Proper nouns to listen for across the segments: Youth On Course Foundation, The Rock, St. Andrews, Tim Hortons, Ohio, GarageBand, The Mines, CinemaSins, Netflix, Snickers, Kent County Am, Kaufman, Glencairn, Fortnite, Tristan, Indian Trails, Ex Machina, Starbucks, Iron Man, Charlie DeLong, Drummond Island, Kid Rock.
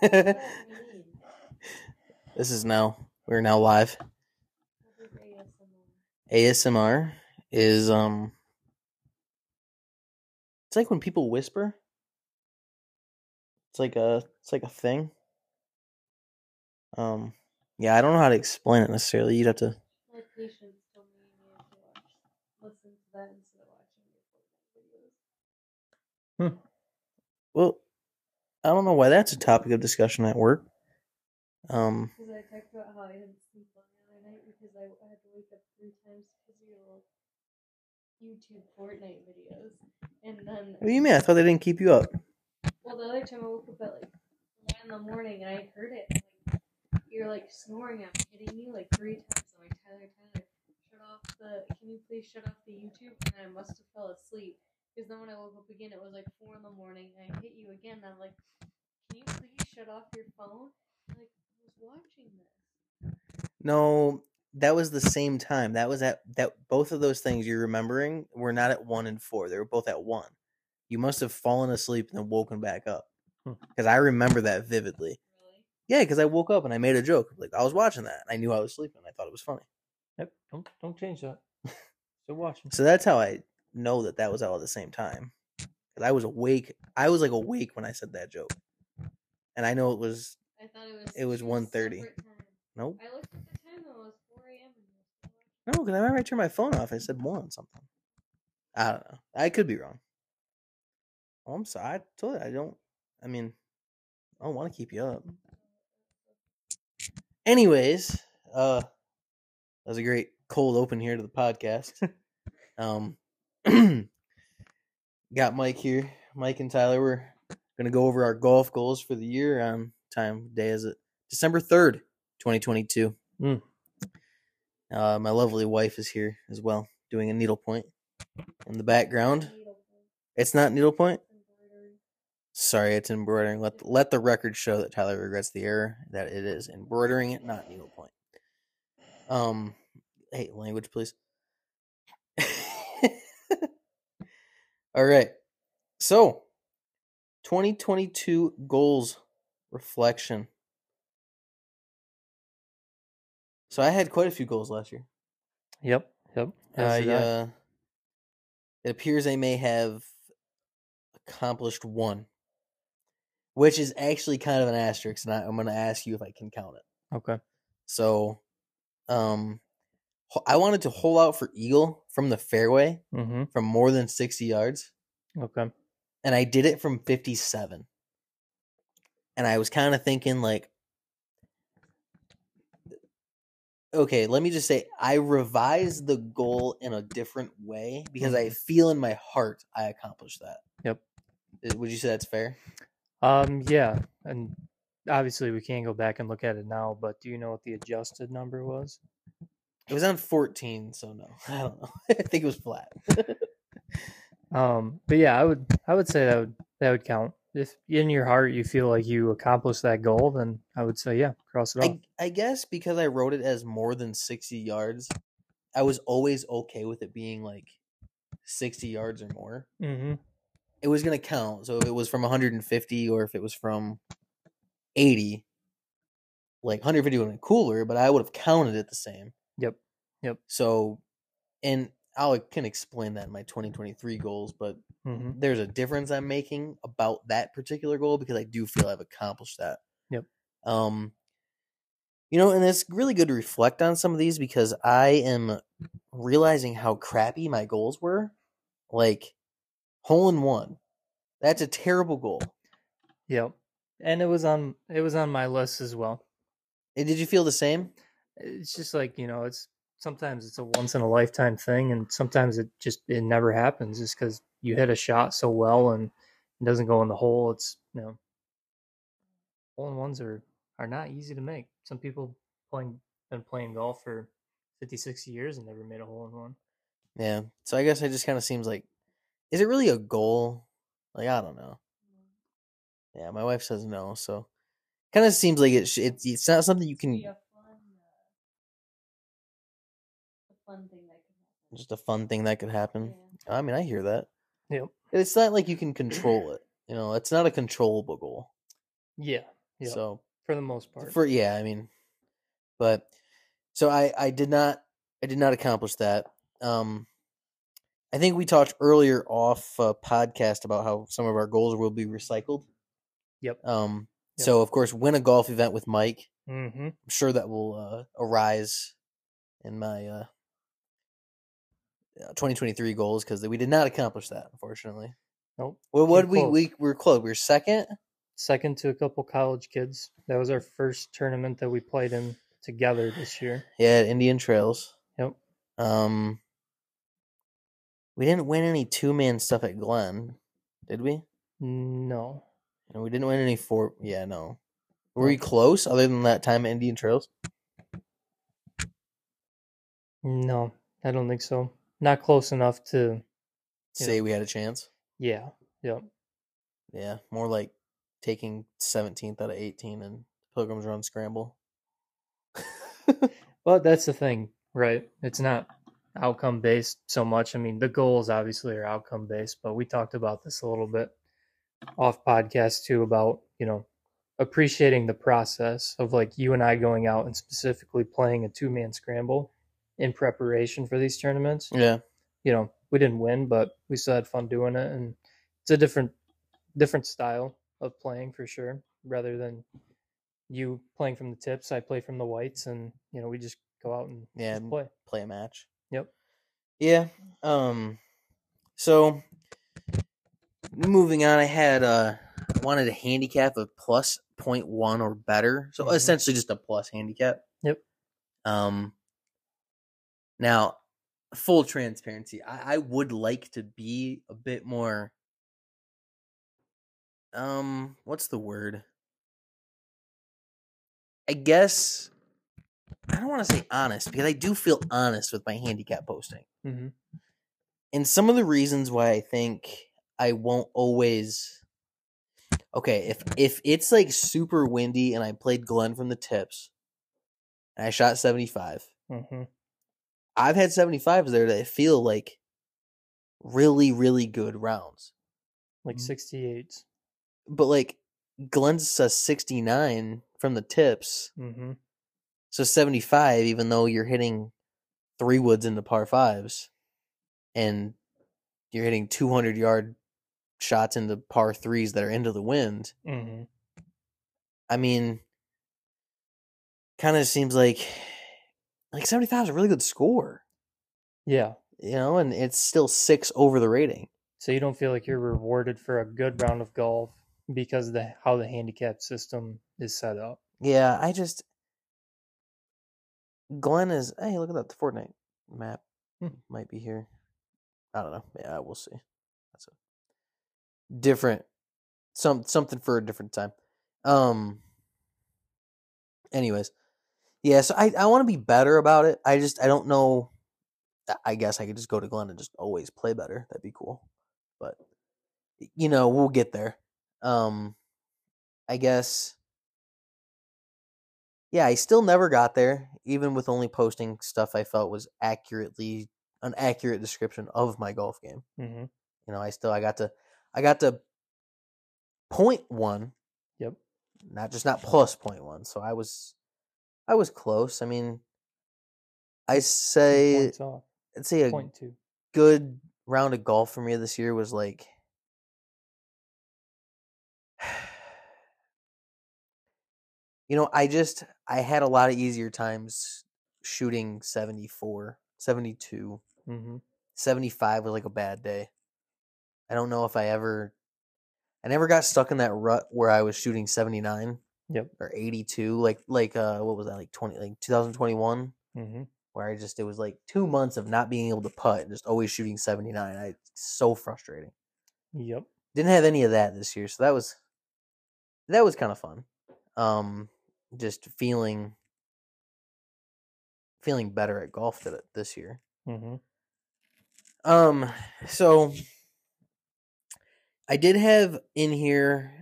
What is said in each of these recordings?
This is now, we're now live. ASMR is, it's like when people whisper. It's like a thing. Yeah, I don't know how to explain it necessarily. You'd have to. My patients told me you have to listen to that instead of watching videos. Well, I don't know why that's a topic of discussion at work. Because I talked about how I didn't sleep on the other night because I had to wake up 3 times because of your YouTube Fortnite videos. And then. What do you mean? I thought they didn't keep you up. Well, the other time I woke up at like 9 in the morning and I heard it. You're like snoring at me, hitting me like 3 times. I'm like, Tyler, can you please shut off the YouTube? And I must have fell asleep. Because then when I woke up again, it was like 4 in the morning. And I hit you again. And I'm like, can you please shut off your phone? I'm like, I was watching this. No, that was the same time. That was that both of those things you're remembering were not at 1 and 4. They were both at 1. You must have fallen asleep and then woken back up. Because I remember that vividly. Yeah, because I woke up and I made a joke. Like, I was watching that. I knew I was sleeping. I thought it was funny. Yep. Don't change that. Still watching. So that's how I know that was all at the same time. Because I was awake. I was, like, awake when I said that joke. And I know it was... I thought it was 1:30. Nope. I looked at the time, though. It was 4 a.m. No, because I remember I turned my phone off. I said 1 something. I don't know. I could be wrong. Oh, I'm sorry. I told you. I don't want to keep you up. Anyways, that was a great cold open here to the podcast. Got Mike here. Mike and Tyler, we're going to go over our golf goals for the year. Time, day is it? December 3rd, 2022. My lovely wife is here as well, doing a needlepoint in the background. It's not needlepoint? Sorry, it's embroidering. Let the record show that Tyler regrets the error that it is embroidering it, not needlepoint. Hey, language, please. All right. So, 2022 goals reflection. So I had quite a few goals last year. Yep. It appears I may have accomplished 1. Which is actually kind of an asterisk, and I'm going to ask you if I can count it. Okay. So, I wanted to hole out for eagle from the fairway from more than 60 yards. Okay. And I did it from 57. And I was kind of thinking, like, okay, let me just say, I revised the goal in a different way because I feel in my heart I accomplished that. Yep. Would you say that's fair? Yeah, and obviously we can't go back and look at it now, but do you know what the adjusted number was? It was on 14, so no. I don't know. I think it was flat. But yeah, I would say that would count. If in your heart you feel like you accomplished that goal, then I would say, yeah, cross it off. I guess because I wrote it as more than 60 yards, I was always okay with it being like 60 yards or more. Mm-hmm. It was going to count. So if it was from 150 or if it was from 80, like 150 would have been cooler, but I would have counted it the same. Yep. So, and I can explain that in my 2023 goals, but there's a difference I'm making about that particular goal because I do feel I've accomplished that. Yep. And it's really good to reflect on some of these because I am realizing how crappy my goals were. Like, hole-in-one. That's a terrible goal. Yep. And it was on my list as well. And did you feel the same? It's just like, it's sometimes it's a once in a lifetime thing and sometimes it never happens just because you hit a shot so well and it doesn't go in the hole. It's hole-in-ones are not easy to make. Some people been playing golf for 50, 60 years and never made a hole-in-one. Yeah. So I guess it just kind of seems like, is it really a goal? Like, I don't know. Yeah, my wife says no, so kind of seems like it's not something you can... Just a fun thing that could happen. Yeah. I mean, I hear that. Yep. It's not like you can control it. It's not a controllable goal. Yeah, Yep. So for the most part, I did not accomplish that. I think we talked earlier off podcast about how some of our goals will be recycled. Yep. Yep. So of course, win a golf event with Mike. Mm-hmm. I'm sure that will arise in my 2023 goals because we did not accomplish that, unfortunately. Nope. Well, we were close. We were second to a couple college kids. That was our first tournament that we played in together this year. Yeah, at Indian Trails. Yep. We didn't win any 2-man stuff at Glen, did we? No. And we didn't win any 4. Yeah, no. Were we close other than that time at Indian Trails? No, I don't think so. Not close enough to say we had a chance. Yeah. Yep. Yeah. More like taking 17th out of 18 and Pilgrims Run Scramble. Well, that's the thing, right? It's not outcome based so much. I mean, the goals obviously are outcome based, but we talked about this a little bit off podcast too about, appreciating the process of like you and I going out and specifically playing a 2-man scramble in preparation for these tournaments. Yeah. We didn't win, but we still had fun doing it, and it's a different style of playing for sure, rather than you playing from the tips. I play from the whites, and we just go out and just play a match. Yep. Yeah. So moving on, I had wanted a handicap of plus 0.1 or better, so essentially just a plus handicap. Yep. Now, full transparency, I would like to be a bit more, what's the word? I guess, I don't want to say honest, because I do feel honest with my handicap posting. Mm-hmm. And some of the reasons why I think I won't always, okay, if it's like super windy and I played Glenn from the tips, and I shot 75. Mm-hmm. I've had 75s there that feel like really, really good rounds. Like 68s. But like Glenn's a 69 from the tips. Mm-hmm. So 75, even though you're hitting 3 woods into par 5s and you're hitting 200-yard shots into par 3s that are into the wind. Mm-hmm. I mean, kind of seems like 75 is a really good score. Yeah. And it's still 6 over the rating. So you don't feel like you're rewarded for a good round of golf because of how the handicap system is set up. Yeah, Glenn is, hey, look at that, the Fortnite map might be here. I don't know. Yeah, we'll see. That's a different, something for a different time. Anyways. Yeah, so I want to be better about it. I don't know. I guess I could just go to Glen and just always play better. That'd be cool. But, we'll get there. I guess. Yeah, I still never got there, even with only posting stuff I felt was an accurate description of my golf game. Mm-hmm. I got to 0.1. Yep. Not plus 0.1. So I was close. I mean, I'd say a 0.2. Good round of golf for me this year was like, I had a lot of easier times shooting 74, 72, 75 was like a bad day. I don't know if I never got stuck in that rut where I was shooting 79. Yep. Or 82, like what was that, like 2021, where it was like 2 months of not being able to putt and just always shooting 79. It's so frustrating. Yep. Didn't have any of that this year, so that was kind of fun. Just feeling better at golf this year. Mm-hmm. So I did have in here,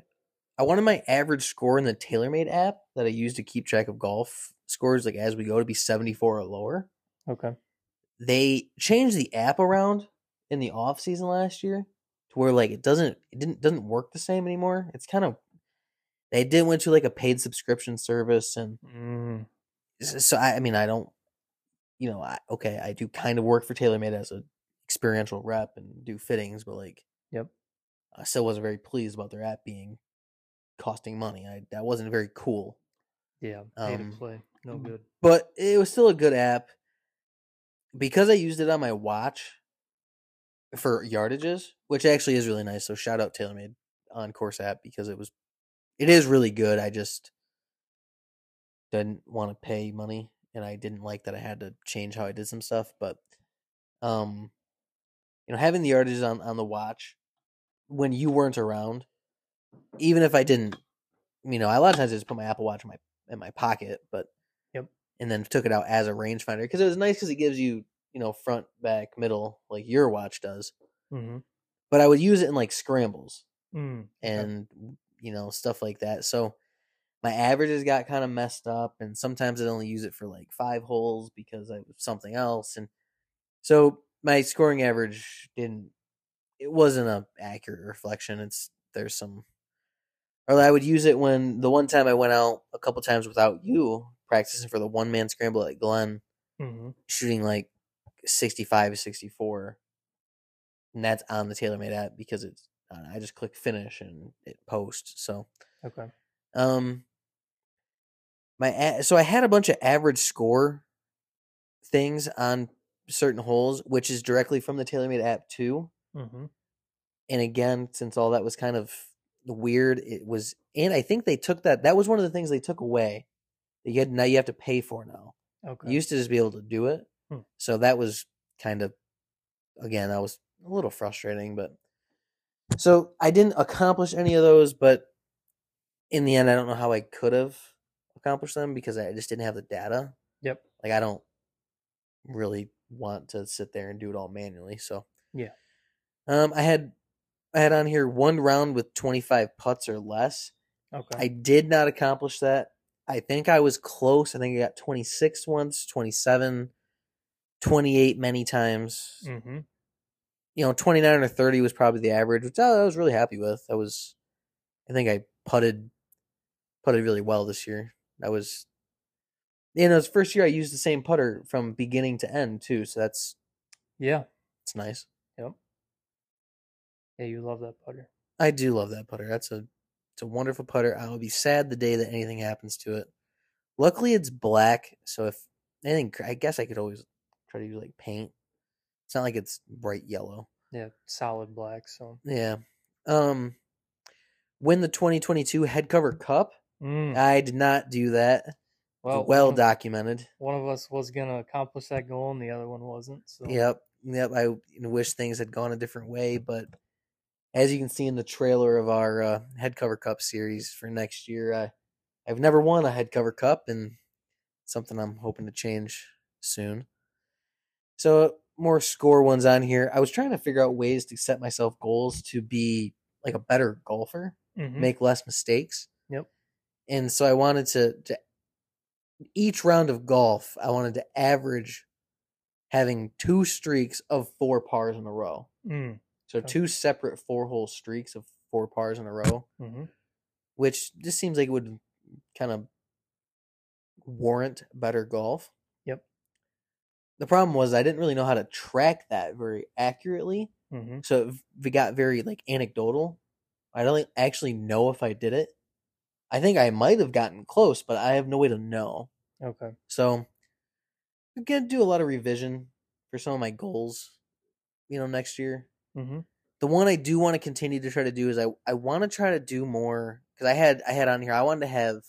I wanted my average score in the TaylorMade app that I use to keep track of golf scores, like as we go, to be 74 or lower. Okay. They changed the app around in the off season last year to where like it doesn't work the same anymore. It's kind of They did went to like a paid subscription service, and so I mean, I don't, you know, I do kind of work for TaylorMade as an experiential rep and do fittings, but like, yep, I still wasn't very pleased about their app being costing money. That wasn't very cool. Yeah, to play, no good. But it was still a good app because I used it on my watch for yardages, which actually is really nice. So shout out TaylorMade on course app because it is really good. I just didn't want to pay money, and I didn't like that I had to change how I did some stuff. But you know, having the yardages on the watch when you weren't around, even if I didn't, you know, a lot of times I just put my Apple Watch in my pocket, but yep, and then took it out as a rangefinder because it was nice because it gives you, you know, front, back, middle, like your watch does. Mm-hmm. But I would use it in like scrambles and you know, stuff like that. So my averages got kind of messed up, and sometimes I'd only use it for like 5 holes because I was something else, and so my scoring average wasn't an accurate reflection. Or I would use it when the one time I went out a couple times without you, practicing for the one-man scramble at Glen, shooting like 65, 64. And that's on the TaylorMade app because it's, I just click finish and it posts. So, okay. So I had a bunch of average score things on certain holes, which is directly from the TaylorMade app too. Mm-hmm. And again, since all that was kind of weird, and I think they took that was one of the things they took away. Now you have to pay for now. Okay. You used to just be able to do it. So that was kind of, again, that was a little frustrating, but so I didn't accomplish any of those, but in the end, I don't know how I could have accomplished them because I just didn't have the data. Yep. Like I don't really want to sit there and do it all manually. So yeah. I had on here one round with 25 putts or less. Okay. I did not accomplish that. I think I was close. I think I got 26 once, 27, 28 many times. Mm-hmm. You know, 29 or 30 was probably the average, which I was really happy with. I think I putted really well this year. It was the first year I used the same putter from beginning to end too. So it's nice. Yep. Yeah, you love that putter. I do love that putter. It's a wonderful putter. I will be sad the day that anything happens to it. Luckily, it's black, so if anything, I guess I could always try to do like paint. It's not like it's bright yellow. Yeah, solid black. So yeah, win the 2022 Headcover Cup. I did not do that. Well documented. One of us was gonna accomplish that goal, and the other one wasn't. So yep. I wish things had gone a different way, but. As you can see in the trailer of our Headcover Cup series for next year, I've never won a Headcover Cup, and it's something I'm hoping to change soon. So more score ones on here. I was trying to figure out ways to set myself goals to be like a better golfer, make less mistakes. Yep. And so I wanted to each round of golf, I wanted to average having 2 streaks of 4 pars in a row. So 2 separate 4-hole streaks of 4 pars in a row, which just seems like it would kind of warrant better golf. Yep. The problem was I didn't really know how to track that very accurately, so it got very like anecdotal. I don't actually know if I did it. I think I might have gotten close, but I have no way to know. Okay. So I'm going to do a lot of revision for some of my goals, you know, next year. The one I do want to continue to try to do is I want to try to do more because I had on here I wanted to have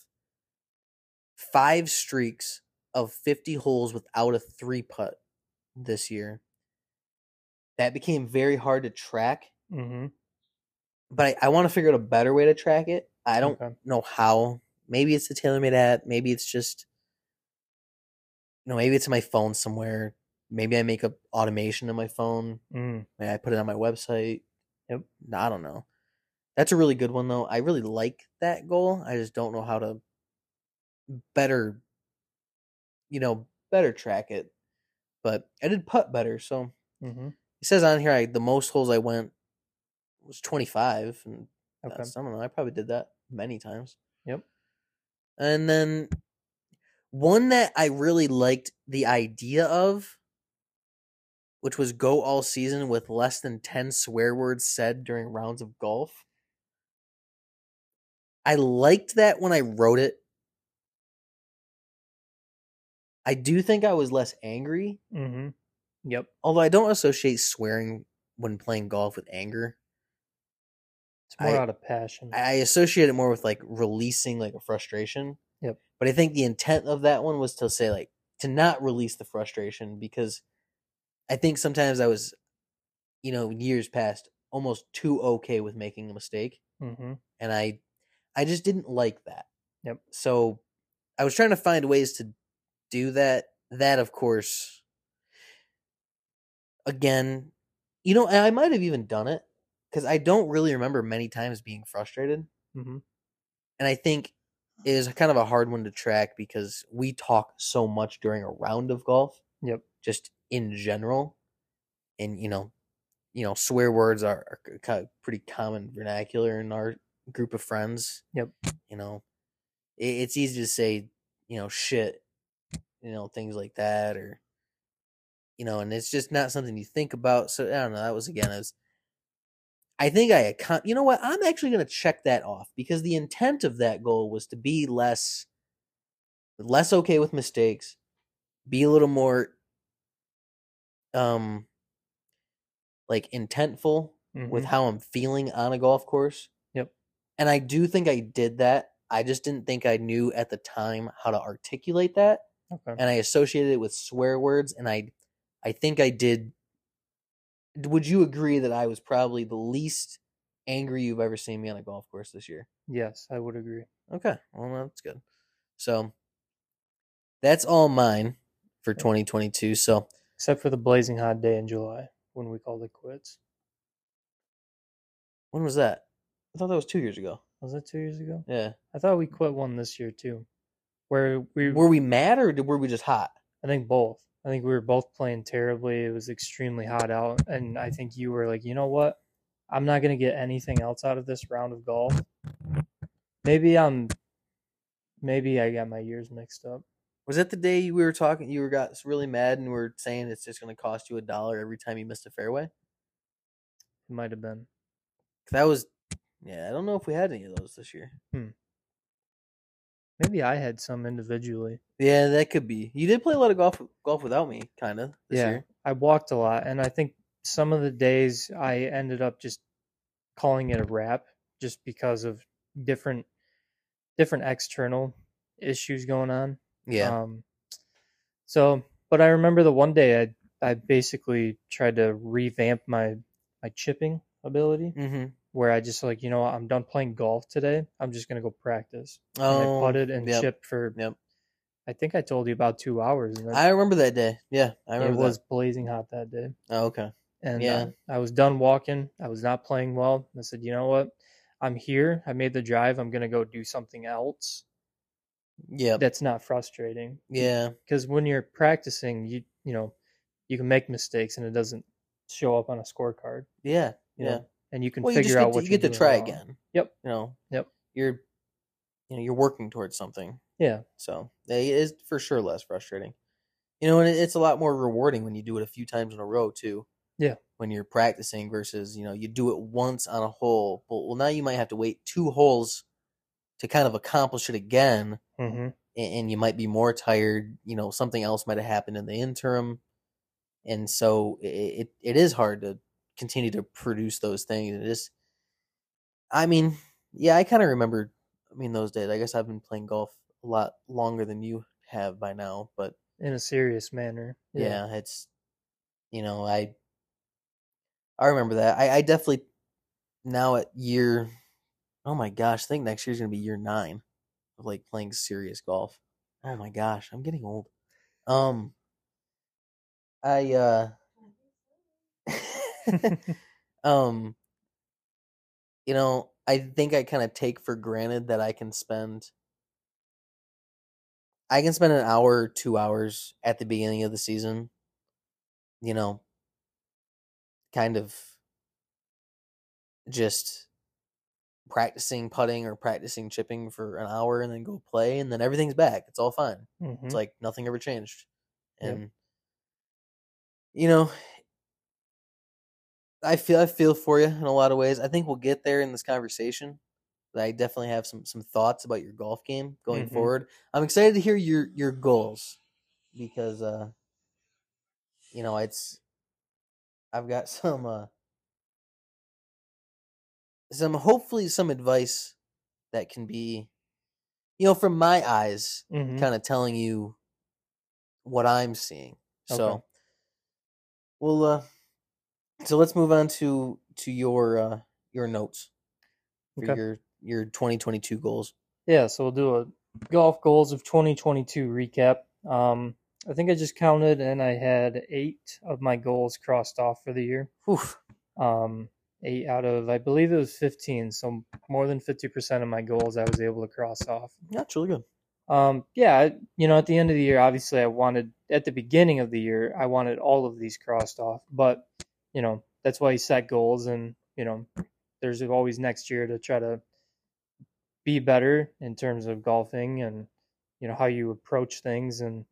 5 streaks of 50 holes without a 3-putt this year. That became very hard to track, but I want to figure out a better way to track it. I don't know how. Maybe it's the TaylorMade app. Maybe it's just maybe it's on my phone somewhere. Maybe I make an automation on my phone. Maybe I put it on my website. Yep. I don't know. That's a really good one, though. I really like that goal. I just don't know how to better track it. But I did putt better. So it says on here the most holes I went was 25. And I don't know. I probably did that many times. Yep. And then one that I really liked the idea of, which was go all season with less than 10 swear words said during rounds of golf. I liked that when I wrote it. I do think I was less angry. Mm-hmm. Yep. Although I don't associate swearing when playing golf with anger. It's more out of passion. I associate it more with like releasing like a frustration. Yep. But I think the intent of that one was to say like to not release the frustration, because I think sometimes I was, you know, years past almost too okay with making a mistake. Mm-hmm. And I just didn't like that. Yep. So I was trying to find ways to do that. That, of course, again, you know, I might have even done it because I don't really remember many times being frustrated. Mm-hmm. And I think it is kind of a hard one to track because we talk so much during a round of golf. Yep. Just in general. And, you know, swear words are kind of pretty common vernacular in our group of friends. Yep. You know, it's easy to say, you know, shit, you know, things like that, or, you know, and it's just not something you think about. So I don't know. That was, again, I think you know what? I'm actually going to check that off because the intent of that goal was to be less okay with mistakes, be a little more, like intentful mm-hmm. with how I'm feeling on a golf course. Yep. And I do think I did that. I just didn't think I knew at the time how to articulate that. Okay. And I associated it with swear words, and I think I did. Would you agree that I was probably the least angry you've ever seen me on a golf course this year? Yes, I would agree. Okay. Well, that's good. So that's all mine for 2022. So except for the blazing hot day in July when we called it quits. When was that? I thought that was 2 years ago. Was that 2 years ago? Yeah. I thought we quit one this year too. Were we mad or were we just hot? I think both. I think we were both playing terribly. It was extremely hot out. And I think you were like, you know what? I'm not going to get anything else out of this round of golf. Maybe I got my years mixed up. Was that the day we were talking, you got really mad and we were saying it's just going to cost you $1 every time you missed a fairway? It might have been. That was, yeah, I don't know if we had any of those this year. Maybe I had some individually. Yeah, that could be. You did play a lot of golf without me, kind of, this year. I walked a lot, and I think some of the days I ended up just calling it a wrap just because of different external issues going on. Yeah. But I remember the one day I basically tried to revamp my chipping ability. Mm-hmm. Where I just like, you know, I'm done playing golf today. I'm just going to go practice. Oh, and I putted and chipped for, I think I told you about 2 hours. And I remember that day. Yeah, I remember. It was blazing hot that day. Oh, okay. And I was done walking. I was not playing well. I said, you know what? I'm here. I made the drive. I'm going to go do something else. Yeah. That's not frustrating. Yeah. Because when you're practicing, you know, you can make mistakes and it doesn't show up on a scorecard. Yeah. Yeah. And you can figure out what you get to try again. Yep. You know. Yep. You're working towards something. Yeah. So it is for sure less frustrating. You know, and it's a lot more rewarding when you do it a few times in a row too. Yeah. When you're practicing versus, you know, you do it once on a hole. Well, now you might have to wait two holes to kind of accomplish it again, mm-hmm. and you might be more tired. You know, something else might have happened in the interim, and so it is hard to continue to produce those things. And it just, I mean, yeah, I kind of remember, I mean, those days. I guess I've been playing golf a lot longer than you have by now, but in a serious manner. Yeah, it's, you know, I remember that. I definitely now at year, oh my gosh, I think next year's going to be year 9 of like playing serious golf. Oh my gosh, I'm getting old. You know, I think I kind of take for granted that I can spend an hour, 2 hours at the beginning of the season, you know, kind of just practicing putting or practicing chipping for an hour and then go play, and then everything's back. It's all fine. Mm-hmm. It's like nothing ever changed. And, you know, I feel for you in a lot of ways. I think we'll get there in this conversation. I definitely have some thoughts about your golf game going forward. I'm excited to hear your goals because, you know, I've got some hopefully some advice that can be, you know, from my eyes, kind of telling you what I'm seeing. Okay. So, well, so let's move on to your notes for your 2022 goals. Yeah, so we'll do a golf goals of 2022 recap. I think I just counted and I had 8 of my goals crossed off for the year. Oof. 8 out of, I believe it was 15, so more than 50% of my goals I was able to cross off. That's really good. You know, at the end of the year, obviously at the beginning of the year, I wanted all of these crossed off. But, you know, that's why you set goals and, you know, there's always next year to try to be better in terms of golfing and, you know, how you approach things. And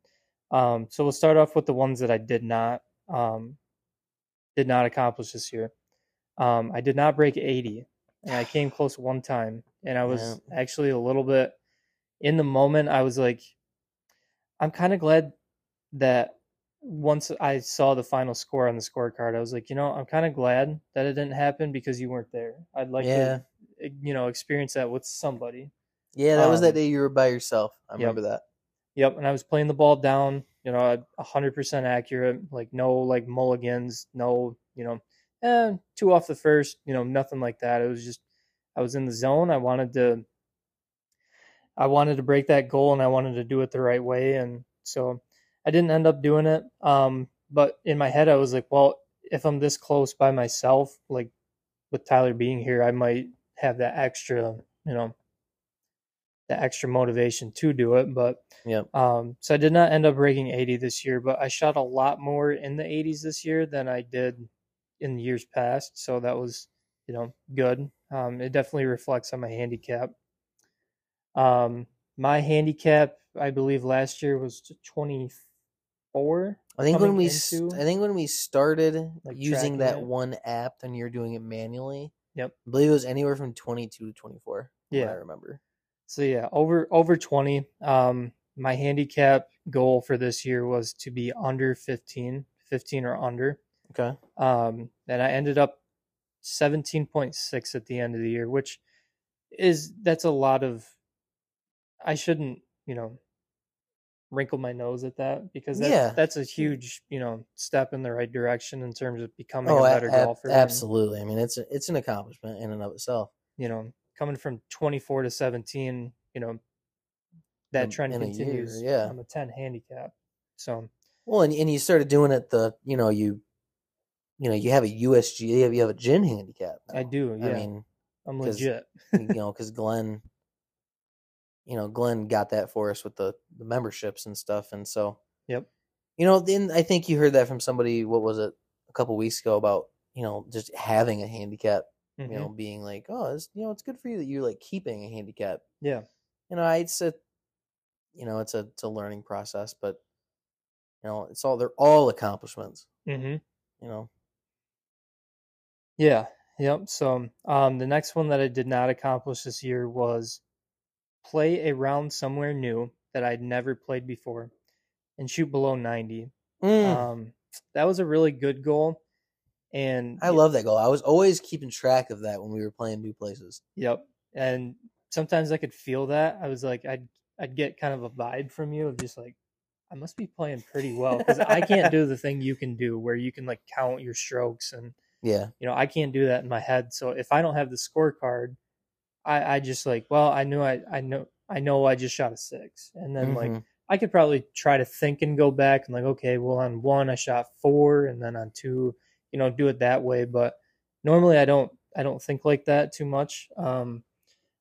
so we'll start off with the ones that I did not accomplish this year. I did not break 80, and I came close one time, and I was actually a little bit in the moment. I was like, I'm kind of glad that once I saw the final score on the scorecard, I was like, you know, I'm kind of glad that it didn't happen because you weren't there. I'd like to, you know, experience that with somebody. Yeah, that was that day you were by yourself. I remember that. Yep, and I was playing the ball down, you know, 100% accurate, like no like mulligans, no, you know, 2 off the first, you know, nothing like that. It was just, I was in the zone. I wanted to break that goal and I wanted to do it the right way. And so I didn't end up doing it. But in my head, I was like, well, if I'm this close by myself, like with Tyler being here, I might have that extra, you know, the extra motivation to do it. But so I did not end up breaking 80 this year, but I shot a lot more in the 80s this year than I did in years past, so that was, you know, good. It definitely reflects on my handicap. My handicap, I believe, last year was 24. I think when we started like using that one app, and you're doing it manually. Yep, I believe it was anywhere from 22 to 24. Yeah, I remember. So yeah, over 20. My handicap goal for this year was to be under 15 or under. Okay. And I ended up 17.6 at the end of the year, which is, that's a lot of, I shouldn't, you know, wrinkle my nose at that because that's a huge, you know, step in the right direction in terms of becoming a better golfer. Absolutely. And, I mean, it's an accomplishment in and of itself. You know, coming from 24 to 17, you know, that trend continues. Yeah. I'm a 10 handicap. So. Well, and you started doing it you have a USGA, you have a gin handicap now. I do, yeah. I mean, I'm legit. You know, because Glen got that for us with the memberships and stuff. And so, you know, then I think you heard that from somebody, what was it, a couple weeks ago about, you know, just having a handicap, you know, being like, oh, it's, you know, it's good for you that you're like keeping a handicap. Yeah. You know, it's a learning process, but, you know, they're all accomplishments. Mm-hmm. You know. Yeah. Yep. So the next one that I did not accomplish this year was play a round somewhere new that I'd never played before and shoot below 90. That was a really good goal. And I love that goal. I was always keeping track of that when we were playing new places. Yep. And sometimes I could feel that. I was like, I'd get kind of a vibe from you of just like, I must be playing pretty well because I can't do the thing you can do where you can like count your strokes and you know, I can't do that in my head. So if I don't have the scorecard, I just like, well, I know I just shot a 6 and then like I could probably try to think and go back and like, okay, well on 1 I shot 4 and then on 2, you know, do it that way. But normally I don't think like that too much. I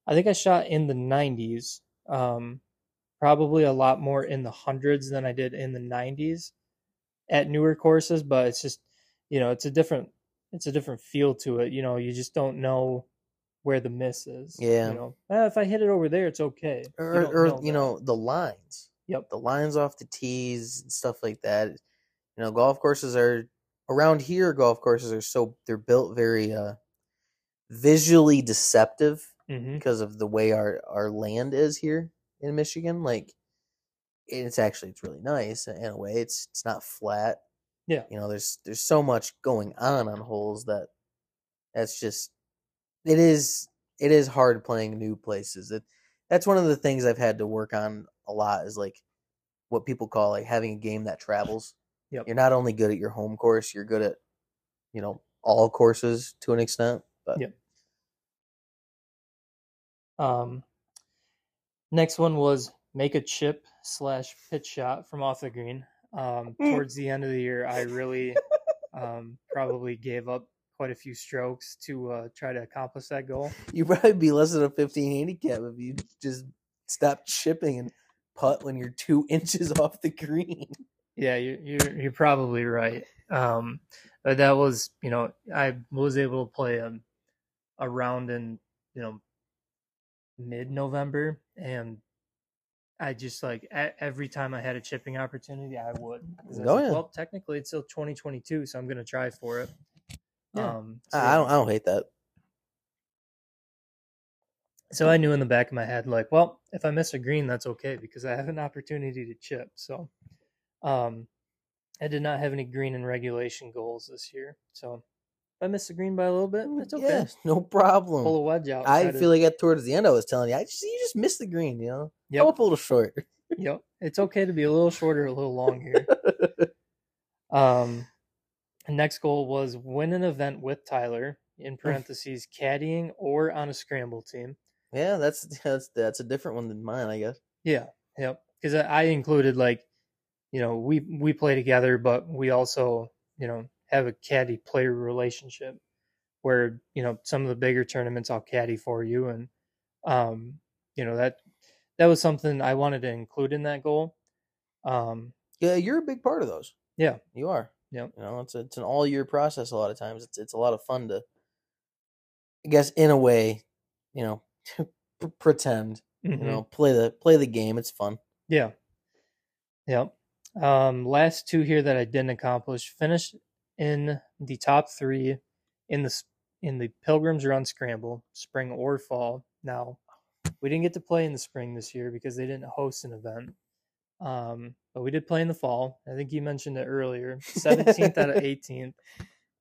think I shot in the 90s. Probably a lot more in the hundreds than I did in the 90s at newer courses, but it's just, you know, it's a different feel to it. You know, you just don't know where the miss is. Yeah. You know, if I hit it over there, it's okay. Or, you know, the lines. Yep. The lines off the tees and stuff like that. You know, golf courses are, around here, golf courses are so, they're built very visually deceptive because of the way our land is here in Michigan. Like, it's really nice in a way. It's not flat. Yeah. You know, there's so much going on holes that's just, it is hard playing new places. That's one of the things I've had to work on a lot is like what people call like having a game that travels. Yep. You're not only good at your home course, you're good at, you know, all courses to an extent. But yep. Next one was make a chip/pitch shot from off the green. Towards the end of the year, I really probably gave up quite a few strokes to try to accomplish that goal. You'd probably be less than a 15 handicap if you just stopped chipping and putt when you're 2 inches off the green. Yeah, you're probably right. But that was, you know, I was able to play a round in, you know, mid-November, and I just like every time I had a chipping opportunity, I would. Well, technically it's still 2022, so I'm gonna try for it. Yeah. So I don't hate that. So I knew in the back of my head, like, well, if I miss a green, that's okay because I have an opportunity to chip. So, I did not have any green and regulation goals this year. So if I miss a green by a little bit, that's okay. Yeah, no problem. Pull a wedge out. I feel like towards the end, I was telling you, you just missed the green. You know, yep. Go up a little short. Yep, it's okay to be a little short or a little long here. Next goal was win an event with Tyler (parentheses caddying or on a scramble team). Yeah, that's a different one than mine, I guess. Yeah, yep. Because I included, like, you know, we play together, but we also, you know, have a caddy player relationship where, you know, some of the bigger tournaments I'll caddy for you, and you know, that was something I wanted to include in that goal. Yeah, you're a big part of those. Yeah, you are. Yeah, you know, it's an all year process. A lot of times, it's a lot of fun to, I guess, in a way, you know, pretend, you know, play the game. It's fun. Yeah. Yep. Last two here that I didn't accomplish: finish in the top three in the Pilgrims Run Scramble, spring or fall. Now, we didn't get to play in the spring this year because they didn't host an event. But we did play in the fall. I think you mentioned it earlier. 17th out of 18th.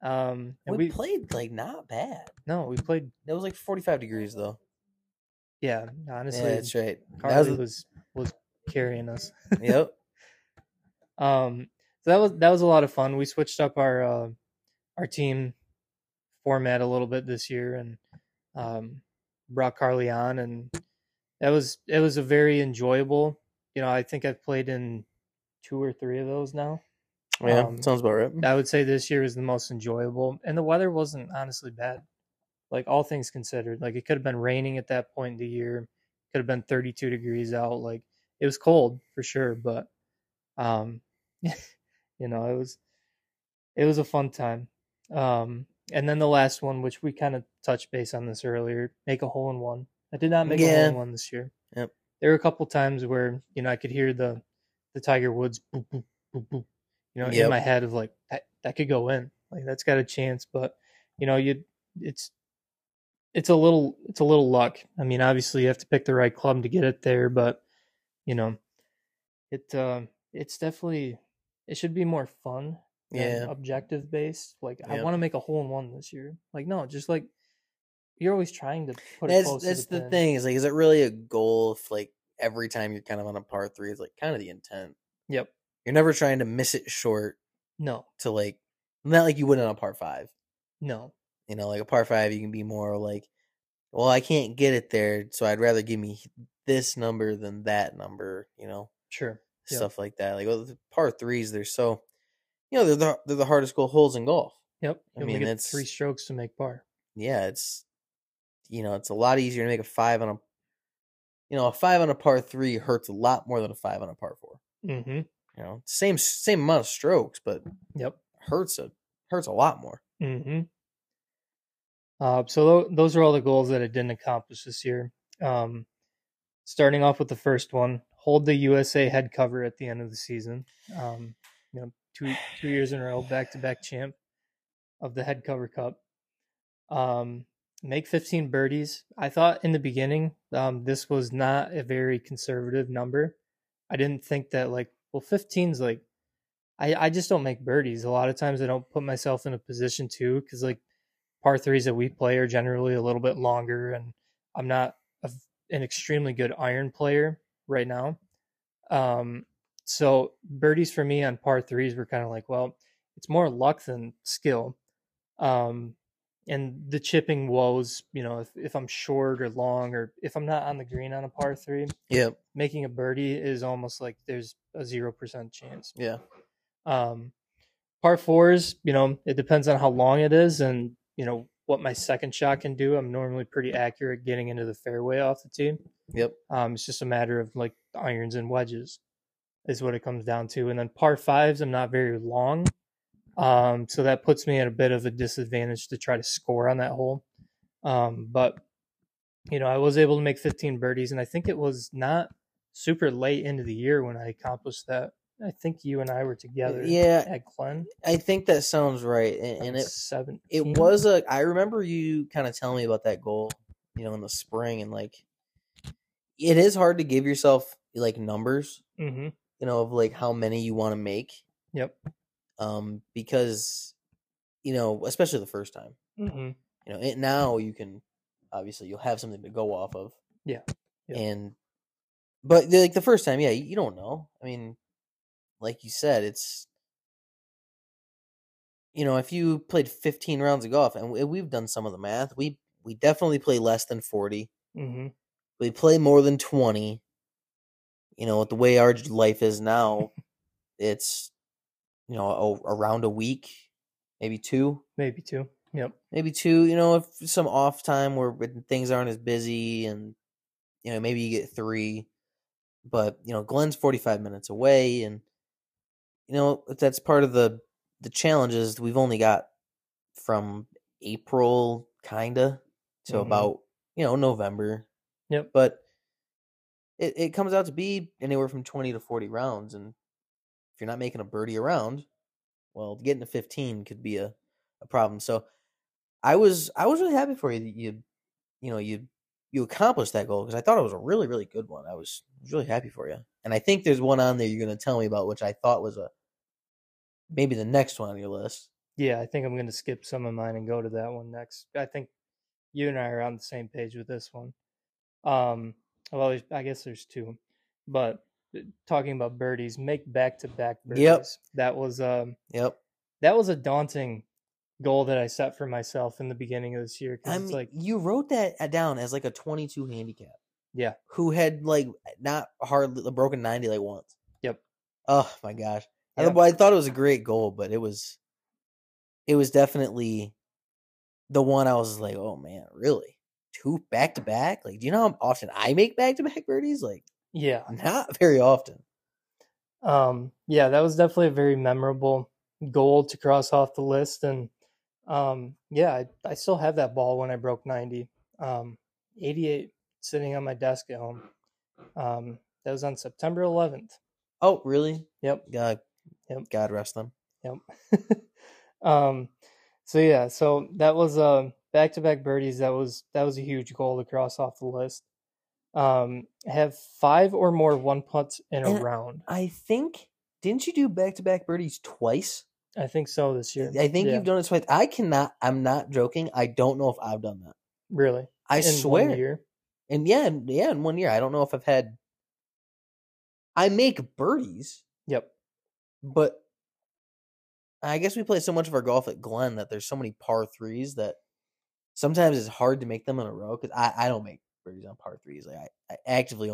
And we played like not bad. No, we played. It was like 45 degrees though. Yeah, honestly, yeah, that's right. Carly was carrying us. Yep. So that was a lot of fun. We switched up our team format a little bit this year, and brought Carly on, and it was a very enjoyable. You know, I think I've played in 2 or 3 of those now. Yeah, sounds about right. I would say this year was the most enjoyable. And the weather wasn't honestly bad. Like, all things considered. Like, it could have been raining at that point in the year. It could have been 32 degrees out. Like, it was cold for sure. But, you know, it was a fun time. And then the last one, which we kind of touched base on this earlier, make a hole-in-one. I did not make a hole-in-one this year. Yep. There were a couple times where, you know, I could hear the Tiger Woods, boop, boop, boop, boop, you know, in my head of like, that could go in. Like, that's got a chance. But, you know, it's a little luck. I mean, obviously you have to pick the right club to get it there, but, you know, it's definitely, it should be more fun and objective based. Like, I want to make a hole-in-one this year. Like, no, just like, you're always trying to put it close to the pin. That's the thing. Is like, is it really a goal if, like, every time you're kind of on a par three, it's like kind of the intent. Yep. You're never trying to miss it short. No. To, like, not like you would on a par five. No. You know, like a par five, you can be more like, well, I can't get it there, so I'd rather give me this number than that number. You know. Sure. Stuff like that. Like, well, the par threes, they're so, you know, they're the hardest goal holes in golf. Yep. I mean, it's 3 strokes to make par. Yeah, it's. You know, it's a lot easier to make a 5 on a par 3 hurts a lot more than a 5 on a par 4. Mm-hmm. You know, same amount of strokes, but hurts a lot more. Mm-hmm. So those are all the goals that I didn't accomplish this year. Starting off with the first one, hold the USA head cover at the end of the season. Two years in a row, back-to-back champ of the Headcover Cup. Make 15 birdies. I thought in the beginning this was not a very conservative number. I didn't think that, like, well, 15's like, I just don't make birdies. A lot of times I don't put myself in a position to, because, like, par threes that we play are generally a little bit longer, and I'm not an extremely good iron player right now. So birdies for me on par threes were kind of like, well, it's more luck than skill. And the chipping woes, if I'm short or long, or if I'm not on the green on a par three, making a birdie is almost like there's a 0% chance. Yeah. Par fours, it depends on how long it is and, what my second shot can do. I'm normally pretty accurate getting into the fairway off the tee. Yep. It's just a matter of, like, irons and wedges is what it comes down to. And then par fives, I'm not very long. So that puts me at a bit of a disadvantage to try to score on that hole. But I was able to make 15 birdies, and I think it was not super late into the year when I accomplished that. I think you and I were together at Glen. I think that sounds right. And it was I remember you kind of telling me about that goal, in the spring, and, like, it is hard to give yourself, like, numbers, mm-hmm. Of, like, how many you want to make. Yep. Because, especially the first time, mm-hmm. Now you can, obviously you'll have something to go off of. Yeah. Yep. But like the first time, you don't know. I mean, like you said, it's, if you played 15 rounds of golf, and we've done some of the math, we definitely play less than 40. Mm-hmm. We play more than 20, with the way our life is now, it's, around a week, maybe two. Yep. Maybe two, if some off time where things aren't as busy, and, maybe you get three, but, Glen's 45 minutes away. And, that's part of the challenges we've only got from April kinda to mm-hmm. about, November. Yep. But it comes out to be anywhere from 20 to 40 rounds. And if you're not making a birdie around, well, getting to 15 could be a problem. So I was really happy for you that you accomplished that goal, because I thought it was a really, really good one. I was really happy for you. And I think there's one on there you're going to tell me about, which I thought was maybe the next one on your list. Yeah, I think I'm going to skip some of mine and go to that one next. I think you and I are on the same page with this one. Well, I guess there's two, but talking about birdies, make back-to-back birdies. Yep. That was a daunting goal that I set for myself in the beginning of this year. Cause it's like, you wrote that down as like a 22 handicap. Yeah. Who had like not hardly broken 90 like once. Yep. Oh my gosh. Yeah. I thought it was a great goal, but it was definitely the one I was like, oh man, really? Two back-to-back? Like, do you know how often I make back-to-back birdies? Like, yeah, not very often. That was definitely a very memorable goal to cross off the list. And I still have that ball when I broke 90. 88 sitting on my desk at home. That was on September 11th. Oh, really? Yep. God rest them. Yep. So that was back-to-back birdies. That was a huge goal to cross off the list. Have five or more one putts in a round. I think, didn't you do back-to-back birdies twice? I think so this year. I think you've done it twice. I'm not joking. I don't know if I've done that. Really? I swear. 1 year? And in 1 year. I don't know if I've had, I make birdies. Yep. But I guess we play so much of our golf at Glen that there's so many par threes that sometimes it's hard to make them in a row. Cause I don't make birdies on par threes. Like I actively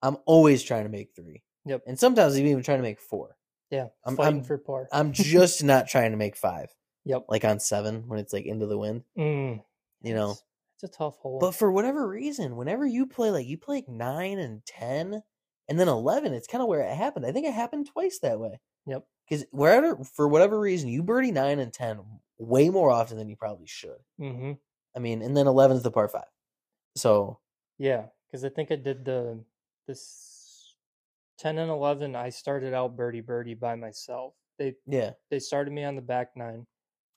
I'm always trying to make three. Yep. And sometimes I'm even trying to make four. Yeah. I'm for par. I'm just not trying to make five. Yep. Like on seven when it's like into the wind. It's a tough hole. But for whatever reason, whenever you play 9 and 10 and then 11, it's kind of where it happened. I think it happened twice that way. Yep. Because for whatever reason, you birdie 9 and 10 way more often than you probably should. Mm-hmm. I mean, and then 11 is the par 5. So yeah, because I think I did this 10 and 11. I started out birdie by myself. They started me on the back nine.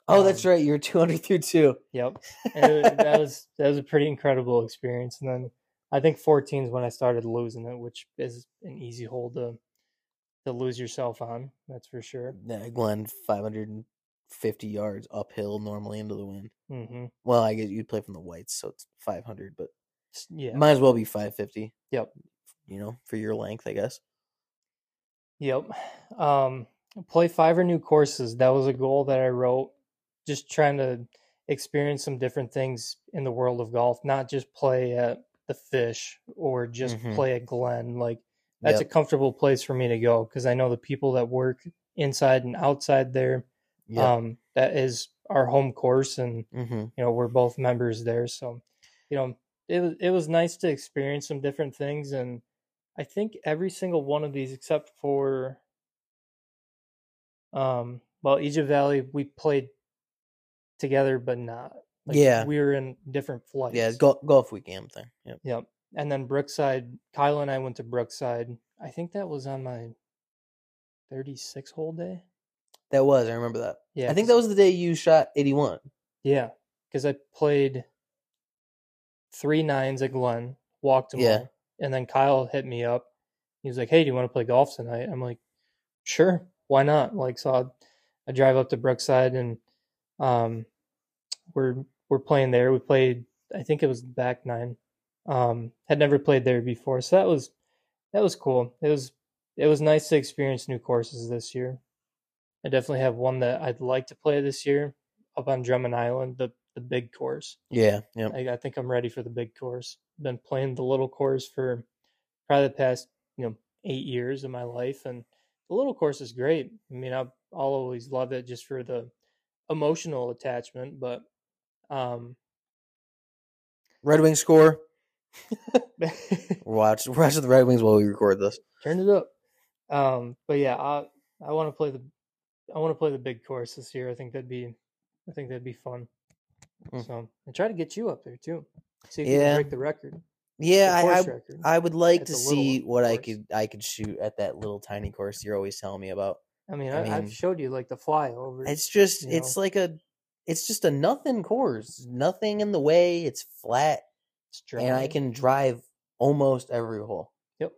Oh, that's right. You're 200 through two. Yep. And that was a pretty incredible experience. And then I think 14 is when I started losing it, which is an easy hole to lose yourself on. That's for sure. Yeah, Glen, 550 yards uphill normally into the wind. Mm-hmm. Well, I guess you'd play from the whites, so it's 500, but yeah, might as well be 550. Yep. You know, for your length, I guess. Yep. Play 5 or new courses. That was a goal that I wrote. Just trying to experience some different things in the world of golf, not just play at the Fish or just mm-hmm. play at Glen. Like, that's yep. a comfortable place for me to go because I know the people that work inside and outside there. Yep. That is our home course, and mm-hmm. you know, we're both members there. So, you know, it was nice to experience some different things, and I think every single one of these except for Egypt Valley, we played together, but not. Like, yeah, we were in different flights. Yeah, golf week am thing. Yep. Yep. And then Brookside, Kyle and I went to Brookside. I think that was on my 36 hole day. That was. I remember that. Yeah, I think that was the day you shot 81. Yeah, because I played 3 9s at Glen, walked him, yeah. and then Kyle hit me up. He was like, "Hey, do you want to play golf tonight?" I'm like, "Sure, why not?" Like, so I drive up to Brookside and. We're playing there. We played, I think it was the back nine. Had never played there before, so that was cool. It was nice to experience new courses this year. I definitely have one that I'd like to play this year up on Drummond Island, the big course. Yeah, yeah. I think I'm ready for the big course. Been playing the little course for probably the past 8 years of my life, and the little course is great. I mean, I'll always love it just for the emotional attachment, but Red Wings score. Watch the Red Wings while we record this. Turn it up. But yeah, I want to play the big course this year. I think that'd be fun. So I try to get you up there too. See if you can break the record. Yeah, record. I would like to see what course. I could shoot at that little tiny course you're always telling me about. I mean, I've showed you like the flyover. It's just, it's just a nothing course. Nothing in the way. It's flat. It's dry. And I can drive almost every hole. Yep.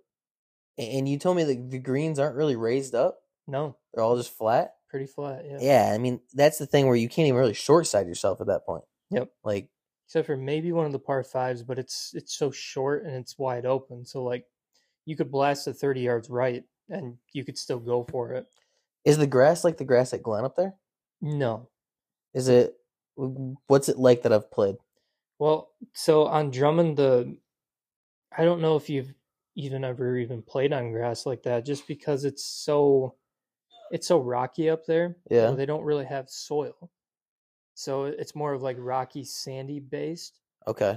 And you told me that the greens aren't really raised up. No. They're all just flat. Pretty flat, yeah. Yeah, I mean, that's the thing where you can't even really short side yourself at that point. Yep. Like, except for maybe one of the par fives, but it's so short and it's wide open. So, like, you could blast it 30 yards right and you could still go for it. Is the grass like the grass at Glen up there? No. Is it? What's it like that I've played? Well, so on Drummond, I don't know if you've ever played on grass like that, just because it's so rocky up there. Yeah. You know, they don't really have soil, so it's more of like rocky, sandy based. Okay.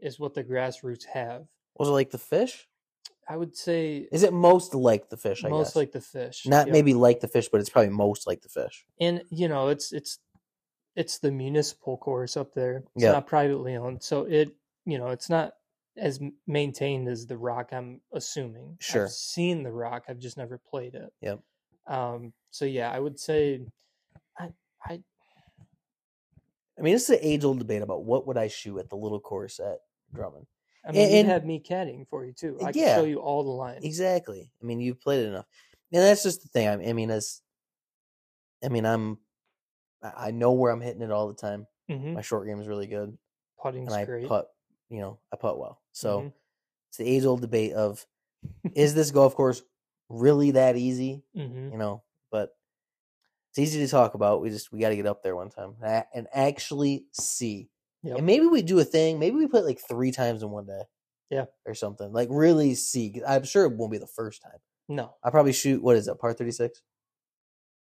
Is what the grassroots have. Was it like the Fish? I would say... Is it most like the Fish, I guess? Most like the Fish. Not yep. maybe like the Fish, but it's probably most like the Fish. And, you know, it's the municipal course up there. It's yep. not privately owned. So it, you know, it's not as maintained as the Rock, I'm assuming. Sure. I've seen the Rock. I've just never played it. Yep. So, yeah, I would say... I mean, this is an age-old debate about what would I shoot at the little course at Drummond. I mean, and you had me caddying for you, too. I can show you all the lines. Exactly. I mean, you've played it enough. And that's just the thing. I know where I'm hitting it all the time. Mm-hmm. My short game is really good. Putting's great. I putt well. So mm-hmm. it's the age-old debate of, is this golf course really that easy? Mm-hmm. You know, but it's easy to talk about. We got to get up there one time and actually see. Yep. And maybe we do a thing. Maybe we play like 3 times in one day. Yeah. Or something. Like, really see. I'm sure it won't be the first time. No. I'll probably shoot, what is it, par 36?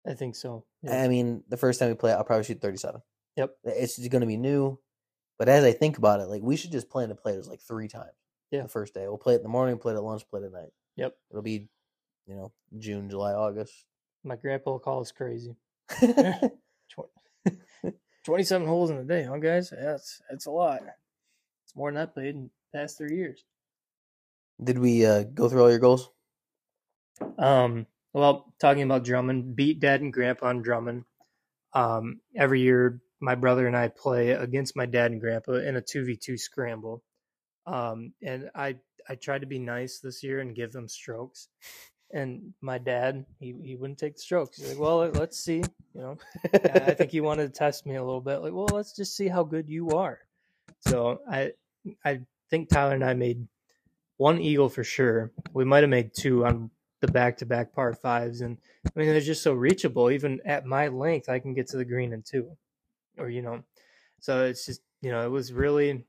I think so. Yeah. I mean, the first time we play, I'll probably shoot 37. Yep. It's going to be new. But as I think about it, like, we should just plan to play it like 3 times. Yeah. The first day. We'll play it in the morning, play it at lunch, play it at night. Yep. It'll be, June, July, August. My grandpa will call us crazy. 27 holes in a day, huh, guys? That's a lot. It's more than I played in the past 3 years. Did we go through all your goals? Well, talking about Drummond, beat Dad and Grandpa on Drummond. Every year, my brother and I play against my dad and Grandpa in a 2v2 scramble. And I tried to be nice this year and give them strokes. And my dad, he wouldn't take the strokes. He's like, well, let's see. You know, I think he wanted to test me a little bit. Like, well, let's just see how good you are. So I think Tyler and I made one eagle for sure. We might have made two on the back-to-back par fives. And, I mean, they're just so reachable. Even at my length, I can get to the green in two. Or, you know, so it's just, you know, it was really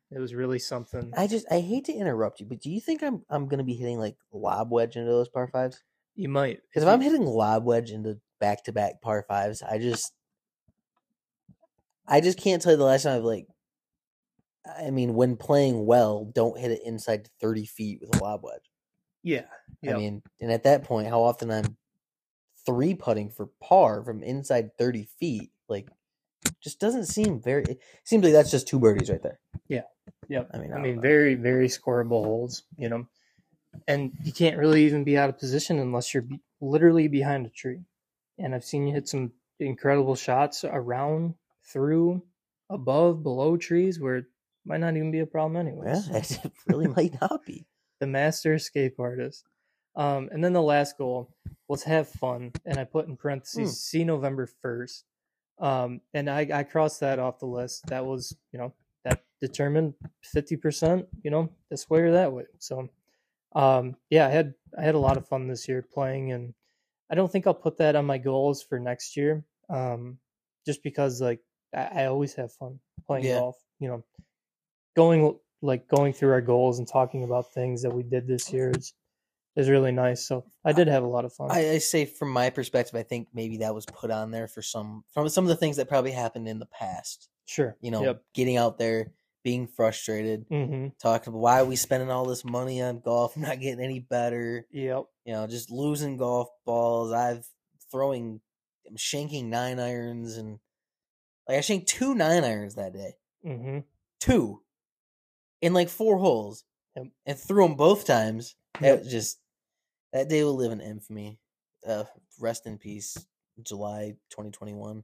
something. I hate to interrupt you, but do you think I'm going to be hitting, like, lob wedge into those par fives? You might. Because if I'm hitting lob wedge into back-to-back par fives, I just can't tell you the last time I've, like, I mean, when playing well, don't hit it inside 30 feet with a lob wedge. Yeah. Yep. I mean, and at that point, how often I'm three-putting for par from inside 30 feet, like, just doesn't seem very... It seems like that's just two birdies right there. Yeah. Yep. I mean, very, very scoreable holes, you know. And you can't really even be out of position unless you're literally behind a tree. And I've seen you hit some incredible shots around, through, above, below trees where it might not even be a problem anyways. Yeah, it really might not be. The master escape artist. And then the last goal, let's have fun. And I put in parentheses, see November 1st. And I crossed that off the list. That was, you know, that determined 50%, you know, this way or that way. So, yeah, I had a lot of fun this year playing, and I don't think I'll put that on my goals for next year. Just because, like, I always have fun playing golf, you know, going through our goals and talking about things that we did this year is really nice. So I did have a lot of fun. I say from my perspective, I think maybe that was put on there for some of the things that probably happened in the past. Sure. You know, Getting out there, being frustrated, talking about why are we spending all this money on golf, not getting any better. Yep. You know, just losing golf balls. I'm shanking 9-irons, and like I shanked 2 9-irons that day. Mm-hmm. 2. In like 4 holes, and threw them both times. That was just, that day will live in infamy. Rest in peace, July 2021,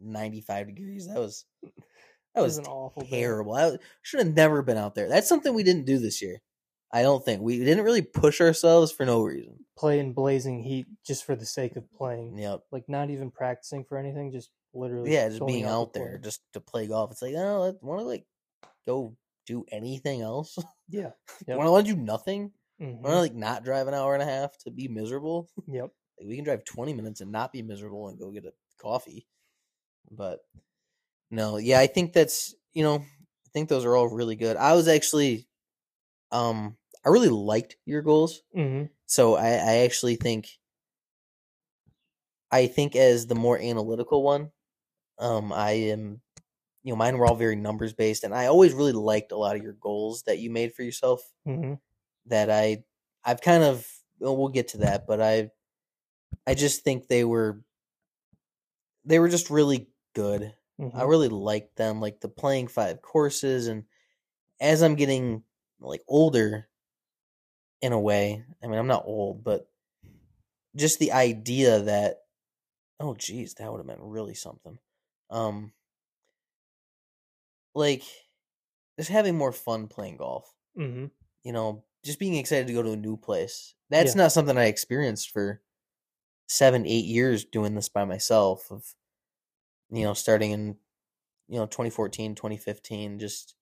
95 degrees. That was an awful, terrible. I should have never been out there. That's something we didn't do this year. I don't think we didn't really push ourselves for no reason. Play in blazing heat just for the sake of playing. Yep. Like not even practicing for anything. Just literally. Yeah, just being out there just to play golf. It's like, oh, I want to like go do anything else. Yeah. Yep. Want to do nothing? Mm-hmm. We're like not drive an hour and a half to be miserable. Yep. Like we can drive 20 minutes and not be miserable and go get a coffee. But no, yeah, I think that's, you know, I think those are all really good. I was actually, I really liked your goals. Mm-hmm. So I actually think, as the more analytical one, I am, you know, mine were all very numbers based, and I always really liked a lot of your goals that you made for yourself. Mm-hmm. That I've kind of, we'll get to that, but I just think they were just really good. Mm-hmm. I really liked them, like the playing 5 courses, and as I'm getting like older in a way, I mean, I'm not old, but just the idea that, oh geez, that would have meant really something. Like just having more fun playing golf, mm-hmm. You know, just being excited to go to a new place. That's not something I experienced for 7-8 years doing this by myself, of, you know, starting in, you know, 2014, 2015, just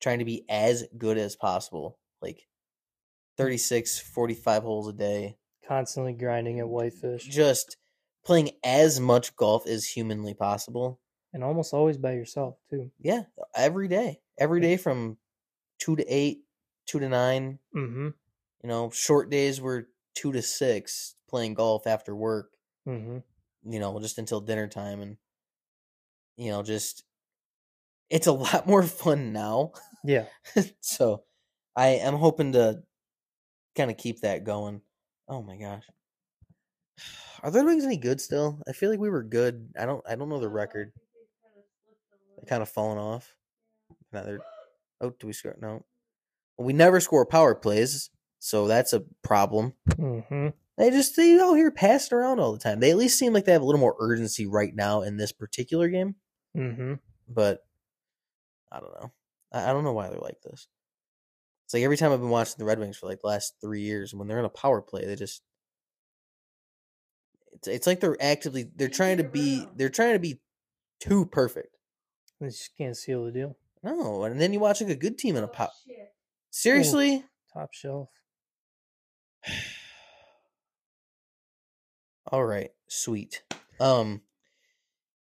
trying to be as good as possible. Like 36, 45 holes a day. Constantly grinding at Whitefish. Just playing as much golf as humanly possible. And almost always by yourself too. Yeah. Every day. Every day from 2 to 8. 2 to 9, mm-hmm. You know, short days were 2 to 6 playing golf after work, mm-hmm. You know, just until dinner time. And, you know, just, it's a lot more fun now. Yeah. So I am hoping to kind of keep that going. Oh my gosh. Are the Red Wings any good still? I feel like we were good. I don't know the record. kind of fallen off. Now they're, oh, do we score? No. Well, we never score power plays, so that's a problem. Mm-hmm. They out here passing around all the time. They at least seem like they have a little more urgency right now in this particular game. Mm-hmm. But I don't know. I don't know why they're like this. It's like every time I've been watching the Red Wings for like the last 3 years, when they're in a power play, they just it's like they're actively they're trying to be too perfect. They just can't seal the deal. No, and then you watch like a good team in a pop. Seriously? Ooh, top shelf. All right, sweet. Yeah.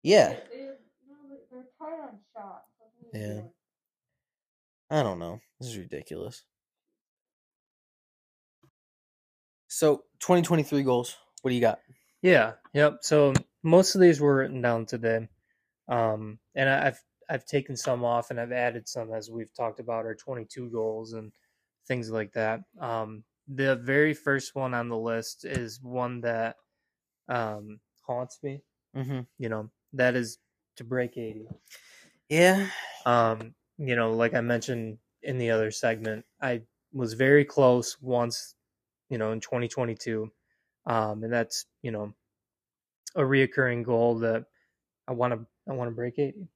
They're tight on shot. Yeah. I don't know. This is ridiculous. So, 2023 goals. What do you got? Yeah. Yep. So most of these were written down today, and I've taken some off and I've added some as we've talked about our 22 goals and things like that. The very first one on the list is one that haunts me. Mm-hmm. You know, that is to break 80. Yeah. You know, like I mentioned in the other segment, I was very close once, you know, in 2022. And that's, you know, a reoccurring goal that I want to break 80.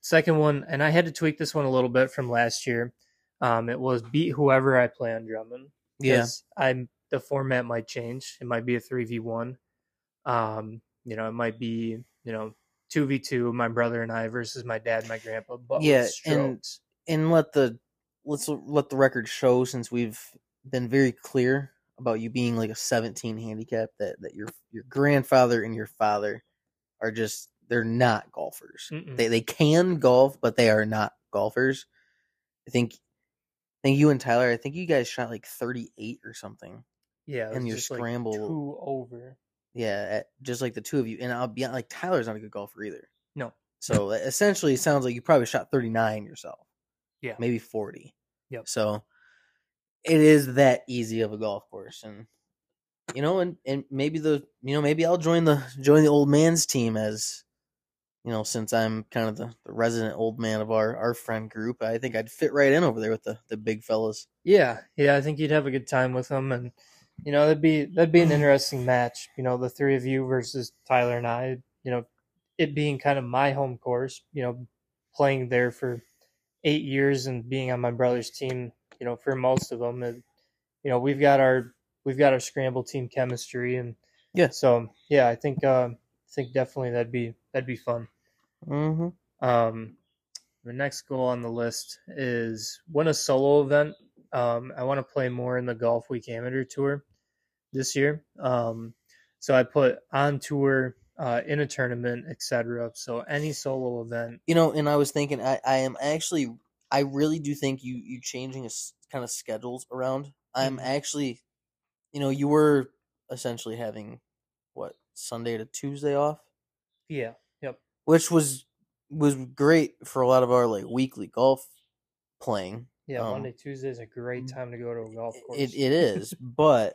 Second one, and I had to tweak this one a little bit from last year. It was beat whoever I play on Drummond. Yes. Yeah. The format might change. It might be a 3v1. You know, it might be, you know, 2v2, my brother and I versus my dad, and my grandpa. But yeah, and let the record show, since we've been very clear about you being like a 17 handicap, that your grandfather and your father are just, they're not golfers. Mm-mm. They can golf, but they are not golfers. I think you and Tyler, I think you guys shot like 38 or something. Yeah, and your scramble, like 2 over. Yeah, just like the two of you. And I'll be like, Tyler's not a good golfer either. No. So essentially, it sounds like you probably shot 39 yourself. Yeah. Maybe 40. Yep. So it is that easy of a golf course. And, you know, and maybe maybe I'll join the old man's team, as, you know, since I'm kind of the resident old man of our friend group. I think I'd fit right in over there with the big fellas. Yeah. Yeah. I think you'd have a good time with them. And, you know, that'd be an interesting match. You know, the three of you versus Tyler and I. You know, it being kind of my home course. You know, playing there for 8 years and being on my brother's team. You know, for most of them, and, you know, we've got our scramble team chemistry, and yeah. So yeah, I think definitely that'd be fun. Mm-hmm. The next goal on the list is win a solo event. I want to play more in the Golf Week Amateur Tour this year. So I put on tour, in a tournament, etc. So any solo event. You know, and I was thinking, I really do think you changing kind of schedules around. I'm actually, you know, you were essentially having, what, Sunday to Tuesday off? Yeah, yep. Which was great for a lot of our, like, weekly golf playing. Yeah, Monday, Tuesday is a great time to go to a golf course. It is, but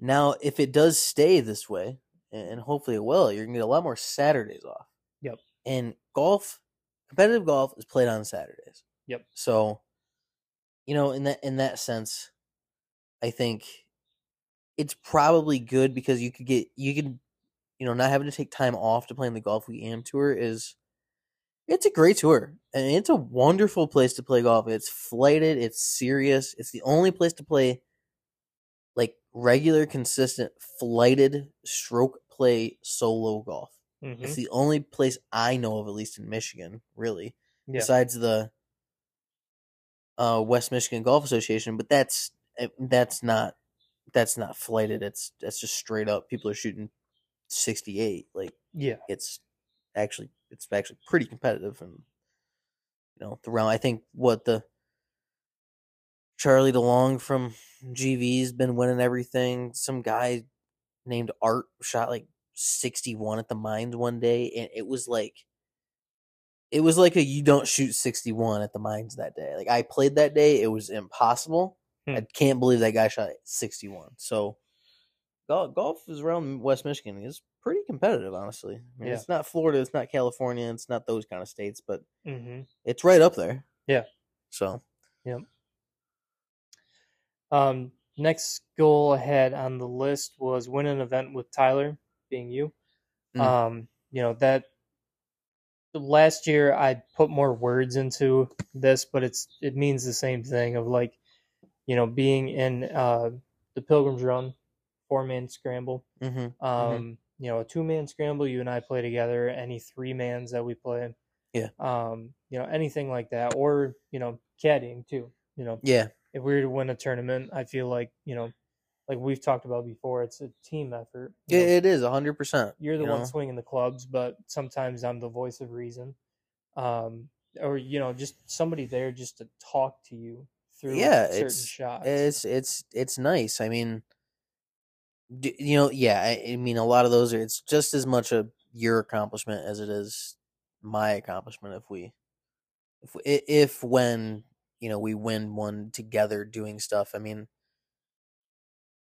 now if it does stay this way, and hopefully it will, you're going to get a lot more Saturdays off. Yep. And golf, competitive golf, is played on Saturdays. Yep. So, you know, in that sense, I think it's probably good, because you can not having to take time off to play in the Golf Week Am Tour is. It's a great tour, and it's a wonderful place to play golf. It's flighted. It's serious. It's the only place to play, like, regular, consistent, flighted, stroke play solo golf. Mm-hmm. It's the only place I know of, at least in Michigan, really, yeah, besides the West Michigan Golf Association. But that's not flighted. That's just straight up. People are shooting 68. Like, yeah, it's actually pretty competitive, and, you know, the round, I think what the Charlie DeLong from GV's been winning everything. Some guy named Art shot like 61 at the Mines one day, and it was like a you don't shoot 61 at the Mines that day. Like, I played that day, it was impossible. I can't believe that guy shot 61. So golf is around West Michigan. It's pretty competitive, honestly. I mean, yeah. It's not Florida. It's not California. It's not those kind of states, but it's right up there. Yeah. So. Yep. Next goal ahead on the list was win an event with Tyler, being you. You know, that last year I put more words into this, but it means the same thing of, like, you know, being in the Pilgrims Run 4-man scramble. You know, a 2-man scramble you and I play together, any 3-mans that we play. Yeah. You know, anything like that, or, you know, caddying too, you know. Yeah. If we were to win a tournament, I feel like, you know, like we've talked about before, it's a team effort. Yeah, it is, 100%. You're the one swinging the clubs, but sometimes I'm the voice of reason. Or, you know, just somebody there just to talk to you through certain shots. It's nice. I mean, you know, I mean, a lot of those are, it's just as much a your accomplishment as it is my accomplishment if when you know, we win one together doing stuff. I mean,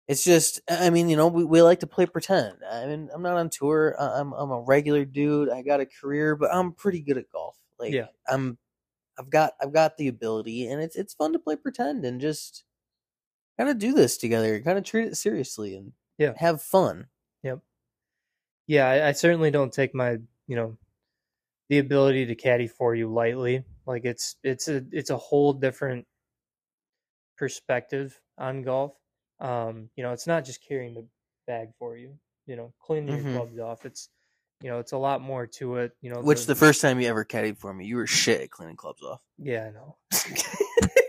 it's just, I mean, you know, we like to play pretend. I mean, I'm not on tour. I'm a regular dude. I got a career, but I'm pretty good at golf. Like, I've got the ability, and it's fun to play pretend and just kind of do this together, kind of treat it seriously and have fun. Yep. Yeah, I certainly don't take my, you know, the ability to caddy for you lightly. Like, it's a whole different perspective on golf. You know, it's not just carrying the bag for you, you know, cleaning your gloves off. It's, you know, it's a lot more to it, you know. Which the first time you ever caddied for me, you were shit at cleaning clubs off. Yeah, I know.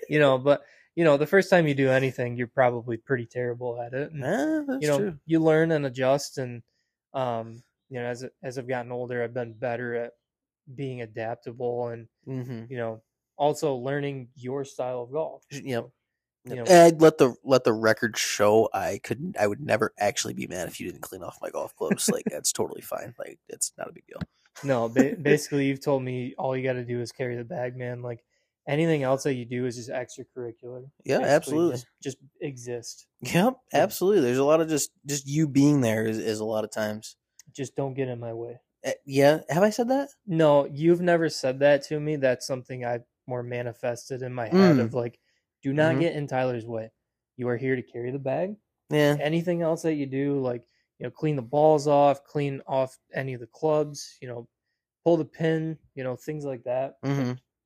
You know, but, you know, the first time you do anything, you're probably pretty terrible at it. And, that's you know, true. You learn and adjust. And, you know, as I've gotten older, I've been better at being adaptable and, you know, also learning your style of golf. Yep. You know, and let the record show I would never actually be mad if you didn't clean off my golf clubs. Like, that's totally fine. Like, it's not a big deal. No, basically you've told me all you got to do is carry the bag, man. Like, anything else that you do is just extracurricular. Yeah, basically, absolutely. Just exist. Yep, yeah. Absolutely. There's a lot of just you being there is a lot of times. Just don't get in my way. Yeah, have I said that? No, you've never said that to me. That's something I've more manifested in my head of, like, do not get in Tyler's way. You are here to carry the bag. Yeah. Anything else that you do, like, you know, clean the balls off, clean off any of the clubs, you know, pull the pin, you know, things like that,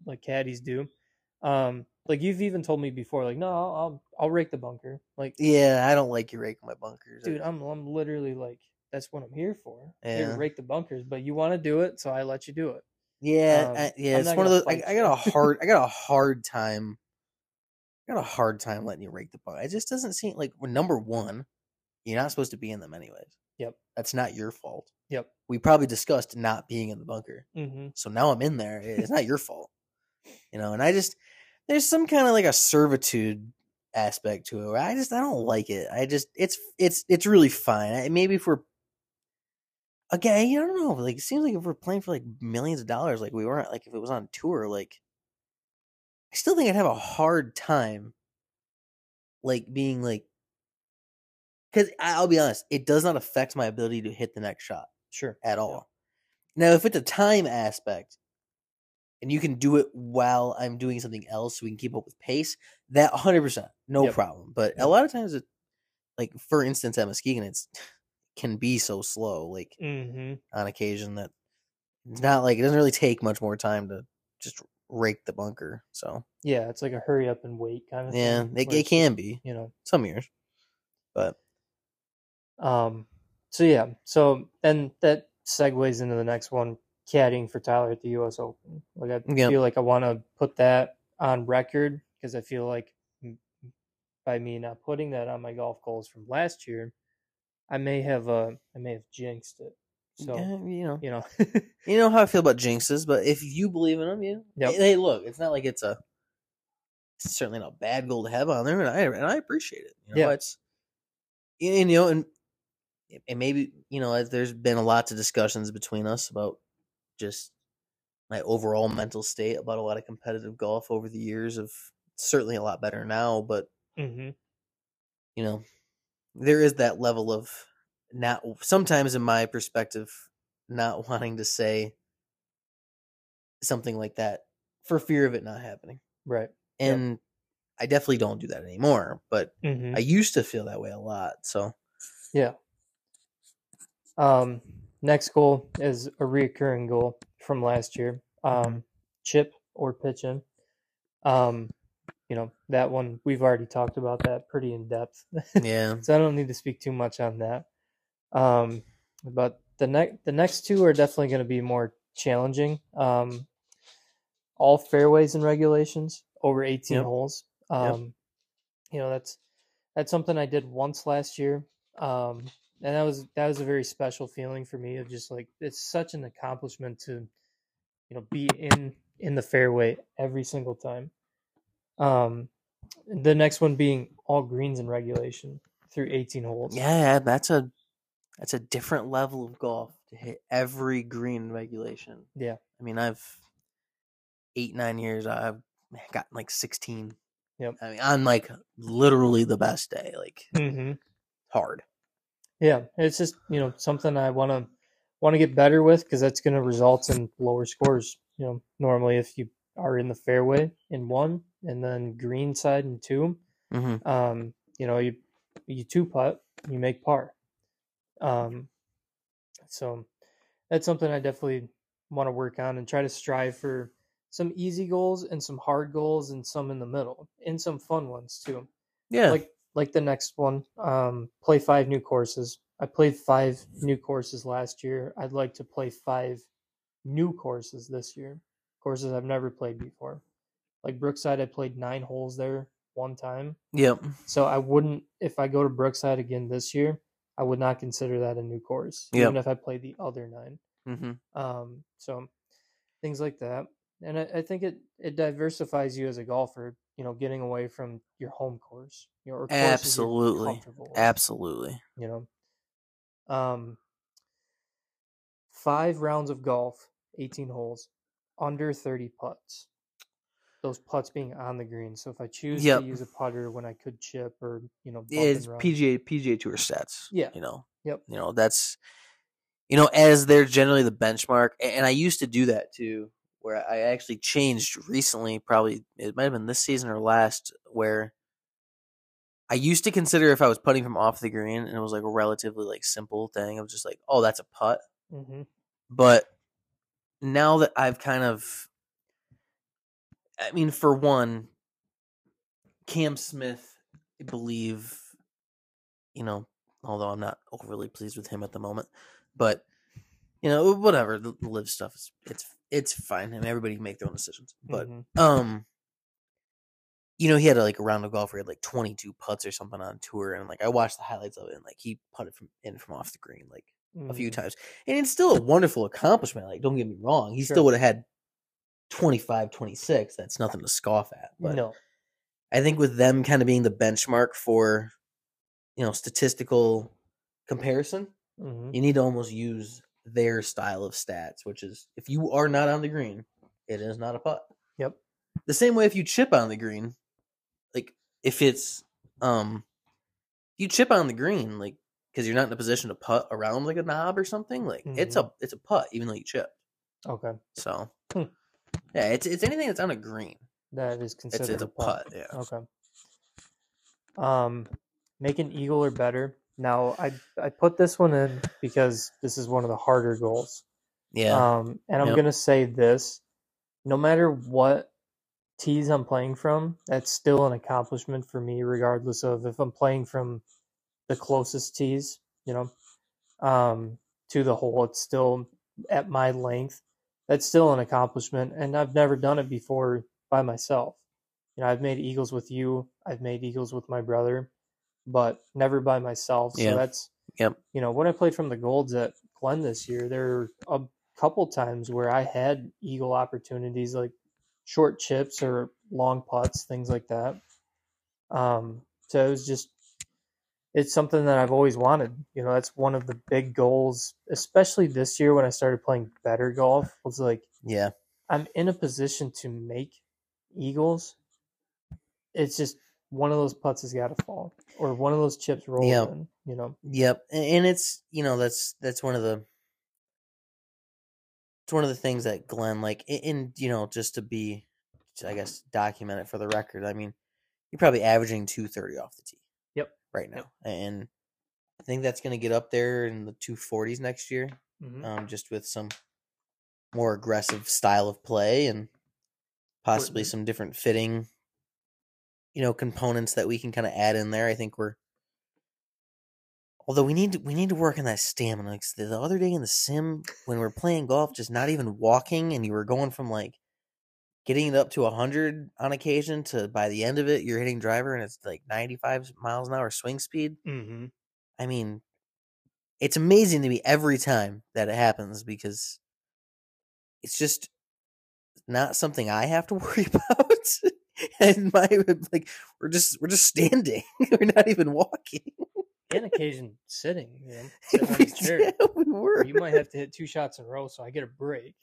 like caddies do. Like, you've even told me before, like, no, I'll rake the bunker. Like, yeah, I don't like you raking my bunkers, dude. I'm literally like, that's what I'm here for. Yeah. I'm here to rake the bunkers, but you want to do it, so I let you do it. Yeah, it's one of those. I got a hard time letting you rake the bunker. It just doesn't seem like, well, number one, you're not supposed to be in them anyways. Yep, that's not your fault. Yep, we probably discussed not being in the bunker. So now I'm in there. It's not your fault, you know. And I just, there's some kind of like a servitude aspect to it where I don't like it. I just, it's really fine. Maybe if we're, again, I don't know, like, it seems like if we're playing for like millions of dollars, like we weren't, like if it was on tour, like I still think I'd have a hard time, like, being like, because I'll be honest, it does not affect my ability to hit the next shot, sure, at all. Yeah. Now, if it's a time aspect, and you can do it while I'm doing something else, so we can keep up with pace, that 100%, no problem. But a lot of times, like, for instance, at Muskegon, it can be so slow, like, on occasion, that it's not like, it doesn't really take much more time to just rake the bunker. So yeah, it's like a hurry up and wait kind of thing. Yeah, it can be, you know, some years, but so yeah, so and that segues into the next one. Caddying for Tyler at the U.S. Open. Like, I feel like I want to put that on record, because I feel like by me not putting that on my golf goals from last year, I may have jinxed it. So you know, you know how I feel about jinxes. But if you believe in them, hey, look, it's not like it's certainly not a bad goal to have on there, and I appreciate it. You know, it's, and, you know, and maybe, you know, there's been a lot of discussions between us about just my overall mental state about a lot of competitive golf over the years, of certainly a lot better now, but you know, there is that level of not, sometimes in my perspective, not wanting to say something like that for fear of it not happening. Right. And yep. I definitely don't do that anymore, but I used to feel that way a lot. So yeah. Next goal is a reoccurring goal from last year. Chip or pitch in. You know, that one, we've already talked about that pretty in depth. Yeah. So I don't need to speak too much on that. But the next two are definitely going to be more challenging. All fairways and regulations over 18 holes. You know, that's something I did once last year. And that was a very special feeling for me of just like, it's such an accomplishment to, you know, be in the fairway every single time. The next one being all greens in regulation through 18 holes. Yeah, that's a different level of golf to hit every green in regulation. Yeah. I mean, I've 8-9 years, I've gotten like 16. Yep. I mean, on like literally the best day, like hard. Yeah, it's just, you know, something I want to get better with, because that's going to result in lower scores. You know, normally if you are in the fairway in one and then green side in two, you know, you two putt, you make par. So that's something I definitely want to work on and try to strive for some easy goals and some hard goals and some in the middle and some fun ones too. Yeah. Like the next one, play 5 new courses. I played 5 new courses last year. I'd like to play 5 new courses this year, courses I've never played before. Like Brookside, I played 9 holes there one time. Yep. So I wouldn't, if I go to Brookside again this year, I would not consider that a new course, even if I play the other 9. So things like that. And I think it diversifies you as a golfer, you know, getting away from your home course. You know, or absolutely. You're comfortable with, absolutely. You know, 5 rounds of golf, 18 holes, under 30 putts. Those putts being on the green. So if I choose to use a putter when I could chip or, you know, bump it's and run. PGA Tour stats. Yeah. You know, you know, that's, you know, as they're generally the benchmark. And I used to do that too, where I actually changed recently, probably it might have been this season or last, where I used to consider if I was putting from off the green, and it was like a relatively like simple thing. I was just like, oh, that's a putt. But now that I've kind of, I mean, for one, Cam Smith, I believe, you know, although I'm not overly pleased with him at the moment, but, you know, whatever, the live stuff, it's fine. I mean, everybody can make their own decisions. But, you know, he had like a round of golf where he had like 22 putts or something on tour. And like, I watched the highlights of it, and like he putted from off the green like a few times. And it's still a wonderful accomplishment. Like, don't get me wrong. He still would have had 25, 26. That's nothing to scoff at. But no. I think with them kind of being the benchmark for, you know, statistical comparison, you need to almost use their style of stats, which is if you are not on the green, it is not a putt. Yep. The same way if you chip on the green, like if it's you chip on the green, like because you're not in a position to putt around like a knob or something, like it's a putt even though you chip. Okay. So yeah, it's anything that's on a green that is considered it's a putt. Yeah. Okay. Make an eagle or better. Now, I put this one in because this is one of the harder goals. Yeah. And I'm going to say this. No matter what tees I'm playing from, that's still an accomplishment for me, regardless of if I'm playing from the closest tees, you know, to the hole. It's still at my length. That's still an accomplishment, and I've never done it before by myself. You know, I've made eagles with you. I've made eagles with my brother, but never by myself. So that's, you know, when I played from the golds at Glen this year, there were a couple times where I had eagle opportunities, like short chips or long putts, things like that. So it was just, it's something that I've always wanted. You know, that's one of the big goals, especially this year when I started playing better golf, was like, I'm in a position to make eagles. It's just one of those putts has got to fall, or one of those chips roll in, you know. Yep. And it's, you know, that's one of the, it's one of the things that Glen, like, and, you know, just to be, I guess, document it for the record. I mean, you're probably averaging 230 off the tee. Yep. Right now. Yep. And I think that's going to get up there in the 240s next year. Mm-hmm. Just with some more aggressive style of play and possibly some different fitting, you know, components that we can kind of add in there. I think we're, although we need to work on that stamina. Like the other day in the sim, when we're playing golf, just not even walking, and you were going from like getting it up to 100 on occasion to by the end of it, you're hitting driver and it's like 95 miles an hour swing speed. Mm-hmm. I mean, it's amazing to me every time that it happens, because it's just not something I have to worry about. And my, like, we're just standing. We're not even walking. An occasion sitting, you know, sitting on his chair. Yeah, we were. You might have to hit 2 shots in a row, so I get a break.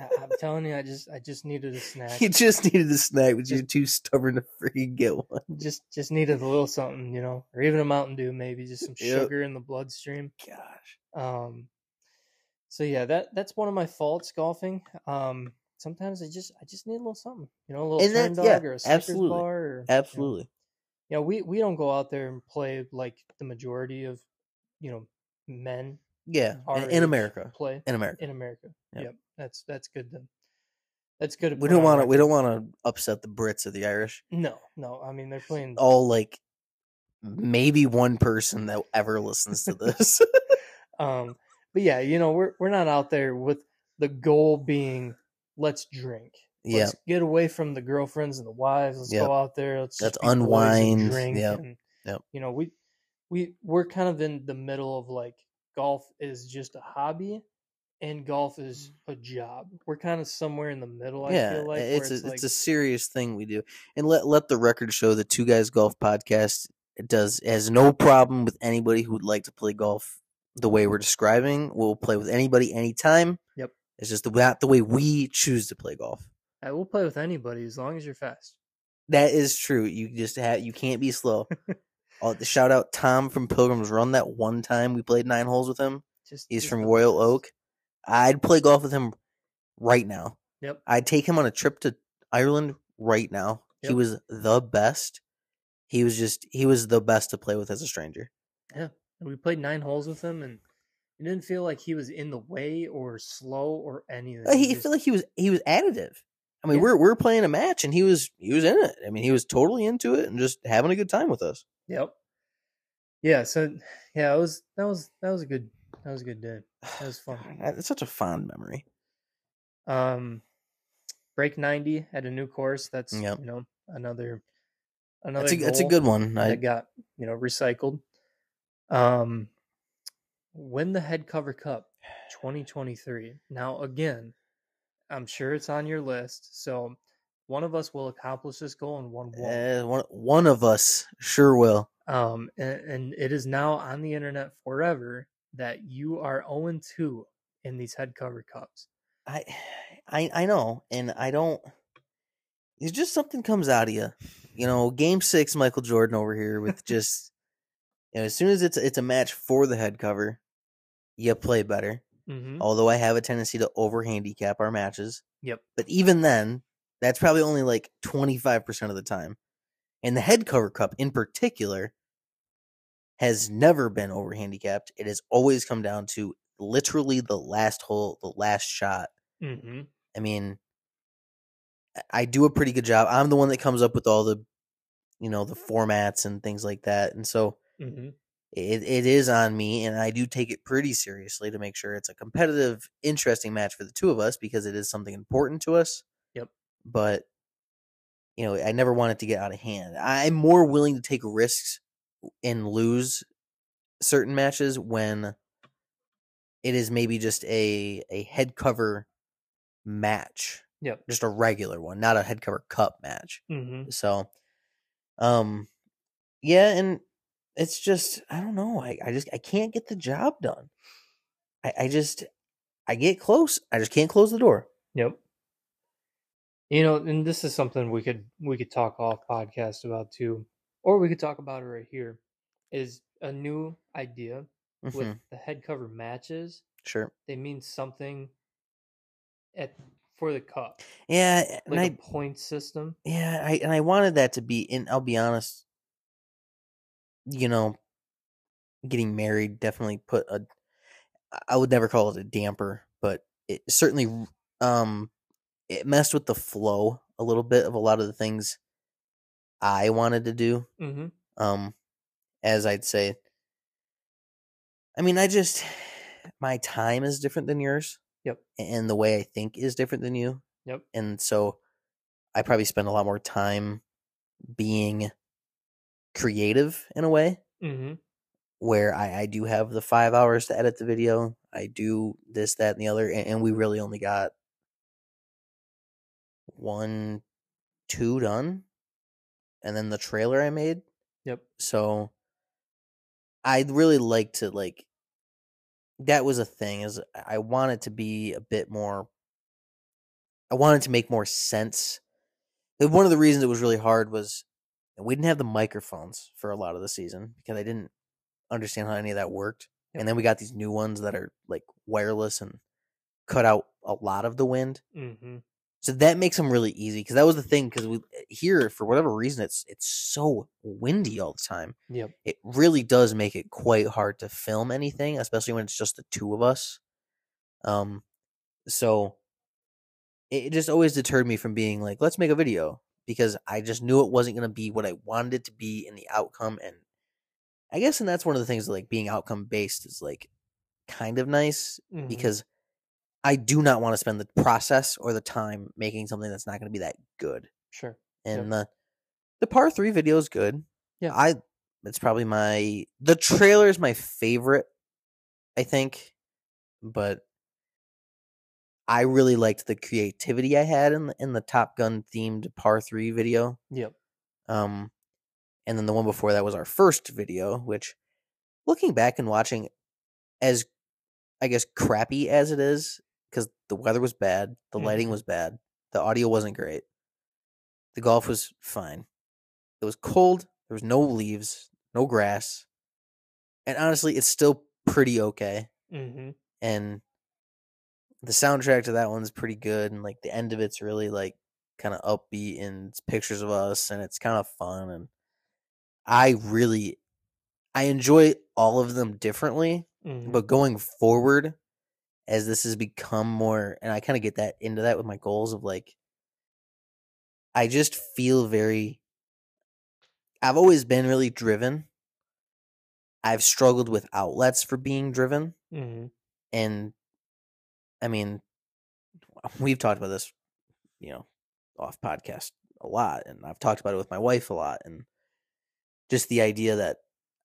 I'm telling you, I just needed a snack. You just needed a snack, but you're too stubborn to freaking get one. Just needed a little something, you know, or even a Mountain Dew, maybe just some sugar in the bloodstream. Gosh. So yeah, that's one of my faults golfing. Sometimes I just need a little something, you know, a little turn dog or a Snickers bar. Or, absolutely. You know, yeah, we don't go out there and play like the majority of, you know, men. Yeah, in America. Play in America. Yep. That's good. Then that's good. We don't want to upset the Brits or the Irish. No. I mean, they're playing all like maybe one person that ever listens to this. But yeah, you know, we're not out there with the goal being let's drink. Yeah. Let's get away from the girlfriends and the wives. Let's go out there. Let's unwind. And drink. Yeah. Yep. You know, we're kind of in the middle of like golf is just a hobby and golf is a job. We're kind of somewhere in the middle. I feel like it's a serious thing we do. And let the record show that Two Guys Golf Podcast has no problem with anybody who would like to play golf the way we're describing. We'll play with anybody anytime. Yep. It's just not the way we choose to play golf. I will play with anybody as long as you're fast. That is true. You just you can't be slow. Shout out Tom from Pilgrims Run. That one time we played 9 holes with him. He's from Royal Oak. I'd play golf with him right now. Yep. I'd take him on a trip to Ireland right now. Yep. He was the best. He was the best to play with as a stranger. Yeah. We played 9 holes with him, and it didn't feel like he was in the way or slow or anything. He felt like he was additive. I mean, we're playing a match, and he was in it. I mean, he was totally into it and just having a good time with us. Yep. Yeah. So yeah, that was a good day. That was fun. It's such a fond memory. Break 90 at a new course. That's you know, another. That's a good one. I got, you know, recycled. Win the Headcover Cup 2023. Now again, I'm sure it's on your list. So one of us will accomplish this goal in one walk. One of us sure will. And it is now on the internet forever that you are 0-2 in these Headcover Cups. I know, and I don't. It's just something comes out of you. You know, Game 6, Michael Jordan over here with just. You know, as soon as it's a match for the head cover, you play better. Mm-hmm. Although I have a tendency to over handicap our matches. Yep. But even then, that's probably only like 25% of the time. And the head cover cup in particular has never been over handicapped. It has always come down to literally the last hole, the last shot. Mm-hmm. I mean, I do a pretty good job. I'm the one that comes up with all the, you know, the formats and things like that. And so. Mm-hmm. It is on me, and I do take it pretty seriously to make sure it's a competitive, interesting match for the two of us, because it is something important to us. Yep. But, you know, I never want it to get out of hand. I'm more willing to take risks and lose certain matches when it is maybe just a head cover match. Yep. Just a regular one, not a head cover cup match. Mm-hmm. So, yeah, and it's just, I don't know. I can't get the job done. I get close. I just can't close the door. Yep. You know, and this is something we could talk off podcast about too, or we could talk about it right here. Is a new idea with the head cover matches. Sure, they mean something for the cup. Yeah, like a point system. Yeah, I wanted that to be in. I'll be honest. You know, getting married definitely put a. I would never call it a damper, but it certainly it messed with the flow a little bit of a lot of the things I wanted to do. Mm-hmm. As I'd say, I mean, my time is different than yours. Yep. And the way I think is different than you. Yep. And so I probably spend a lot more time being creative in a way. Mm-hmm. Where I do have the 5 hours to edit the video. I do this, that, and the other. And we really only got 2 done. And then the trailer I made. Yep. So I'd really like to, like, that was a thing, is I wanted to be a bit more, I wanted to make more sense. One of the reasons it was really hard was we didn't have the microphones for a lot of the season because I didn't understand how any of that worked. Yep. And then we got these new ones that are like wireless and cut out a lot of the wind. Mm-hmm. So that makes them really easy, because that was the thing, because we here, for whatever reason, it's so windy all the time. Yep. It really does make it quite hard to film anything, especially when it's just the two of us. So it just always deterred me from being like, let's make a video, because I just knew it wasn't going to be what I wanted it to be in the outcome. And I guess, and that's one of the things, like, being outcome based is like kind of nice, mm-hmm. because I do not want to spend the process or the time making something that's not going to be that good. Sure. And yep. the par 3 video is good. Yeah. It's probably the trailer is my favorite, I think, but I really liked the creativity I had in the Top Gun themed par 3 video. Yep. And then the one before that was our first video, which, looking back and watching, as I guess crappy as it is, because the weather was bad, the lighting was bad, the audio wasn't great, the golf was fine. It was cold, there was no leaves, no grass, and honestly, it's still pretty okay. Mm-hmm. And the soundtrack to that one's pretty good, and like the end of it's really like kind of upbeat, and it's pictures of us, and it's kind of fun, and I enjoy all of them differently. Mm-hmm. But going forward, as this has become more, and I kind of get that into that with my goals of like, I just feel I've always been really driven. I've struggled with outlets for being driven. Mm-hmm. And I mean, we've talked about this, you know, off podcast a lot, and I've talked about it with my wife a lot, and just the idea that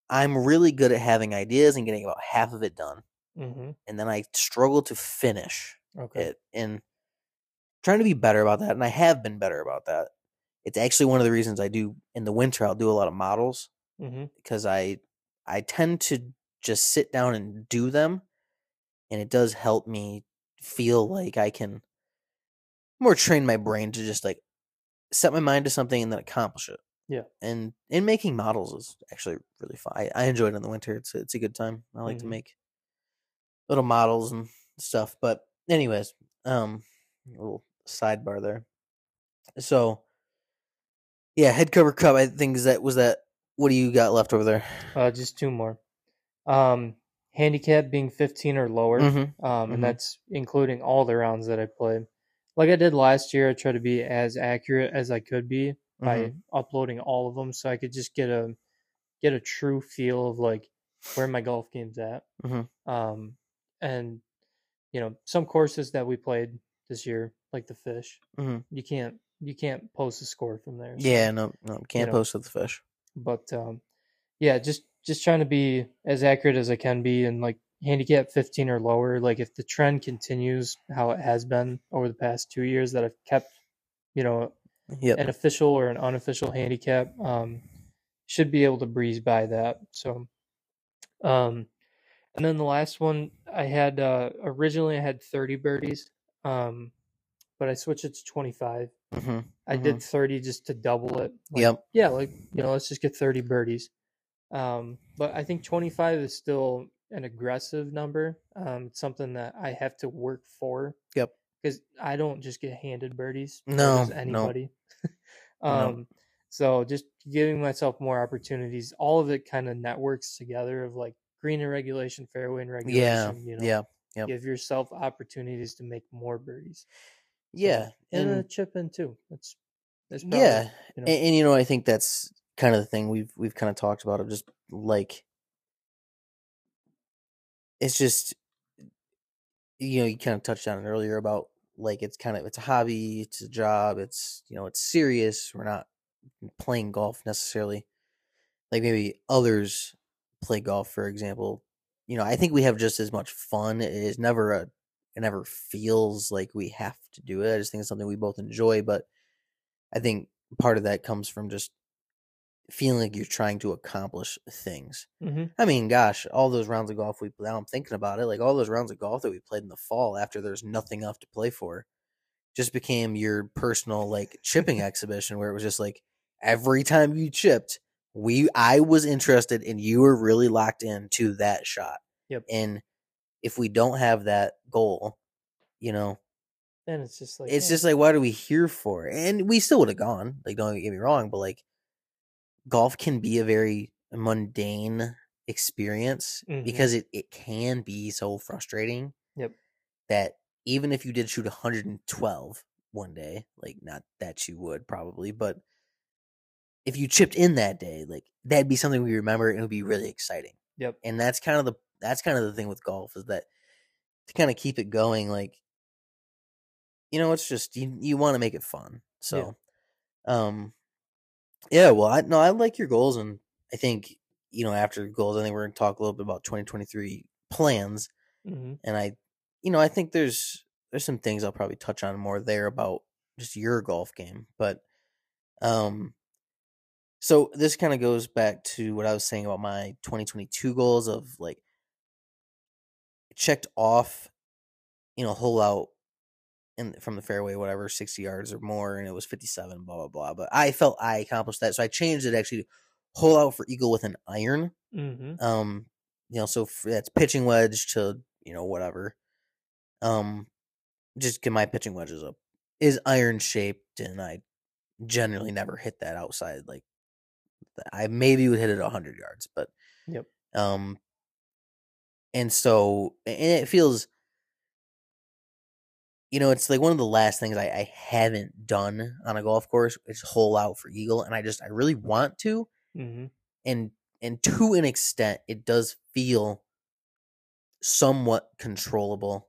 I'm really good at having ideas and getting about half of it done. Mm-hmm. And then I struggle to finish it, and trying to be better about that. And I have been better about that. It's actually one of the reasons I do in the winter, I'll do a lot of models, mm-hmm. because I tend to just sit down and do them. And it does help me feel like I can more train my brain to just like set my mind to something and then accomplish it. Yeah, and in making models is actually really fun. I enjoy it in the winter. It's a good time. I like to make little models and stuff. But anyways, a little sidebar there. So, yeah, Headcover Cup. I think that. What do you got left over there? Just 2 more. Handicap being 15 or lower, and that's including all the rounds that I played. Like I did last year, I tried to be as accurate as I could be by uploading all of them, so I could just get a true feel of like where my golf game's at. Mm-hmm. And you know, some courses that we played this year, like the Fish, you can't post a score from there. So, yeah, no, can't post at the Fish. But yeah, just trying to be as accurate as I can be, and like handicap 15 or lower. Like if the trend continues how it has been over the past 2 years, that I've kept, you know. Yep. An official or an unofficial handicap, should be able to breeze by that. So, and then the last one I had, originally I had 30 birdies, but I switched it to 25. Mm-hmm. I did 30 just to double it. Like, yep. Yeah, like, you know, let's just get 30 birdies. But I think 25 is still an aggressive number. It's something that I have to work for. Yep. Because I don't just get handed birdies. No. Anybody. No. No. So just giving myself more opportunities. All of it kind of networks together of like green and regulation, fairway and regulation. Yeah. You know, yeah. Yep. Give yourself opportunities to make more birdies. Yeah. So, and a chip in too. That's probably, yeah. You know, and you know, I think that's kind of the thing we've kind of talked about, of just like, it's just, you know, you kind of touched on it earlier about like, it's kind of, it's a hobby, it's a job, it's, you know, it's serious. We're not playing golf necessarily like maybe others play golf, for example. You know, I think we have just as much fun. It never feels like we have to do it. I just think it's something we both enjoy, but I think part of that comes from just feeling like you're trying to accomplish things. Mm-hmm. I mean, gosh, all those rounds of golf now I'm thinking about it, like all those rounds of golf that we played in the fall after there's nothing left to play for just became your personal like chipping exhibition, where it was just like every time you chipped, I was interested and you were really locked into that shot. Yep. And if we don't have that goal, you know, then it's just like, why do we here for? And we still would have gone, like, don't get me wrong, but like golf can be a very mundane experience, mm-hmm. because it can be so frustrating. Yep. That even if you did shoot 112 one day, like, not that you would probably, but if you chipped in that day, like, that'd be something we remember and it would be really exciting. Yep. And that's kind of the thing with golf, is that to kind of keep it going, like, you know, it's just, you want to make it fun. So, yeah. Yeah, well, I like your goals, and I think, you know, after goals, I think we're going to talk a little bit about 2023 plans. Mm-hmm. And I think there's some things I'll probably touch on more there about just your golf game, but, so this kind of goes back to what I was saying about my 2022 goals of like checked off, you know, hole out and from the fairway, whatever, 60 yards or more, and it was 57, blah, blah, blah. But I felt I accomplished that, so I changed it actually to hole out for eagle with an iron. Mm-hmm. You know, so that's pitching wedge to, you know, whatever. Just get my pitching wedges up is iron shaped, and I generally never hit that outside like. I maybe would hit it 100 yards, but yep. And so, and it feels, you know, it's like one of the last things I haven't done on a golf course is hole out for eagle, and I really want to, mm-hmm. and to an extent, it does feel somewhat controllable.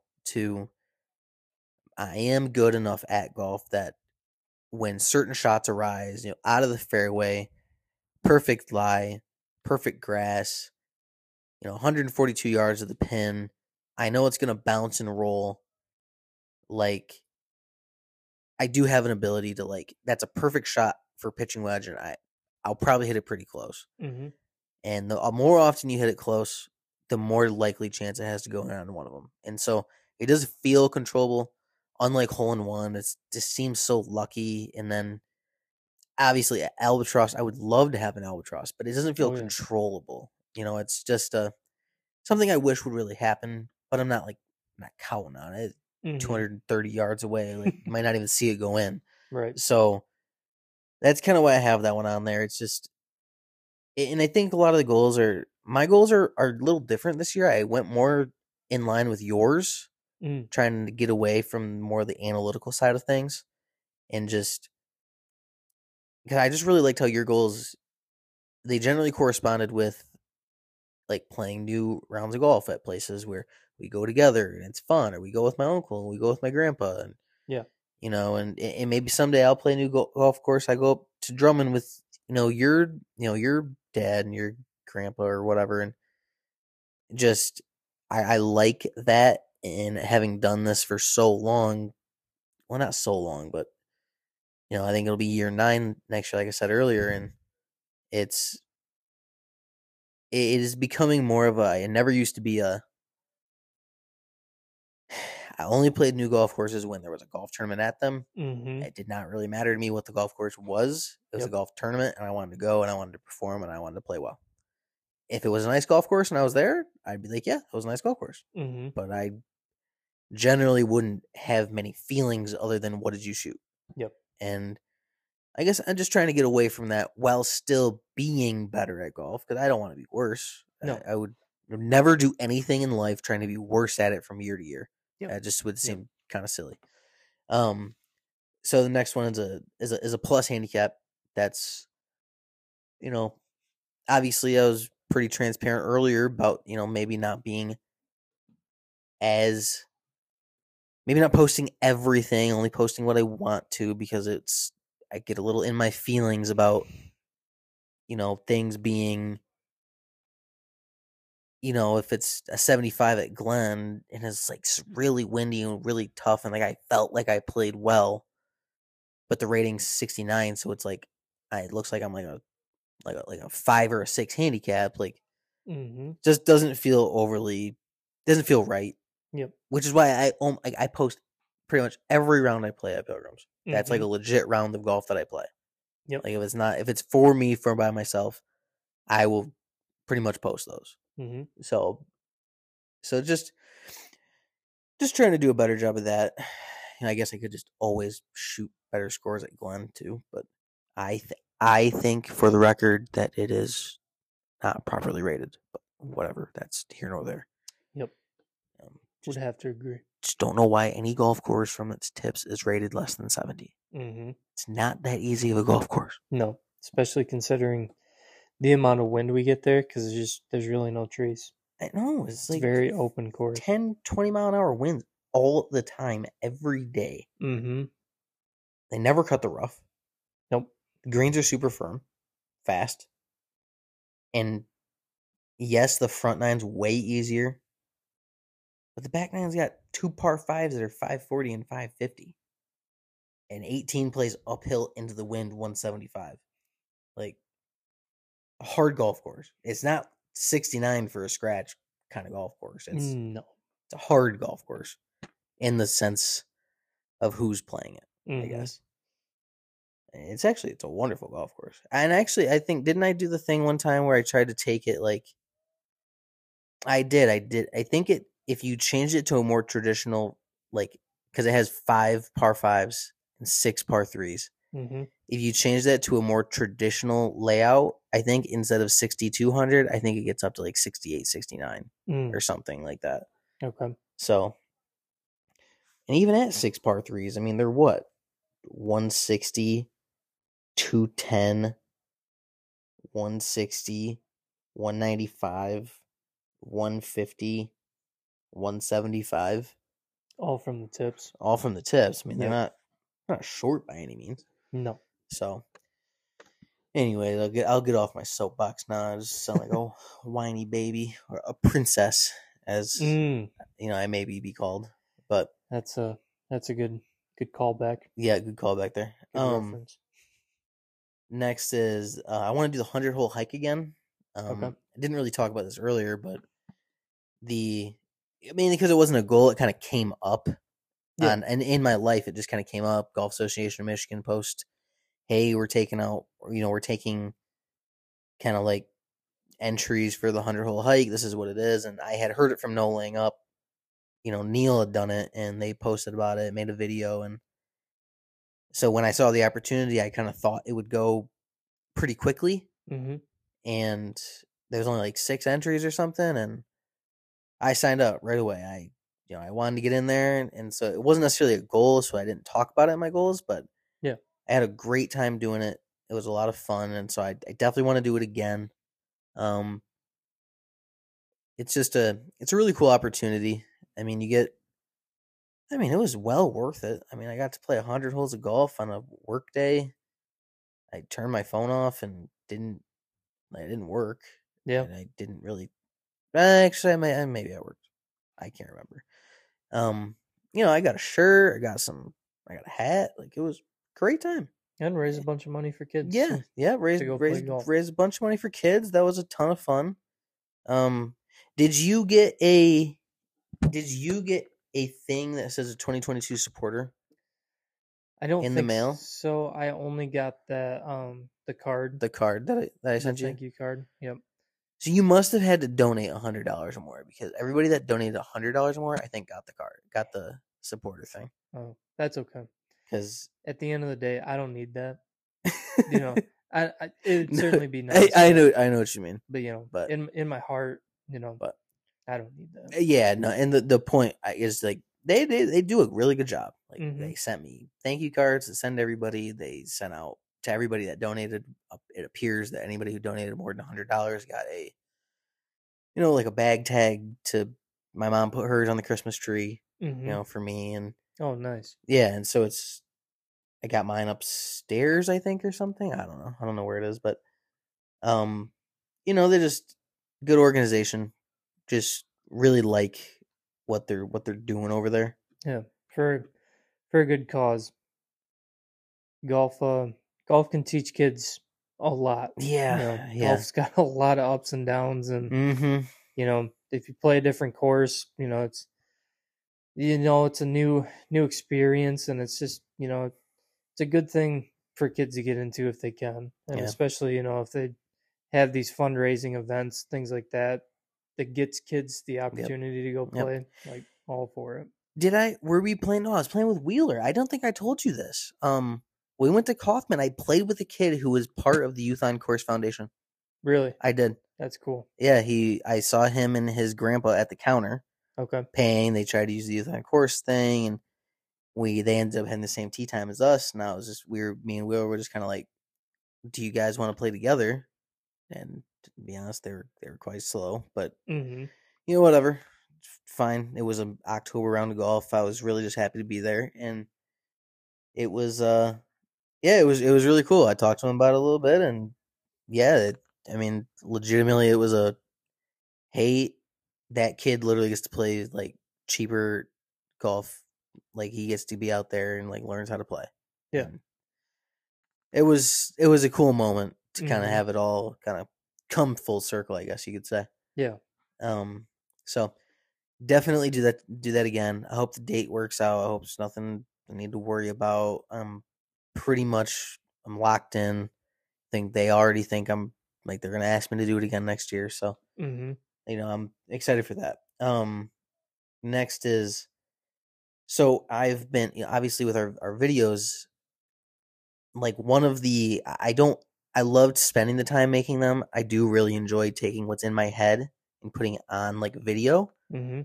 I am good enough at golf that when certain shots arise, you know, out of the fairway. Perfect lie, perfect grass, you know, 142 yards of the pin. I know it's going to bounce and roll. Like, I do have an ability to, like, that's a perfect shot for pitching wedge, and I'll probably hit it pretty close. Mm-hmm. And the more often you hit it close, the more likely chance it has to go around one of them. And so it does feel controllable. Unlike hole-in-one, it just seems so lucky. And then, obviously, albatross, I would love to have an albatross, but it doesn't feel controllable. You know, it's just something I wish would really happen, but I'm not, like, not counting on it. Mm-hmm. 230 yards away, like, might not even see it go in. Right. So that's kind of why I have that one on there. It's just, and I think a lot of the goals are a little different this year. I went more in line with yours, trying to get away from more of the analytical side of things, and just, because I just really liked how your goals, they generally corresponded with, like, playing new rounds of golf at places where we go together and it's fun, or we go with my uncle and we go with my grandpa, and yeah, you know, and maybe someday I'll play a new golf course. I go up to Drummond with, you know, your dad and your grandpa or whatever, and just I like that. And having done this for so long, well, not so long, but, you know, I think it'll be year 9 next year, like I said earlier, and it is becoming more of a. It never used to be a. I only played new golf courses when there was a golf tournament at them. Mm-hmm. It did not really matter to me what the golf course was. It was a golf tournament, and I wanted to go, and I wanted to perform, and I wanted to play well. If it was a nice golf course and I was there, I'd be like, yeah, it was a nice golf course. Mm-hmm. But I generally wouldn't have many feelings other than what did you shoot? Yep. And I guess I'm just trying to get away from that while still being better at golf, because I don't want to be worse. No. I would never do anything in life trying to be worse at it from year to year. Yep. That just would seem kind of silly. So the next one is a plus handicap. That's, you know, obviously I was pretty transparent earlier about, you know, maybe not being as, maybe not posting everything, only posting what I want to, because it's, I get a little in my feelings about, you know, things being, you know, if it's a 75 at Glen and it's like really windy and really tough and like I felt like I played well, but the rating's 69, so it's like it looks like I'm like a 5 or a 6 handicap. Like, just doesn't feel overly, doesn't feel right. Yep. Which is why I post pretty much every round I play at Pilgrims. That's like a legit round of golf that I play. Yep. Like if it's for me, for by myself, I will pretty much post those. Mm-hmm. So just trying to do a better job of that. And I guess I could just always shoot better scores at Glen too. But I think for the record that it is not properly rated. But whatever, that's here nor there. Yep. Would have to agree. Just don't know why any golf course from its tips is rated less than 70. Mm-hmm. It's not that easy of a golf course. No, especially considering the amount of wind we get there, because there's really no trees. I know. It's like very open course. 10, 20-mile-an-hour winds all the time, every day. Mm-hmm. They never cut the rough. Nope. The greens are super firm, fast. And yes, the front nine's way easier. But the back nine's got 2 par 5s that are 540 and 550. And 18 plays uphill into the wind 175. Like, a hard golf course. It's not 69 for a scratch kind of golf course. It's a hard golf course in the sense of who's playing it, I guess. It's a wonderful golf course. And actually, I think, didn't I do the thing one time where I tried to take it, like, I did. I think it, if you changed it to a more traditional, like, because it has 5 par 5s and 6 par 3s. Mm-hmm. If you change that to a more traditional layout, I think instead of 6,200, I think it gets up to like 68, 69 or something like that. Okay. So, and even at 6 par 3s, I mean, they're what? 160, 210, 160, 195, 150. 175. All from the tips. I mean, they're not short by any means. No. So, anyway, I'll get off my soapbox now. I just sound like a whiny baby or a princess, as you know, I maybe be called. But that's a good callback. Yeah, good callback there. Good reference. Next is I want to do the 100-hole hike again. Okay. I didn't really talk about this earlier, but because it wasn't a goal, it kind of came up. Yeah. And in my life, it just kind of came up. Golf Association of Michigan post, hey, we're taking kind of like entries for the 100-hole hike. This is what it is. And I had heard it from No Laying Up. You know, Neil had done it, and they posted about it, made a video. And so when I saw the opportunity, I kind of thought it would go pretty quickly. Mm-hmm. And there's only like 6 entries or something, and I signed up right away. I wanted to get in there, and so it wasn't necessarily a goal, so I didn't talk about it in my goals, but yeah, I had a great time doing it. It was a lot of fun, and so I definitely want to do it again. It's a really cool opportunity. I mean, it was well worth it. I mean, I got to play 100 holes of golf on a work day. I turned my phone off and I didn't work. Yeah. And I didn't really. Actually, maybe I worked. I can't remember. I got a shirt. I got a hat. Like, it was a great time. And raise a bunch of money for kids. Yeah. Yeah. Raise a bunch of money for kids. That was a ton of fun. Did you get a thing that says a 2022 supporter? I don't in the mail. So I only got the card. The card that I sent you. Thank you card. Yep. So you must have had to donate $100 or more, because everybody that donated $100 or more, I think, got the card, got the supporter thing. Oh, that's okay. Because at the end of the day, I don't need that. You know, it'd certainly be nice. I know what you mean. But you know, but in my heart, you know, but I don't need that. Yeah, no. And the point is, like, they do a really good job. Like, mm-hmm. They sent me thank you cards to send everybody. They sent out to everybody that donated. It appears that anybody who donated more than $100 got a, you know, like a bag tag to my mom put hers on the Christmas tree. Mm-hmm. You know, for me. And oh, nice. Yeah, and so it's. I got mine upstairs, I think, or something. I don't know. I don't know where it is, but, you know, they're just good organization. Just really like what they're doing over there. Yeah, for a good cause. Golf can teach kids a lot. Yeah, you know, golf's got a lot of ups and downs, and mm-hmm. you know, if you play a different course, you know, it's a new experience, and it's just, you know. It's a good thing for kids to get into if they can, and especially, you know, if they have these fundraising events, things like that, that gets kids the opportunity to go play. Like, all for it. Were we playing? No, I was playing with Wheeler. I don't think I told you this. We went to Kaufman. I played with a kid who was part of the Youth on Course Foundation. Really? I did. That's cool. Yeah, I saw him and his grandpa at the counter. Okay. Paying. They tried to use the Youth on Course thing, and they ended up having the same tee time as us, and I was just me and Will were just kinda like, do you guys want to play together? And to be honest, they were quite slow, but mm-hmm. you know, whatever. Fine. It was an October round of golf. I was really just happy to be there, and it was it was really cool. I talked to him about it a little bit, and legitimately it was a, hey, that kid literally gets to play like cheaper golf. Like, he gets to be out there and, like, learns how to play. Yeah. And it was a cool moment to mm-hmm. kind of have it all kind of come full circle, I guess you could say. Yeah. So definitely do that again. I hope the date works out. I hope it's nothing I need to worry about. I'm locked in. I think they already think I'm, like, they're going to ask me to do it again next year. So, mm-hmm. you know, I'm excited for that. Next is. So I've been, you know, obviously with our videos, like one of the, I loved spending the time making them. I do really enjoy taking what's in my head and putting it on like a video. Mm-hmm.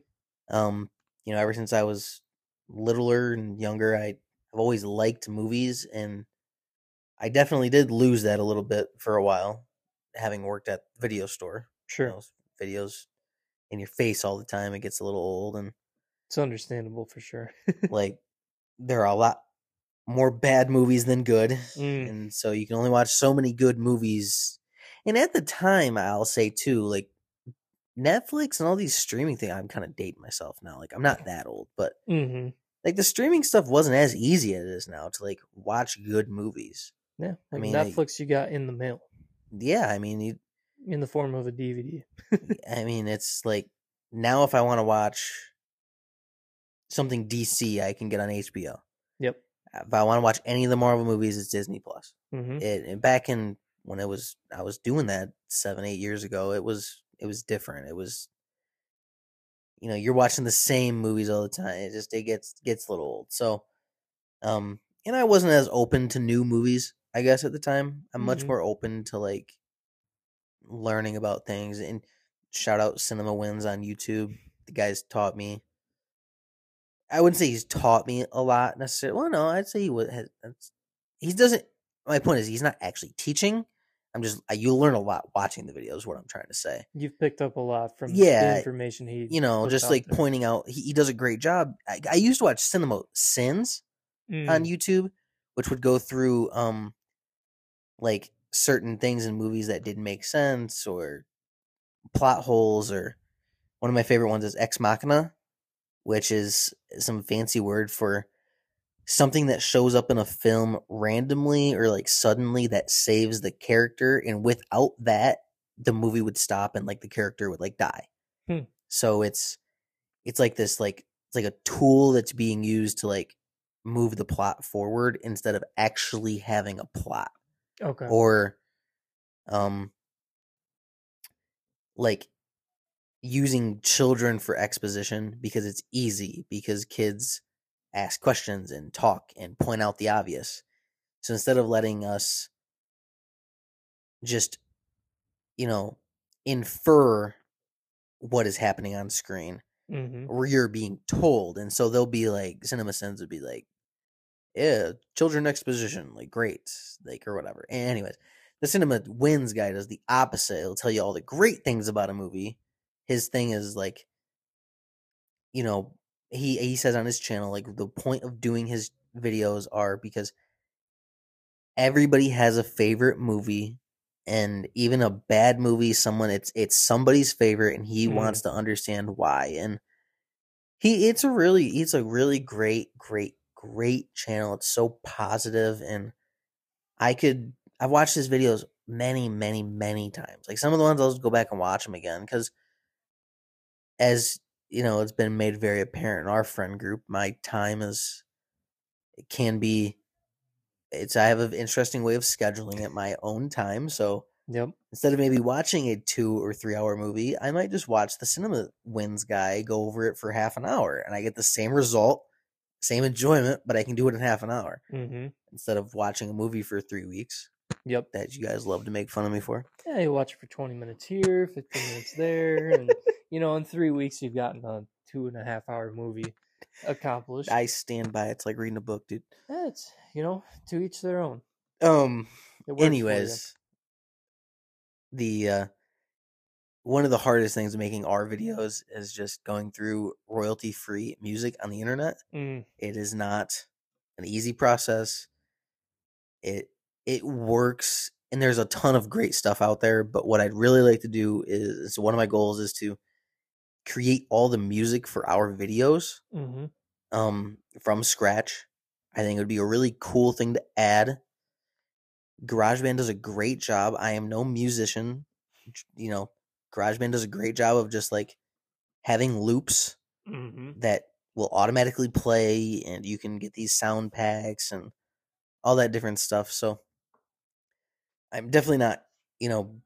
You know, ever since I was littler and younger, I've always liked movies, and I definitely did lose that a little bit for a while, having worked at the video store. Sure. You know, videos in your face all the time. It gets a little old, and it's understandable for sure. Like, there are a lot more bad movies than good. Mm. And so you can only watch so many good movies. And at the time, I'll say too, like, Netflix and all these streaming things, I'm kind of dating myself now. Like, I'm not that old, but mm-hmm. like the streaming stuff wasn't as easy as it is now to like watch good movies. Yeah. Like, I mean, Netflix, you got in the mail. Yeah. I mean, in the form of a DVD. I mean, it's like now if I want to watch something DC, I can get on HBO. Yep. If I want to watch any of the Marvel movies, it's Disney Plus. Mm-hmm. And back in when I was doing that 7-8 years ago, it was different. It was, you know, you're watching the same movies all the time. It gets a little old. So, and I wasn't as open to new movies, I guess, at the time. I'm mm-hmm. much more open to like learning about things. And shout out Cinema Wins on YouTube. The guys taught me. I wouldn't say he's taught me a lot necessarily. Well, no, I'd say he doesn't. My point is, he's not actually teaching. You learn a lot watching the videos. What I'm trying to say. You've picked up a lot from the information he. You know, just like there. Pointing out, he does a great job. I used to watch Cinema Sins on YouTube, which would go through like certain things in movies that didn't make sense or plot holes. Or one of my favorite ones is Ex Machina, which is some fancy word for something that shows up in a film randomly or like suddenly that saves the character. And without that, the movie would stop and like the character would like die. Hmm. So it's like this like it's like a tool that's being used to like move the plot forward instead of actually having a plot. Okay. Or like using children for exposition because it's easy, because kids ask questions and talk and point out the obvious. So instead of letting us just, you know, infer what is happening on screen, or you're being told. And so they'll be like, CinemaSins would be like, yeah, children exposition, like great, like, or whatever. And anyways, the Cinema Wins guy does the opposite. It'll tell you all the great things about a movie. His thing is like, you know, he says on his channel, like the point of doing his videos are because everybody has a favorite movie, and even a bad movie, it's somebody's favorite, and he wants to understand why. And it's a really great channel. It's so positive, and I've watched his videos many times. Like some of the ones I'll just go back and watch them again, because as you know, it's been made very apparent in our friend group, my time I have an interesting way of scheduling at my own time. So instead of maybe watching a 2 or 3 hour movie, I might just watch the Cinema Wins guy go over it for half an hour, and I get the same result, same enjoyment, but I can do it in half an hour instead of watching a movie for 3 weeks. That you guys love to make fun of me for. Yeah, you watch it for 20 minutes here, 15 minutes there, and you know, in 3 weeks you've gotten a 2.5 hour movie accomplished. I stand by it. It's like reading a book, dude. Yeah, it's, you know, to each their own. Anyways, the one of the hardest things making our videos is just going through royalty-free music on the internet. It is not an easy process. It works, and there's a ton of great stuff out there, but what I'd really like to do is, one of my goals is to create all the music for our videos from scratch. I think it would be a really cool thing to add. GarageBand does a great job. I am no musician. You know, GarageBand does a great job of just like having loops that will automatically play, and you can get these sound packs and all that different stuff. So I'm definitely not, you know,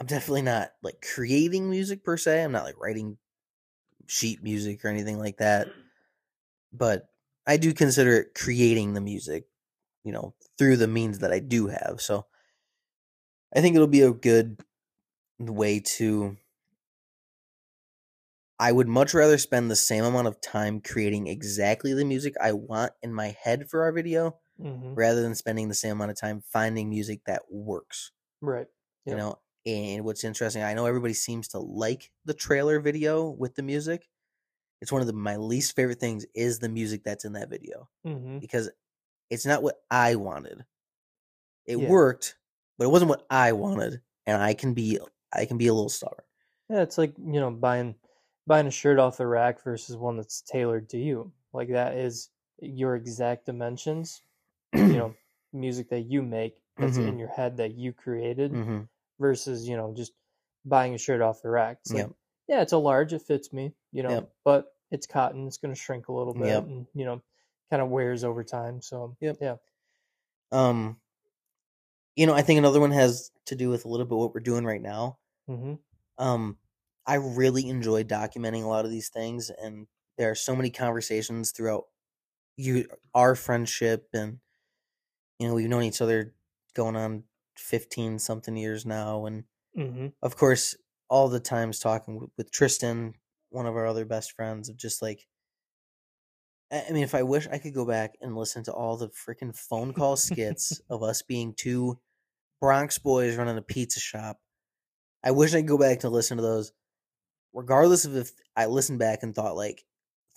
I'm definitely not like creating music per se. I'm not like writing sheet music or anything like that. But I do consider it creating the music, you know, through the means that I do have. So I think it'll be a good way to. I would much rather spend the same amount of time creating exactly the music I want in my head for our video rather than spending the same amount of time finding music that works. Right. Yep. You know, and what's interesting, I know everybody seems to like the trailer video with the music. It's one of my least favorite things is the music that's in that video because it's not what I wanted. It worked, but it wasn't what I wanted, and I can be a little stubborn. Yeah, it's like, you know, buying a shirt off the rack versus one that's tailored to you. Like that is your exact dimensions, you know, music that you make that's in your head that you created versus, you know, just buying a shirt off the rack. It's like, yeah, it's a large, it fits me, you know, but it's cotton, it's going to shrink a little bit and, you know, kind of wears over time. So, yeah. You know, I think another one has to do with a little bit what we're doing right now. I really enjoy documenting a lot of these things, and there are so many conversations throughout our friendship, and, you know, we've known each other going on 15 something years now. And of course, all the times talking with Tristan, one of our other best friends, of just like, I mean, if I wish I could go back and listen to all the freaking phone call skits of us being two Bronx boys running a pizza shop. I wish I could go back to listen to those. Regardless of if I listened back and thought like,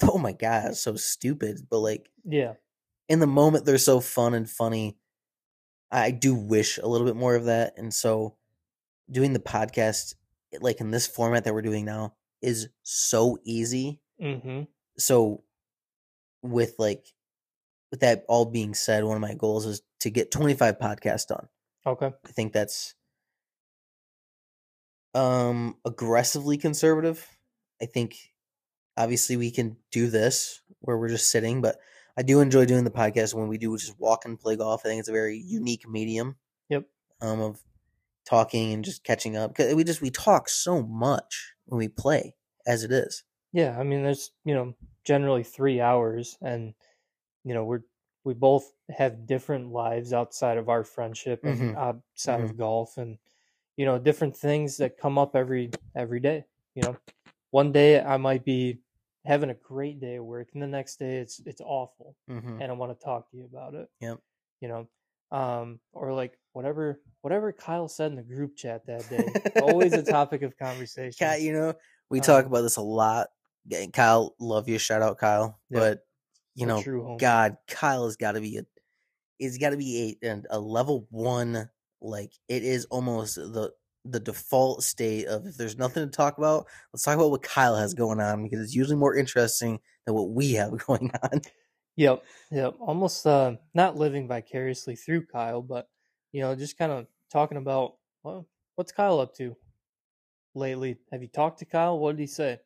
oh my God, that's so stupid. But like, yeah, in the moment they're so fun and funny. I do wish a little bit more of that. And so doing the podcast, like in this format that we're doing now, is so easy. So with that all being said, one of my goals is to get 25 podcasts done. Okay. I think that's aggressively conservative. I think Obviously, we can do this where we're just sitting, but I do enjoy doing the podcast when we do just walk and play golf. I think it's a very unique medium. Yep. Of talking and just catching up. 'Cause we talk so much when we play as it is. Yeah. I mean, there's, generally 3 hours, and, we both have different lives outside of our friendship and outside of golf, and, different things that come up every day. One day I might be having a great day at work, and the next day it's awful, and I want to talk to you about it. Yep. Or like whatever Kyle said in the group chat that day, always a topic of conversation. Kyle, we talk about this a lot. Kyle, love you. Shout out Kyle. Yeah. But God, Kyle has got to be a level one. Like, it is almost the default state of, if there's nothing to talk about, let's talk about what Kyle has going on, because it's usually more interesting than what we have going on. Yep. Almost not living vicariously through Kyle, but, just kind of talking about, well, what's Kyle up to lately? Have you talked to Kyle? What did he say?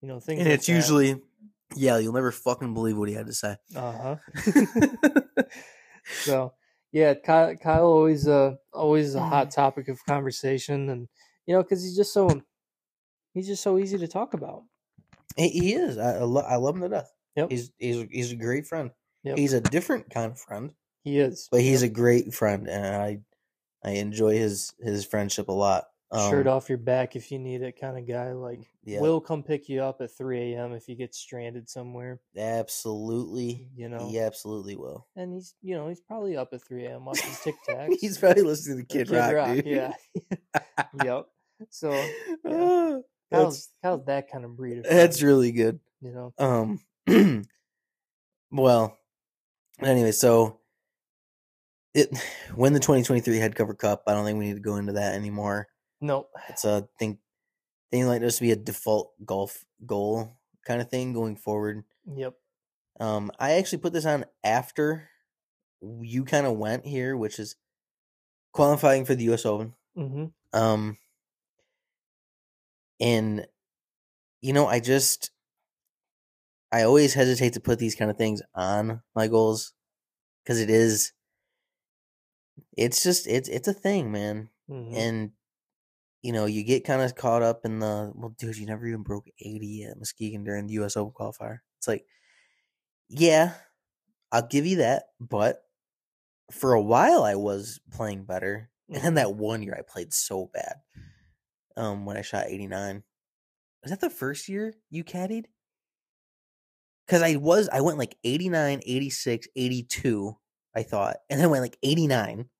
Things. And like it's usually, you'll never fucking believe what he had to say. So. Yeah, Kyle always a hot topic of conversation, and because he's just so easy to talk about. He is. I love him to death. Yep. He's a great friend. Yep. He's a different kind of friend. He is, but he's a great friend, and I enjoy his friendship a lot. Shirt off your back if you need it kind of guy. Like, will come pick you up at 3 a.m. if you get stranded somewhere. Absolutely. He absolutely will. And he's probably up at 3 a.m. watching Tic Tacs. He's probably listening to Kid Rock, dude. Yeah. Yep. So, yeah. Kyle's that kind of breed of friend. That's really good. Well, anyway, so when the 2023 Headcover Cup, I don't think we need to go into that anymore. No, it's a thing like this to be a default golf goal kind of thing going forward. Yep. I actually put this on after you kind of went here, which is qualifying for the U.S. Open. And I always hesitate to put these kind of things on my goals, because it's a thing, man, and. You get kind of caught up in dude, you never even broke 80 at Muskegon during the U.S. Open qualifier. It's like, yeah, I'll give you that. But for a while, I was playing better. And then that one year, I played so bad when I shot 89. Was that the first year you caddied? Because I went like 89, 86, 82, I thought. And then went like 89.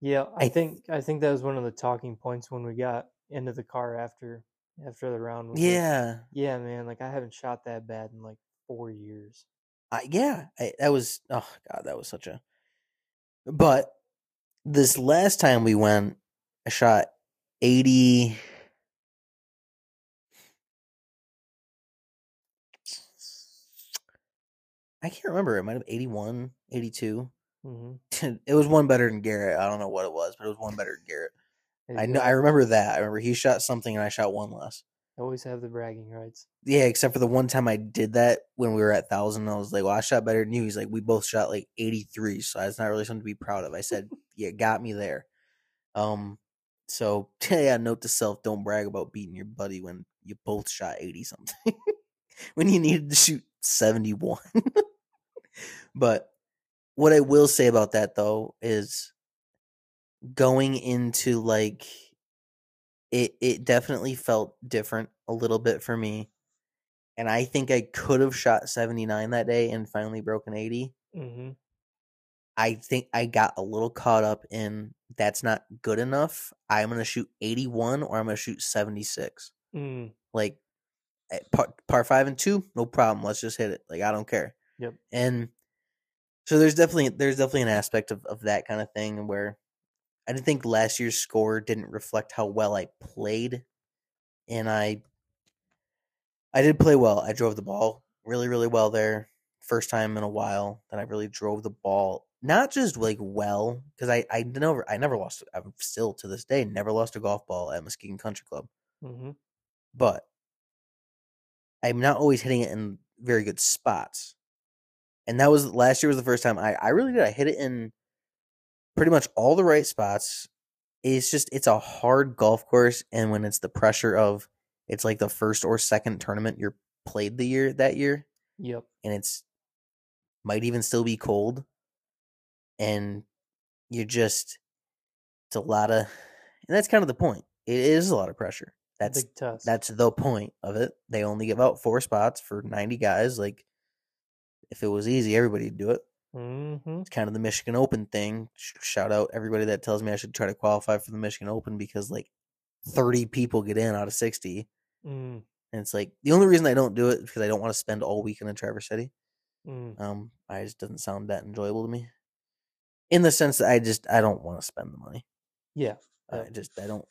Yeah, I think that was one of the talking points when we got into the car after the round. Yeah, man. Like, I haven't shot that bad in like 4 years. But this last time we went, I shot 80. I can't remember. It might have 81, 82. It was one better than Garrett. I don't know what it was, but it was one better than Garrett. I remember that. I remember he shot something and I shot one less. I always have the bragging rights. Yeah, except for the one time I did that when we were at 1,000. I was like, well, I shot better than you. He's like, we both shot like 83, so that's not really something to be proud of. I said, yeah, got me there. So, yeah, note to self, don't brag about beating your buddy when you both shot 80-something. When you needed to shoot 71. But what I will say about that, though, is going into, like, it definitely felt different a little bit for me. And I think I could have shot 79 that day and finally broken 80. I think I got a little caught up in, that's not good enough. I'm going to shoot 81 or I'm going to shoot 76. Like, par 5 and 2, no problem. Let's just hit it. Like, I don't care. Yep. And so there's definitely an aspect of that kind of thing where I didn't think last year's score didn't reflect how well I played, and I did play well. I drove the ball really, really well there. First time in a while that I really drove the ball, not just like well, because I never lost. I'm still to this day never lost a golf ball at Muskegon Country Club, but I'm not always hitting it in very good spots. And that was last year was the first time I really did. I hit it in pretty much all the right spots. It's just, it's a hard golf course. And when it's the pressure of, it's like the first or second tournament you're played the year that year. Yep. And it's might even still be cold. And you just, it's a lot of, and that's kind of the point. It is a lot of pressure. That's the point of it. They only give out 4 spots for 90 guys. Like, if it was easy, everybody would do it. Mm-hmm. It's kind of the Michigan Open thing. Shout out everybody that tells me I should try to qualify for the Michigan Open because like 30 people get in out of 60. Mm. And it's like, the only reason I don't do it is because I don't want to spend all weekend in Traverse City. Mm. I just doesn't sound that enjoyable to me. In the sense that I don't want to spend the money. Yeah. I don't.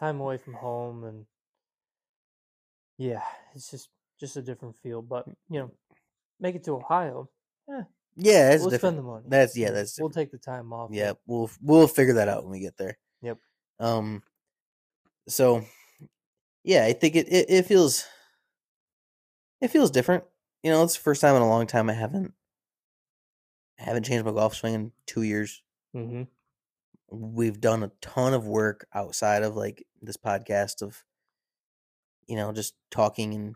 Time away from home and yeah, it's just a different feel. But, you know, make it to Ohio. Yeah, that's we'll different. Spend the money. That's different. We'll take the time off. Yeah, we'll figure that out when we get there. Yep. So, yeah, I think it feels different. You know, it's the first time in a long time I haven't changed my golf swing in 2 years. Mm-hmm. We've done a ton of work outside of like this podcast of, you know, just talking and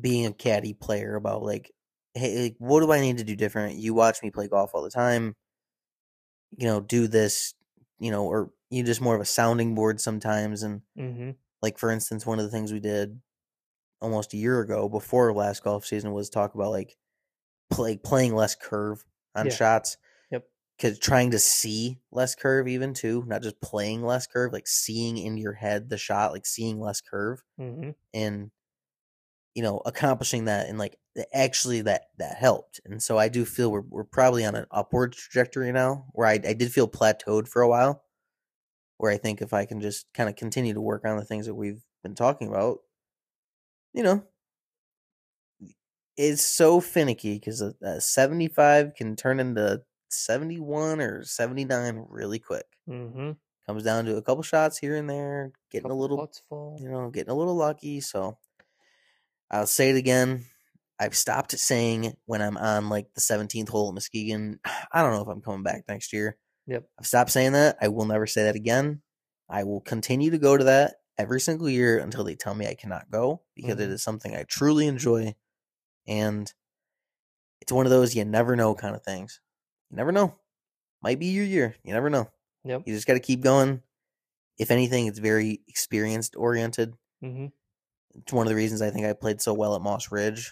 being a caddy player about like, hey, like, what do I need to do different? You watch me play golf all the time, you know, do this, you know, or you just more of a sounding board sometimes. And mm-hmm. like, for instance, one of the things we did almost a year ago before last golf season was talk about like playing less curve on shots. Because trying to see less curve even too, not just playing less curve, like seeing in your head the shot, like seeing less curve mm-hmm. and, you know, accomplishing that. And like, actually that helped. And so I do feel we're probably on an upward trajectory now where I did feel plateaued for a while, where I think if I can just kind of continue to work on the things that we've been talking about, you know, it's so finicky because a 75 can turn into 71 or 79 really quick. Mm-hmm. Comes down to a couple shots here and there, getting a little lucky. So I'll say it again. I've stopped saying when I'm on like the 17th hole at Muskegon, I don't know if I'm coming back next year. Yep. I've stopped saying that. I will never say that again. I will continue to go to that every single year until they tell me I cannot go because mm-hmm. it is something I truly enjoy. And it's one of those you never know kind of things. You never know. Might be your year. You never know. Yep. You just got to keep going. If anything, it's very experience-oriented. Mm-hmm. It's one of the reasons I think I played so well at Moss Ridge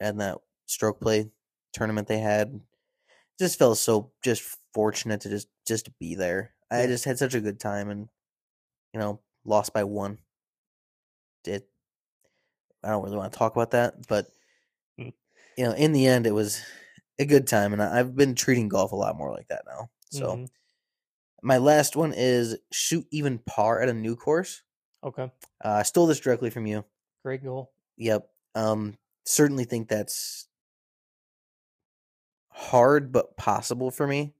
and that stroke play tournament they had. Just felt so just fortunate to just be there. Yeah. I just had such a good time and, you know, lost by 1. I don't really want to talk about that, but, you know, in the end, it was a good time, and I've been treating golf a lot more like that now. So mm-hmm. my last one is shoot even par at a new course. Okay. I stole this directly from you. Great goal. Yep. Certainly think that's hard but possible for me.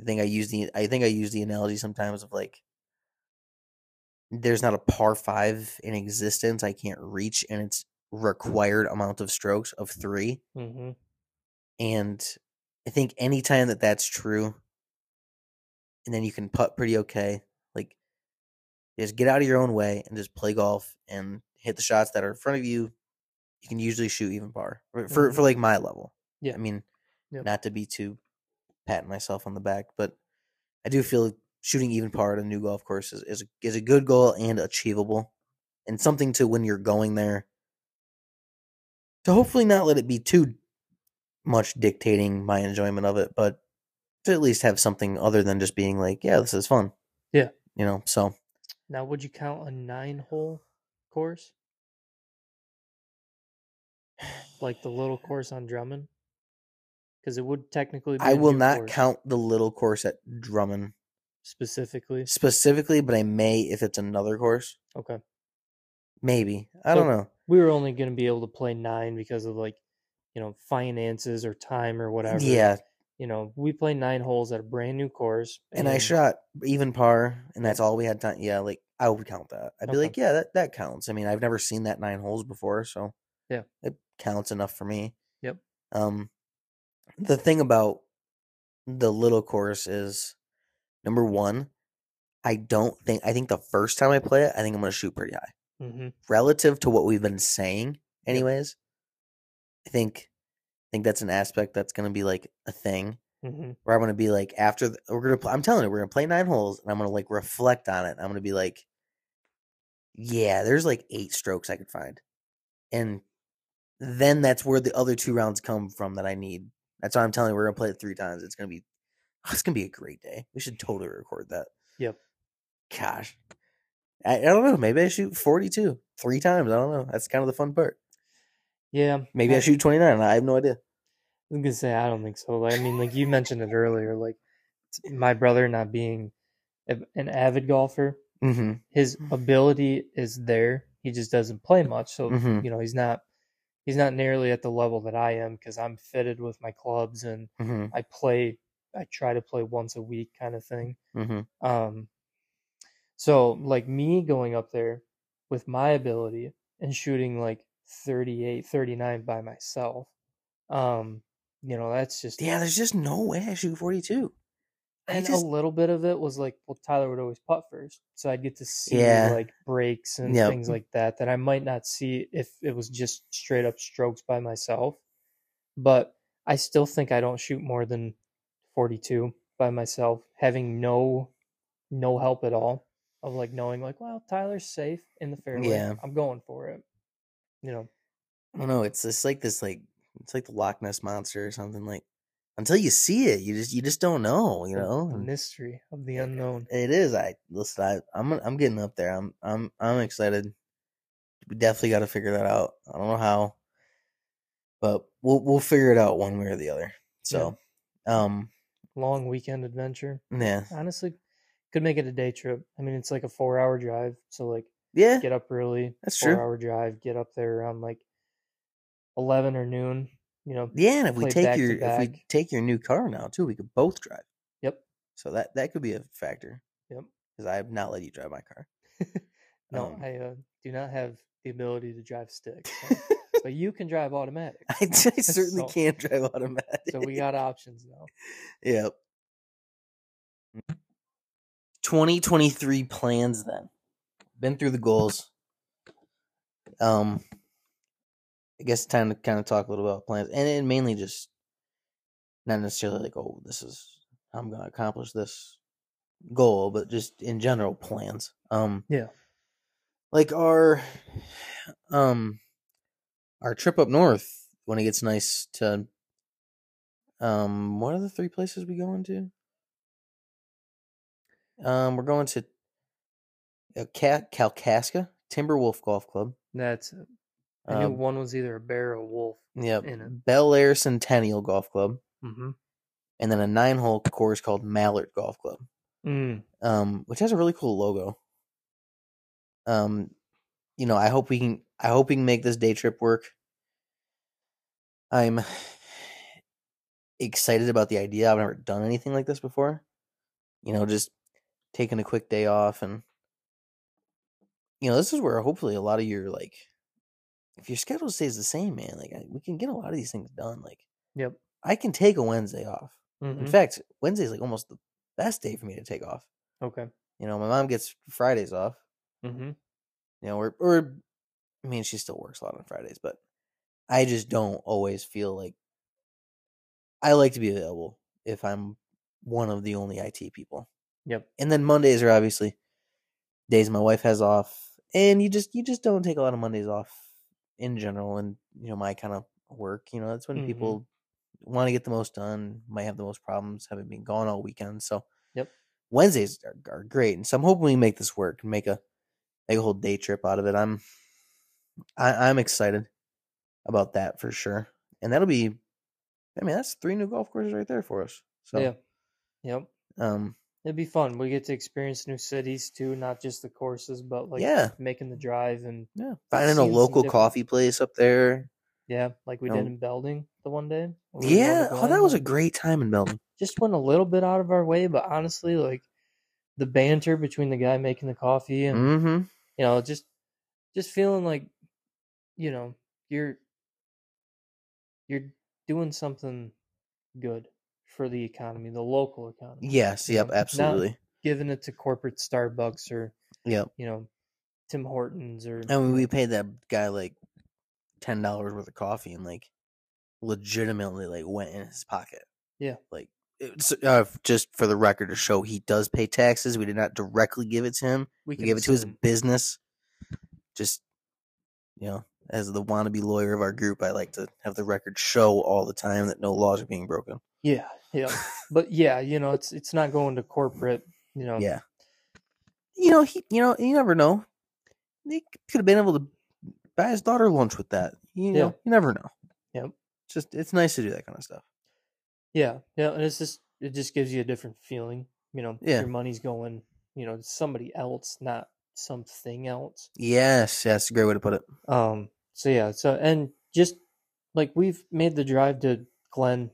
I think I use the analogy sometimes of like there's not a par 5 in existence I can't reach, and it's required amount of strokes of 3. Mm-hmm. And I think anytime that's true, and then you can putt pretty okay, like just get out of your own way and just play golf and hit the shots that are in front of you, you can usually shoot even par for like my level. Yeah. I mean, Not to be too patting myself on the back, but I do feel shooting even par at a new golf course is a good goal and achievable and something to, when you're going there, to hopefully not let it be too much dictating my enjoyment of it, but to at least have something other than just being like, yeah, this is fun. Yeah. You know, so. Now, would you count a 9-hole course? Like the little course on Drummond? Because it would technically be I will not count the little course at Drummond. Specifically, but I may if it's another course. Okay. Maybe. I don't know. We were only going to be able to play 9 because of, like, you know, finances or time or whatever. Yeah. You know, we play 9 holes at a brand new course. And I shot even par, and that's all we had time. Yeah, like, I would count that. I'd be like, yeah, that counts. I mean, I've never seen that 9 holes before, so yeah, it counts enough for me. Yep. The thing about the little course is, number one, I think the first time I play it, I think I'm going to shoot pretty high. Mm-hmm. Relative to what we've been saying, anyways, I think that's an aspect that's going to be like a thing. Mm-hmm. Where I'm going to be like, I'm telling you, we're going to play 9 holes, and I'm going to like reflect on it. I'm going to be like, yeah, there's like 8 strokes I could find. And then that's where the other 2 rounds come from that I need. That's why I'm telling you, we're going to play it 3 times. It's going to be a great day. We should totally record that. Yep. Gosh. I don't know. Maybe I shoot 42 3 times. I don't know. That's kind of the fun part. Yeah. Maybe I shoot 29. I have no idea. I was gonna say, I don't think so. Like, I mean, like you mentioned it earlier, like my brother not being an avid golfer, mm-hmm. his ability is there. He just doesn't play much, so mm-hmm. you know he's not nearly at the level that I am because I'm fitted with my clubs and mm-hmm. I try to play once a week kind of thing. Mm-hmm. So like me going up there with my ability and shooting like 38, 39 by myself, you know, that's just... Yeah, there's just no way I shoot 42. And a little bit of it was like, well, Tyler would always putt first. So I'd get to see, like, breaks and things like that I might not see if it was just straight-up strokes by myself. But I still think I don't shoot more than 42 by myself, having no help at all of, like, knowing, like, well, Tyler's safe in the fairway. Yeah. I'm going for it. You know? I don't know. It's just like this, like... It's like the Loch Ness Monster or something. Like, until you see it, you just don't know, you know. The mystery of the unknown. It is. I'm getting up there. I'm excited. We definitely got to figure that out. I don't know how, but we'll figure it out one way or the other. So, yeah. Long weekend adventure. Yeah, honestly, could make it a day trip. I mean, it's like a 4-hour drive. So like, yeah, get up early. That's true. 4-hour drive. Get up there around like 11 or noon, you know. Yeah, and if we take your new car now too, we could both drive. Yep. So that could be a factor. Yep. Because I have not let you drive my car. No, I do not have the ability to drive stick, so. But you can drive automatic. I certainly can't drive automatic. So we got options now. Yep. 2023 plans then. Been through the goals. I guess time to kind of talk a little about plans, and mainly just not necessarily like, oh, this is how I'm going to accomplish this goal, but just in general plans. Yeah, like our trip up north when it gets nice to. What are the 3 places we going to? We're going to Kalkaska Timberwolf Golf Club. That's it. I knew one was either a bear or a wolf. Yep. Bel Air Centennial Golf Club. Mm-hmm. And then a 9-hole course called Mallard Golf Club, which has a really cool logo. You know, I hope we can make this day trip work. I'm excited about the idea. I've never done anything like this before. You know, just taking a quick day off, and you know, this is where hopefully a lot of your like. If your schedule stays the same, man, like we can get a lot of these things done. Like, yep, I can take a Wednesday off. Mm-hmm. In fact, Wednesday is like almost the best day for me to take off. Okay, you know, my mom gets Fridays off. Mm-hmm. You know, or I mean, she still works a lot on Fridays, but I just don't always feel like I like to be available if I'm one of the only IT people. Yep, and then Mondays are obviously days my wife has off, and you just don't take a lot of Mondays off. In general, and you know, my kind of work, you know, that's when mm-hmm. people want to get the most done, might have the most problems, haven't been gone all weekend. So, yep, Wednesdays are great, and so I'm hoping we make this work and make a whole day trip out of it. I'm excited about that for sure, and that'll be, I mean, that's 3 new golf courses right there for us. So, yeah, yep, it'd be fun. We get to experience new cities too, not just the courses, but like making the drive and finding a local coffee place up there. Yeah, like we did in Belding the one day. Yeah, that was a great time in Belding. Just went a little bit out of our way, but honestly, like the banter between the guy making the coffee and you know, just feeling like, you know, you're doing something good for the economy, the local economy. Yes, yep, absolutely. Not giving it to corporate Starbucks or you know, Tim Hortons or. I mean, we paid that guy like $10 worth of coffee and like legitimately like went in his pocket. Yeah, like it's, just for the record to show he does pay taxes. We did not directly give it to him. We gave it to his business. Just, you know, as the wannabe lawyer of our group, I like to have the record show all the time that no laws are being broken. Yeah, yeah, but yeah, you know, it's not going to corporate. You know, yeah, you know, he, you know, you never know. He could have been able to buy his daughter lunch with that. You know, you never know. Yep. It's just, it's nice to do that kind of stuff. Yeah, yeah, and it's just, it just gives you a different feeling. You know, your money's going, you know, to somebody else, not something else. Yes, that's a great way to put it. So yeah, so and just like we've made the drive to Glen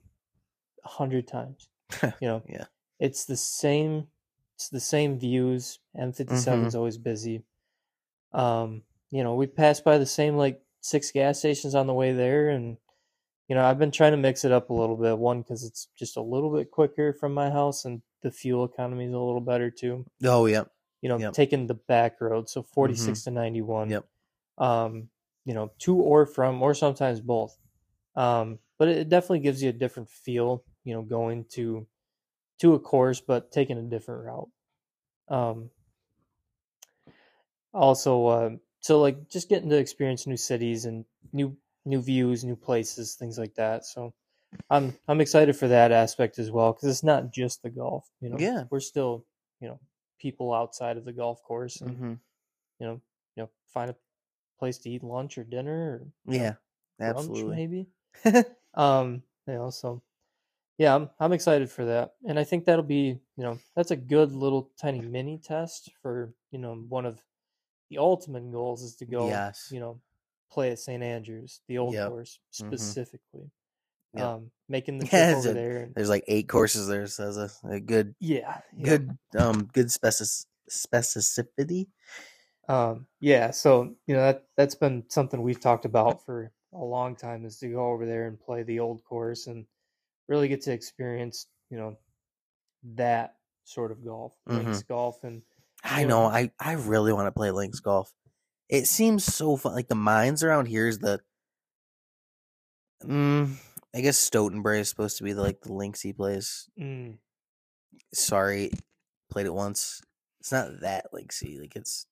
100 times. You know, yeah, it's the same. It's the same views. M57's always busy. You know, we passed by the same like 6 gas stations on the way there, and you know, I've been trying to mix it up a little bit. One, because it's just a little bit quicker from my house, and the fuel economy is a little better too. Oh yeah, you know, taking the back road, so 46 to 91. Yep. You know, to or from, or sometimes both. But it definitely gives you a different feel, you know, going to a course, but taking a different route. Also, so like just getting to experience new cities and new views, new places, things like that. So I'm excited for that aspect as well, because it's not just the golf. You know, yeah, we're still, you know, people outside of the golf course, and you know, find a place to eat lunch or dinner, or absolutely, maybe. You know, so yeah, I'm excited for that, and I think that'll be, you know, that's a good little tiny mini test for, you know, one of the ultimate goals is to go, you know, play at St. Andrews, the old course specifically. Yeah. Making the trip over there. And there's like 8 courses there, so that's a good, good specificity. Yeah, so you know, that's been something we've talked about for a long time, is to go over there and play the old course and really get to experience, you know, that sort of golf, links golf, and I know, I really want to play links golf. It seems so fun. Like the Mines around here is the, I guess Stoughtonbury is supposed to be the linksy place. Sorry, played it once. It's not that linksy. Like it's,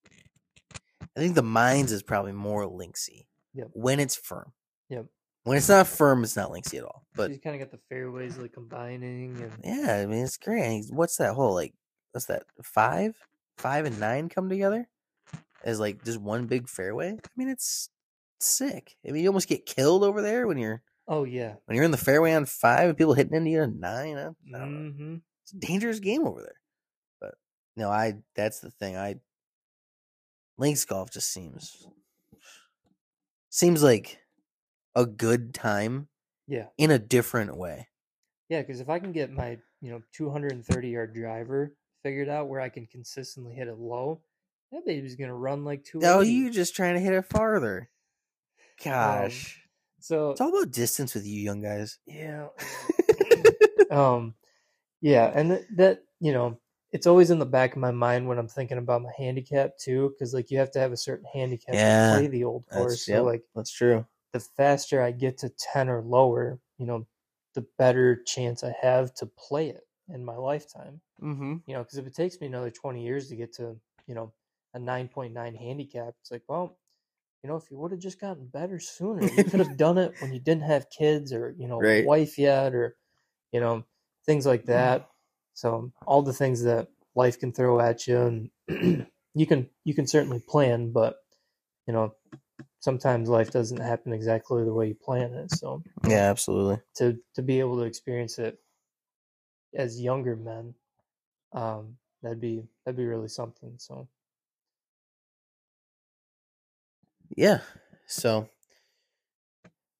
I think the Mines is probably more linksy. Yep. When it's firm. Yep. When it's not firm, it's not linksy at all. But you kind of got the fairways like combining. And... yeah, I mean it's great. What's that hole like? What's that? 5 and 9 come together as like just one big fairway. I mean it's sick. I mean you almost get killed over there when you're. Oh yeah. When you're in the fairway on 5 and people hitting into you on 9, I don't know. It's a dangerous game over there. But no, that's the thing. Links golf just seems like a good time. Yeah. In a different way. Yeah, because if I can get my, you know, 230-yard driver figured out where I can consistently hit it low, that baby's gonna run like 280. Oh, you just trying to hit it farther. Gosh. So it's all about distance with you young guys. Yeah. Yeah, and that, you know, it's always in the back of my mind when I'm thinking about my handicap too, because like you have to have a certain handicap to play the old course. Yep, so like that's true. The faster I get to 10 or lower, you know, the better chance I have to play it in my lifetime. You know, because if it takes me another 20 years to get to, you know, a 9.9 handicap, it's like, well, you know, if you would have just gotten better sooner, you could have done it when you didn't have kids or, you know, wife yet, or, you know, things like that. So all the things that life can throw at you, and you can certainly plan, but, you know, sometimes life doesn't happen exactly the way you plan it. So yeah, absolutely. To be able to experience it as younger men, that'd be really something. So. Yeah, so,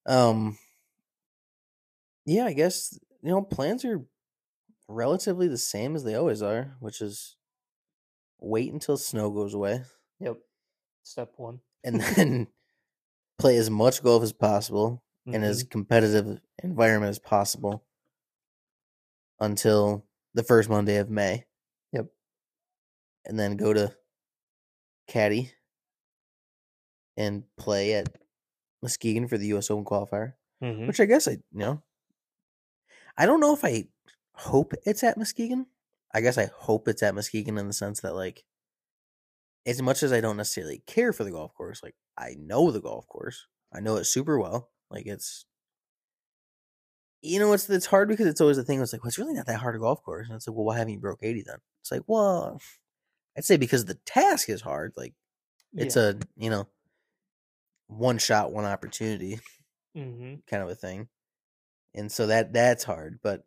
yeah, I guess, you know, plans are relatively the same as they always are, which is wait until snow goes away. Yep. Step one. And then play as much golf as possible in as competitive environment as possible until the first Monday of May. Yep. And then go to Caddy and play at Muskegon for the U.S. Open qualifier, which I guess I don't know if I hope it's at Muskegon. I guess I hope it's at Muskegon in the sense that, like, as much as I don't necessarily care for the golf course, like, I know the golf course. I know it super well. Like, it's, you know, it's hard because it's always the thing that's like, well, it's really not that hard a golf course. And it's like, well, why haven't you broke 80 then? It's like, well, I'd say because the task is hard. Like, it's a, you know, one shot, one opportunity kind of a thing. And so that's hard. But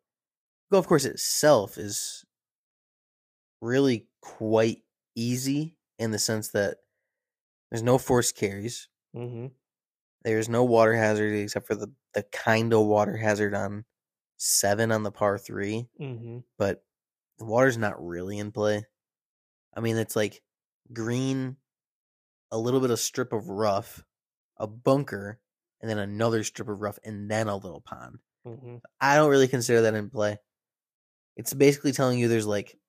golf course itself is really quite easy in the sense that there's no forced carries. There's no water hazard except for the kind of water hazard on 7 on the par 3. But the water's not really in play. I mean, it's like green, a little bit of strip of rough, a bunker, and then another strip of rough, and then a little pond. I don't really consider that in play. It's basically telling you there's like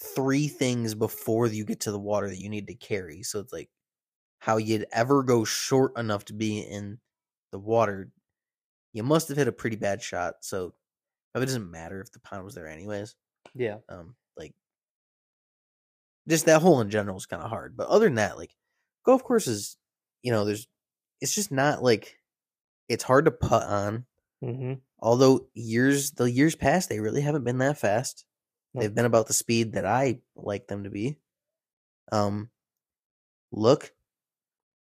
three things before you get to the water that you need to carry. So it's like how you'd ever go short enough to be in the water, you must have hit a pretty bad shot. So it doesn't matter if the pond was there anyways. Yeah. Like just that hole in general is kind of hard. But other than that, like golf courses, you know, there's, it's just not like, it's hard to putt on. Although the years past, they really haven't been that fast. They've been about the speed that I like them to be. Look,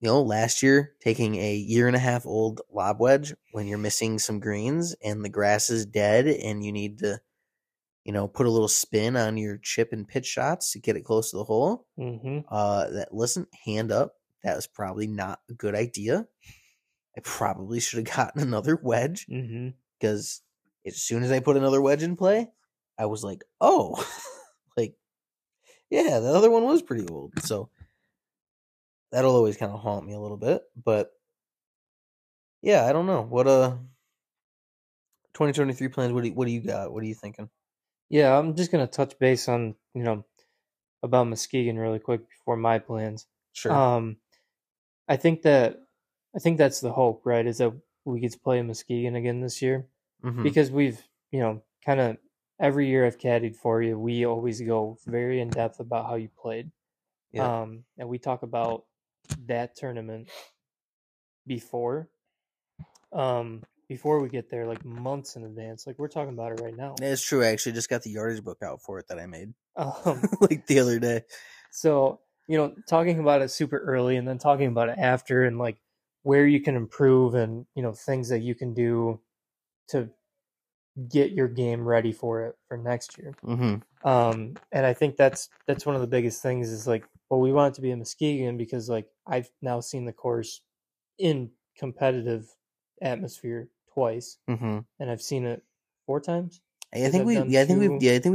you know, last year, taking a year-and-a-half-old lob wedge when you're missing some greens and the grass is dead and you need to, you know, put a little spin on your chip and pitch shots to get it close to the hole. Listen, hand up. That was probably not a good idea. I probably should have gotten another wedge because as soon as I put another wedge in play, I was like, oh, like, yeah, the other one was pretty old. So that'll always kind of haunt me a little bit. But yeah, I don't know. What 2023 plans, what do you got? What are you thinking? Yeah, I'm just going to touch base on, you know, about Muskegon really quick before my plans. Sure. I think that's the hope, right? Is that we get to play in Muskegon again this year because we've, you know, kind of every year I've caddied for you. We always go very in depth about how you played. Yeah. And we talk about that tournament before we get there, like months in advance. Like we're talking about it right now. That's true. I actually just got the yardage book out for it that I made like the other day. So, you know, talking about it super early and then talking about it after and like, where you can improve and, you know, things that you can do to get your game ready for it for next year. And I think that's one of the biggest things is like, well, we want it to be in Muskegon because like I've now seen the course in competitive atmosphere twice and I've seen it 4 times. I think we've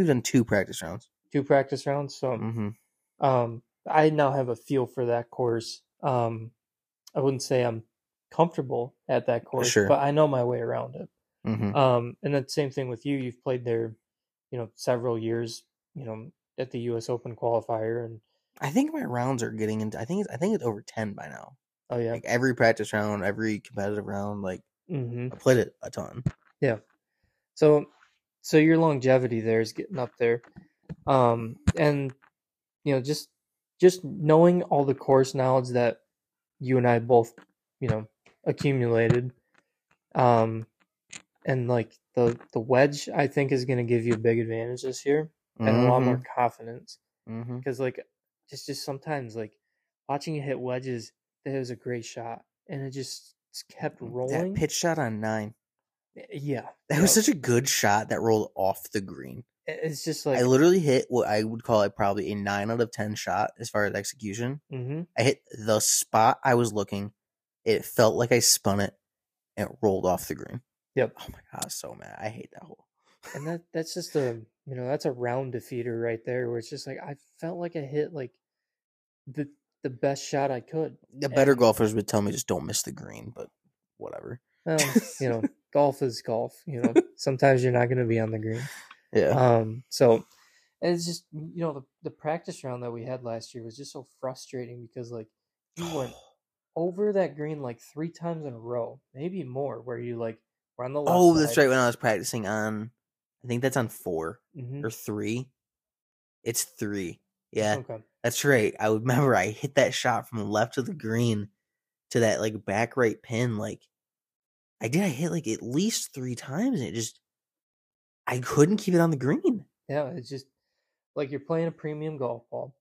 done 2 practice rounds. So I now have a feel for that course. I wouldn't say I'm comfortable at that course, but I know my way around it. And then same thing with you. You've played there, you know, several years, you know, at the U.S. Open qualifier. And I think my rounds are getting into, I think it's over 10 by now. Oh, yeah. Like every practice round, every competitive round, like I played it a ton. Yeah. So your longevity there is getting up there. And, you know, just knowing all the course knowledge that you and I both, you know, accumulated. And like the wedge, I think is going to give you a big advantage this year and a lot more confidence. Cause like, just sometimes like watching you hit wedges, that was a great shot and it just kept rolling. That pitch shot on 9. Yeah. That was such a good shot that rolled off the green. It's just like I literally hit what I would call it probably a 9 out of 10 shot as far as execution. I hit the spot I was looking. It felt like I spun it and it rolled off the green. Yep. Oh my god, I was so mad. I hate that hole. And that's just the you know, that's a round defeater right there, where it's just like, I felt like I hit like the best shot I could. The better golfers would tell me just don't miss the green, but whatever. Well, you know, golf is golf. You know, sometimes you're not going to be on the green. Yeah. So it's just, you know, the practice round that we had last year was just so frustrating because, like, you went over that green like 3 times in a row, maybe more, where you like were on the left. Oh, that's right. When I was practicing on, I think that's on 4 mm-hmm. or 3. It's 3. Yeah. Okay. That's right. I remember I hit that shot from the left of the green to that like back right pin. Like I hit like at least 3 times, and it just, I couldn't keep it on the green. Yeah, it's just like you're playing a premium golf ball.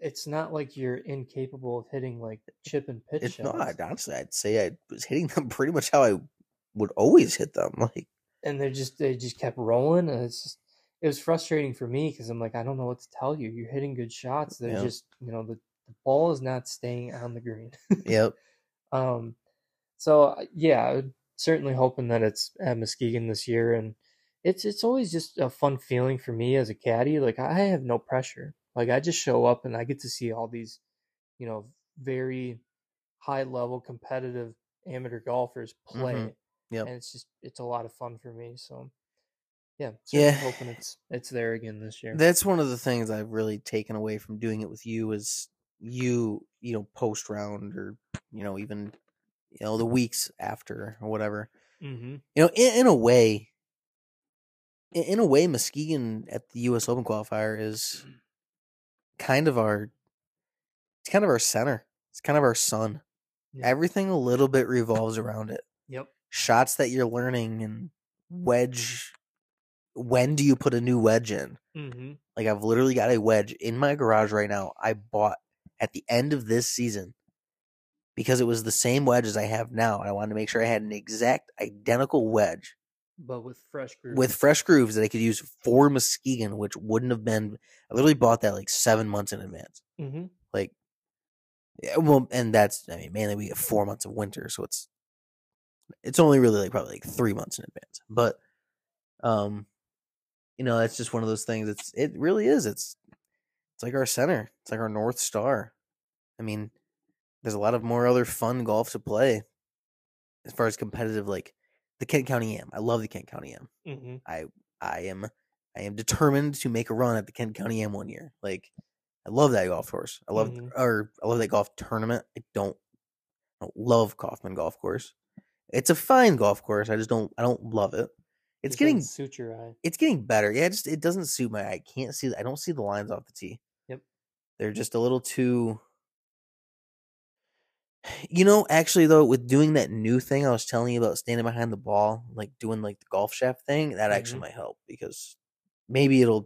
It's not like you're incapable of hitting like chip and pitch shots. Not, honestly, I'd say I was hitting them pretty much how I would always hit them. Like, and they just kept rolling, and it's just, it was frustrating for me because I'm like, I don't know what to tell you. You're hitting good shots. They're just, you know, the ball is not staying on the green. Yep. So yeah, I'm certainly hoping that it's at Muskegon this year, and it's always just a fun feeling for me as a caddy. Like, I have no pressure. Like, I just show up and I get to see all these, you know, very high level competitive amateur golfers play. Mm-hmm. Yeah, and it's a lot of fun for me. So yeah, I'm hoping it's there again this year. That's one of the things I've really taken away from doing it with you is you know, post round, or, you know, even, you know, the weeks after or whatever. Mm-hmm. You know, in a way, Muskegon at the U.S. Open qualifier is kind of our center. It's kind of our sun. Yeah. Everything a little bit revolves around it. Yep. Shots that you're learning and wedge. When do you put a new wedge in? Mm-hmm. Like, I've literally got a wedge in my garage right now. I bought at the end of this season because it was the same wedge as I have now. I wanted to make sure I had an exact identical wedge, but with fresh grooves. With fresh grooves that I could use for Muskegon, which wouldn't have been. I literally bought that like 7 months in advance. Mm-hmm. Like, yeah, well, and that's, I mean, mainly we get 4 months of winter, so it's only really like probably like 3 months in advance. But, you know, that's just one of those things. It really is. It's like our center. It's like our North Star. I mean, there's a lot of more other fun golf to play as far as competitive, like the Kent County Am. I love the Kent County Am. Mm-hmm. I am determined to make a run at the Kent County Am one year. Like, I love that golf course. I love that golf tournament. I don't love Kaufman Golf Course. It's a fine golf course. I just don't love it. It's getting suit your eye. It's getting better. Yeah, it doesn't suit my eye. I don't see the lines off the tee. Yep. They're just a little too. You know, actually though, with doing that new thing I was telling you about, standing behind the ball, like doing like the golf shaft thing, that actually might help, because maybe that'll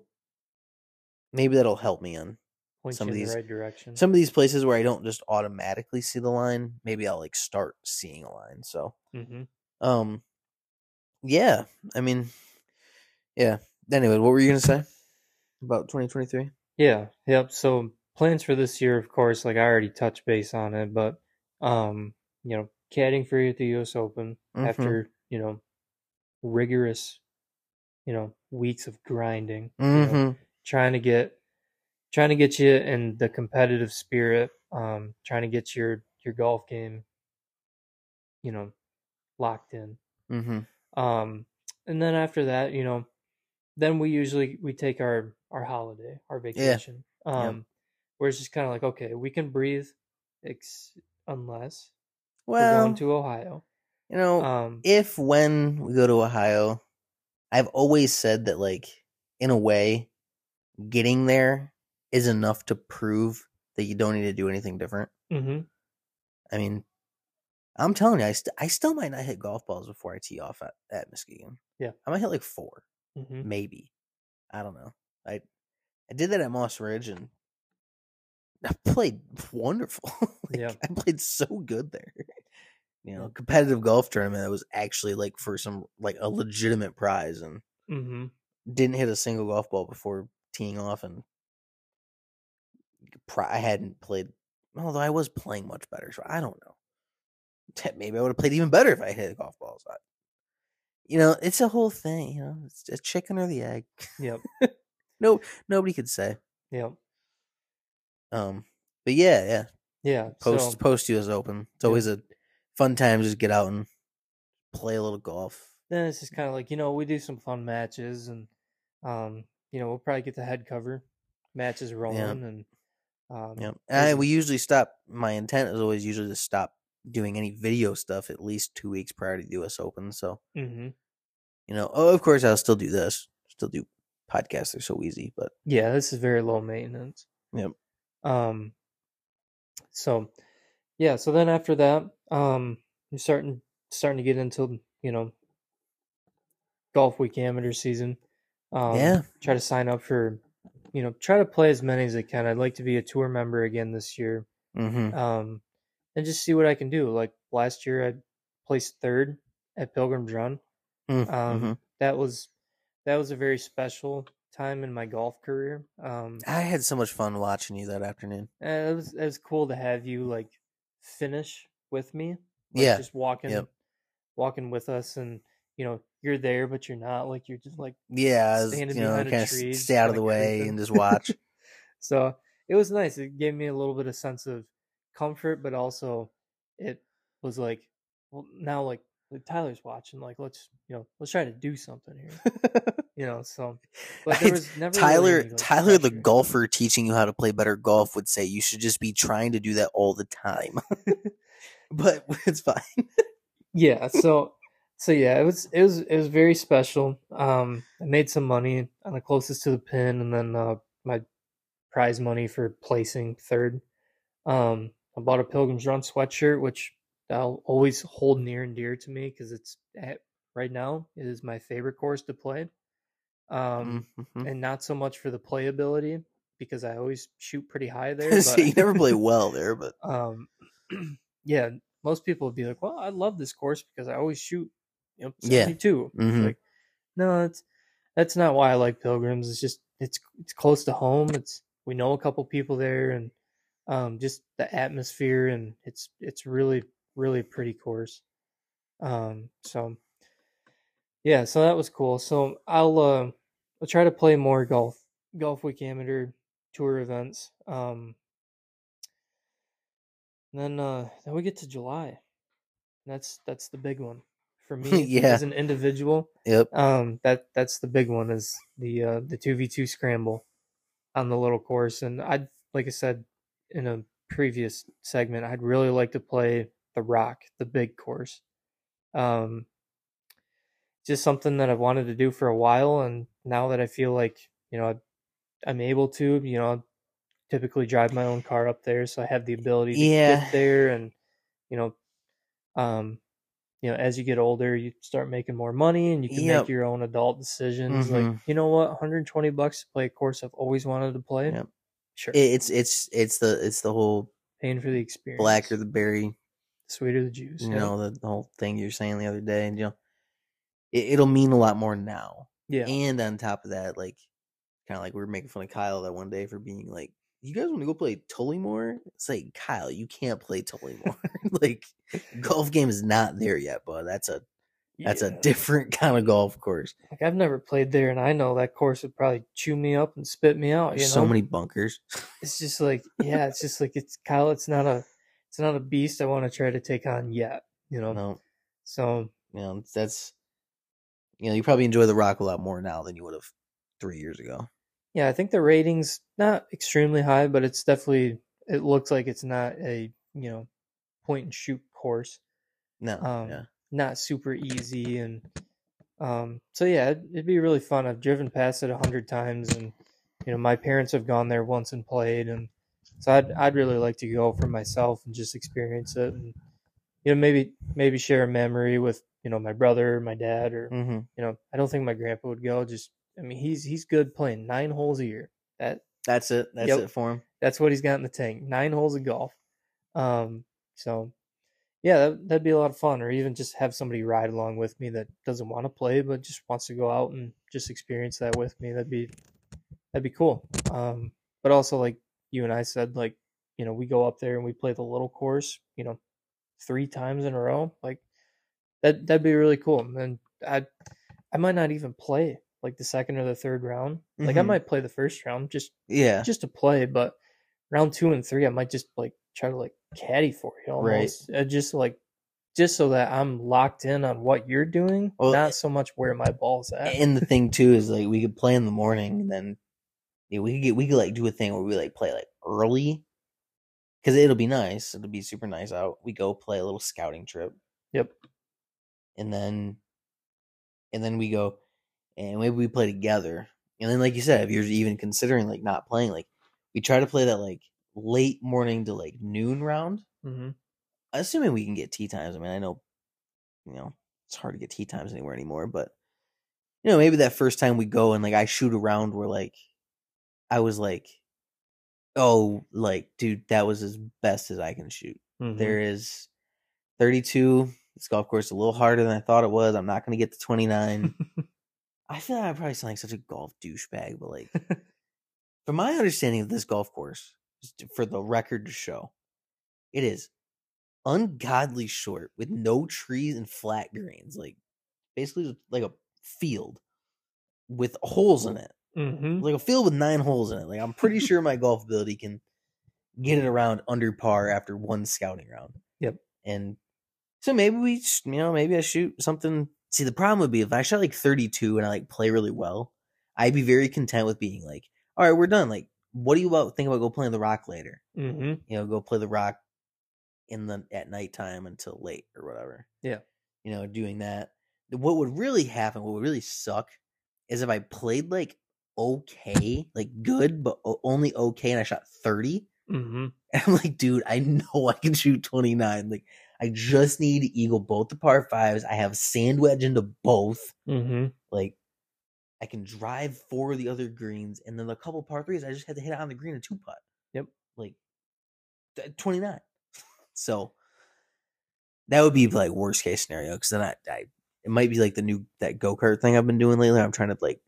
help me on point some of these the right direction. Some of these places where I don't just automatically see the line. Maybe I'll like start seeing a line. So, yeah, I mean, yeah. Anyway, what were you going to say about 2023? Yeah, yep. So plans for this year, of course, like I already touched base on it, but, you know, caddying for you at the U.S. Open after, you know, rigorous, you know, weeks of grinding, you know, trying to get you in the competitive spirit, trying to get your golf game, you know, locked in. Mm-hmm. And then after that, you know, then we take our holiday, our vacation, where it's just kind of like, okay, we can breathe unless we're going to Ohio, you know, when we go to Ohio, I've always said that, like, in a way, getting there is enough to prove that you don't need to do anything different. Mm-hmm. I mean, I'm telling you, I still might not hit golf balls before I tee off at Muskegon. Yeah. I might hit like 4, maybe. I don't know. I did that at Moss Ridge, and I played wonderful. Like, yeah. I played so good there. You know, competitive golf tournament that was actually like for some, like a legitimate prize, and didn't hit a single golf ball before teeing off, and I hadn't played, although I was playing much better, so I don't know. Maybe I would have played even better if I hit golf balls. You know, it's a whole thing. You know, it's a chicken or the egg. Yep. No, nobody could say. Yep. But yeah. Post U.S. Open. It's always a fun time to just get out and play a little golf. Then it's just kind of like, you know, we do some fun matches, and you know, we'll probably get the head cover matches rolling, and we usually stop. My intent is always usually to stop doing any video stuff at least 2 weeks prior to the U.S. Open. So, you know, of course, I'll still do this. Still do podcasts. They're so easy, but yeah, this is very low maintenance. Yep. So, yeah. So then after that, I'm starting to get into, you know, Golf Week Amateur season. Try to sign up for, you know, try to play as many as I can. I'd like to be a tour member again this year. And just see what I can do. Like last year, I placed third at Pilgrims Run. That was a very special time in my golf career. I had so much fun watching you that afternoon. It was cool to have you like finish with me. Like, just walking with us, and you know, you're there, but you're not. Like you're just like standing behind a tree, stay out of the way and just watch. So it was nice. It gave me a little bit of sense of comfort, but also it was like, well, now like Tyler's watching, like let's try to do something here. You know, so but there was never Tyler the golfer teaching you how to play better golf would say you should just be trying to do that all the time. But it's fine. So it was very special. I made some money on the closest to the pin, and then my prize money for placing third. I bought a Pilgrims Run sweatshirt, which I'll always hold near and dear to me because right now it is my favorite course to play. And not so much for the playability because I always shoot pretty high there. But, you never play well there, but yeah, most people would be like, "Well, I love this course because I always shoot, 72." Like, no, that's not why I like Pilgrims. It's just it's close to home. We know a couple people there, and just the atmosphere, and it's really really pretty course. So that was cool. So I'll try to play more golf week amateur tour events. Then we get to July. That's the big one for me as an individual. Yep. That's the big one is the 2v2 scramble on the little course, and I'd like I said in a previous segment, I'd really like to play The Rock, the big course. Just something that I've wanted to do for a while, and now that I feel like, you know, I'm able to, you know, typically drive my own car up there, so I have the ability to get there, and you know, as you get older, you start making more money, and you can make your own adult decisions. Like, you know what, $120 to play a course I've always wanted to play. Yep. Sure, it's the whole paying for the experience, black or the berry, sweet or the juice. You know, the whole thing you were saying the other day, and you know, it'll mean a lot more now. Yeah, and on top of that, like kind of like we were making fun of Kyle that one day for being like, you guys want to go play Tollymore? It's like, Kyle, you can't play Tollymore. Like, golf game is not there yet, but that's a different kind of golf course. Like, I've never played there, and I know that course would probably chew me up and spit me out. There's so many bunkers. It's just like, it's Kyle. It's not a beast I want to try to take on yet. You know, no. So you know, that's, you know, you probably enjoy The Rock a lot more now than you would have 3 years ago. Yeah, I think the rating's not extremely high, but it's definitely, it looks like it's not a, you know, point and shoot course. No, not super easy, and so yeah, it'd be really fun. I've driven past it 100 times, and you know, my parents have gone there once and played, and so I'd really like to go for myself and just experience it, and you know, maybe share a memory with, you know, my brother or my dad, or you know, I don't think my grandpa would go. Just, I mean, he's good playing 9 holes a year. That's it. That's it for him. That's what he's got in the tank. 9 holes of golf. So yeah, that'd be a lot of fun. Or even just have somebody ride along with me that doesn't want to play but just wants to go out and just experience that with me. That'd be cool. But also, like you and I said, like, you know, we go up there and we play the little course, you know, 3 times in a row. Like that'd be really cool. And then I might not even play like the second or the third round. Like I might play the first round just to play, but round 2 and 3 I might just like try to like caddy for you almost. Right. Just so that I'm locked in on what you're doing, not so much where my ball's at. And the thing too is like we could play in the morning, and then we could like do a thing where we like play like early, because it'll be nice. It'll be super nice out. We go play a little scouting trip. Yep. And then we go, and maybe we play together. And then like you said, if you're even considering like not playing, like we try to play that like late morning to like noon round. Mm-hmm. Assuming we can get tee times. I mean, I know, you know, it's hard to get tee times anywhere anymore, but, you know, maybe that first time we go and, like, I shoot a round where, like, I was like, oh, like, dude, that was as best as I can shoot. Mm-hmm. There is 32. This golf course is a little harder than I thought it was. I'm not going to get to 29. I feel like I probably sound like such a golf douchebag, but, like, from my understanding of this golf course, for the record to show, it is ungodly short with no trees and flat greens, like basically like a field with holes in it, like a field with 9 holes in it. Like I'm pretty sure my golf ability can get it around under par after one scouting round. Yep. And so maybe we, you know, maybe I shoot something. See, the problem would be if I shot like 32 and I like play really well, I'd be very content with being like, all right, we're done. Like, what do you think about go playing the Rock later? Mm-hmm. You know, go play the Rock at nighttime until late or whatever. Yeah. You know, doing that. What would really happen, what would really suck, is if I played like okay, like good, but only okay, and I shot 30. Mm-hmm. And I'm like, dude, I know I can shoot 29. Like, I just need to eagle both the par fives. I have sand wedge into both. Mm-hmm. Like, I can drive 4 of the other greens, and then a couple par threes, I just had to hit on the green and 2-putt. Yep. Like, 29. So that would be like worst case scenario, because then I it might be like the new that go-kart thing I've been doing lately. I'm trying to like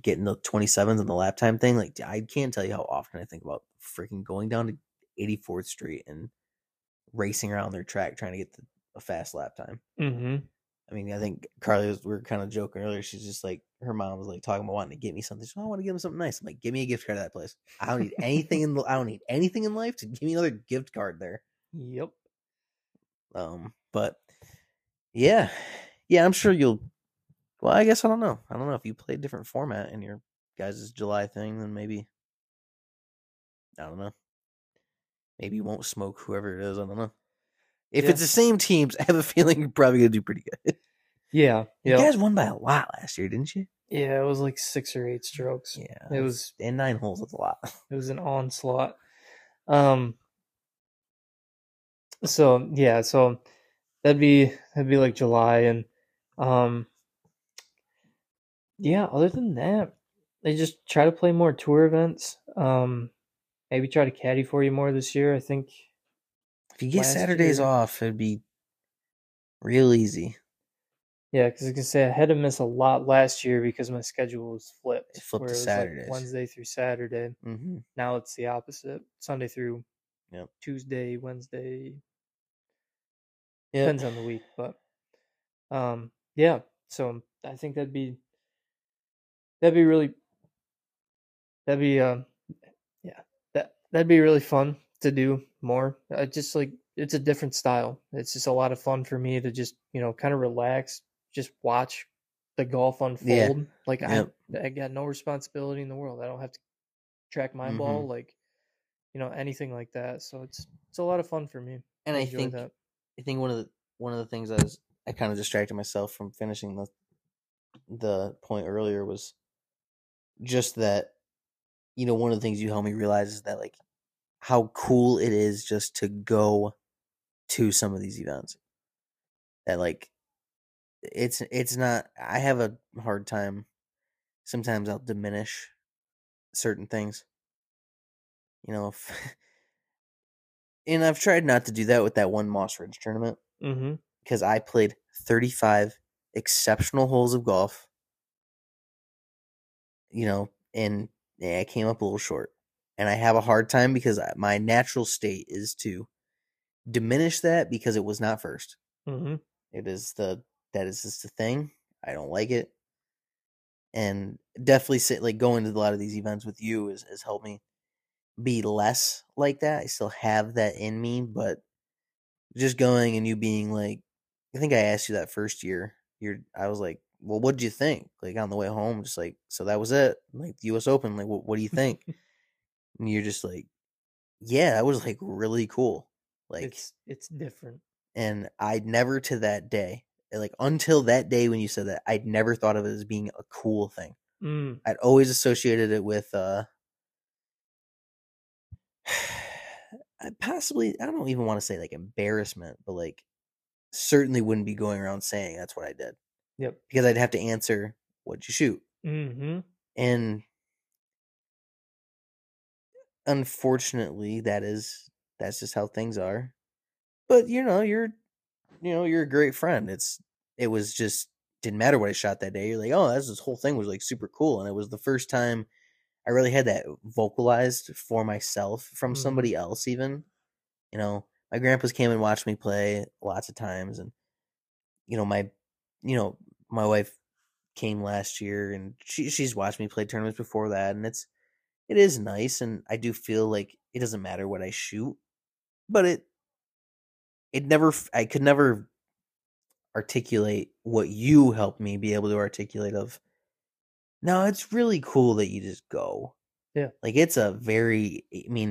get in the 27s and the lap time thing. Like I can't tell you how often I think about freaking going down to 84th Street and racing around their track trying to get a fast lap time. Mm-hmm. I mean, I think Carly we were kind of joking earlier. She's just like, her mom was like talking about wanting to get me something. She's like, I want to give him something nice. I'm like, give me a gift card to that place. I don't need anything in life to give me another gift card there. Yep. But yeah, I'm sure you'll. Well, I guess I don't know. I don't know if you play a different format in your guys' July thing, then maybe. I don't know. Maybe you won't smoke whoever it is. I don't know. If it's the same teams, I have a feeling you're probably gonna do pretty good. Yeah. Yep. You guys won by a lot last year, didn't you? Yeah, it was like 6 or 8 strokes. Yeah, it was in 9 holes. That's a lot. It was an onslaught. So yeah, so that'd be like July, and yeah. Other than that, they just try to play more tour events. Maybe try to caddy for you more this year. I think if you get Saturdays off, it'd be real easy. Yeah, because I can say I had to miss a lot last year because my schedule was flipped. It flipped to Saturdays, like Wednesday through Saturday. Mm-hmm. Now it's the opposite: Sunday through Tuesday, Wednesday. Yep. Depends on the week, but yeah. So I think that'd be really fun to do more. I just like, it's a different style. It's just a lot of fun for me to just, you know, kind of relax, just watch the golf unfold. Yeah. Like I got no responsibility in the world. I don't have to track my ball. Like, you know, anything like that. So it's a lot of fun for me. And I think one of the things I kind of distracted myself from finishing the point earlier was just that, you know, one of the things you helped me realize is that like how cool it is just to go to some of these events. That like it's not, I have a hard time. Sometimes I'll diminish certain things. You know, and I've tried not to do that with that one Moss Ridge tournament, because I played 35 exceptional holes of golf, you know, and I came up a little short. And I have a hard time because my natural state is to diminish that because it was not first. Mm-hmm. That is just the thing. I don't like it. And definitely going to a lot of these events with you has helped me be less like that. I still have that in me, but just going and you being like, I think I asked you that first year. I was like, well, what do you think? Like on the way home, just like, so that was it. Like the U.S. Open, like, what do you think? And you're just like, yeah, that was like really cool. Like it's different. And I'd never to that day, like until that day when you said that, I'd never thought of it as being a cool thing. Mm. I'd always associated it with possibly, I don't even want to say like embarrassment, but like certainly wouldn't be going around saying that's what I did. Yep. Because I'd have to answer, what'd you shoot? Mm-hmm. And unfortunately, that's just how things are. But you're a great friend. It was just didn't matter what I shot that day. You're like, oh, this whole thing was like super cool, and it was the first time I really had that vocalized for myself from somebody else. Even, you know, my grandpas came and watched me play lots of times, and you know my wife came last year, and she's watched me play tournaments before that, and it is nice, and I do feel like it doesn't matter what I shoot, but I could never articulate what you helped me be able to articulate of, no, it's really cool that you just go. Yeah. Like it's you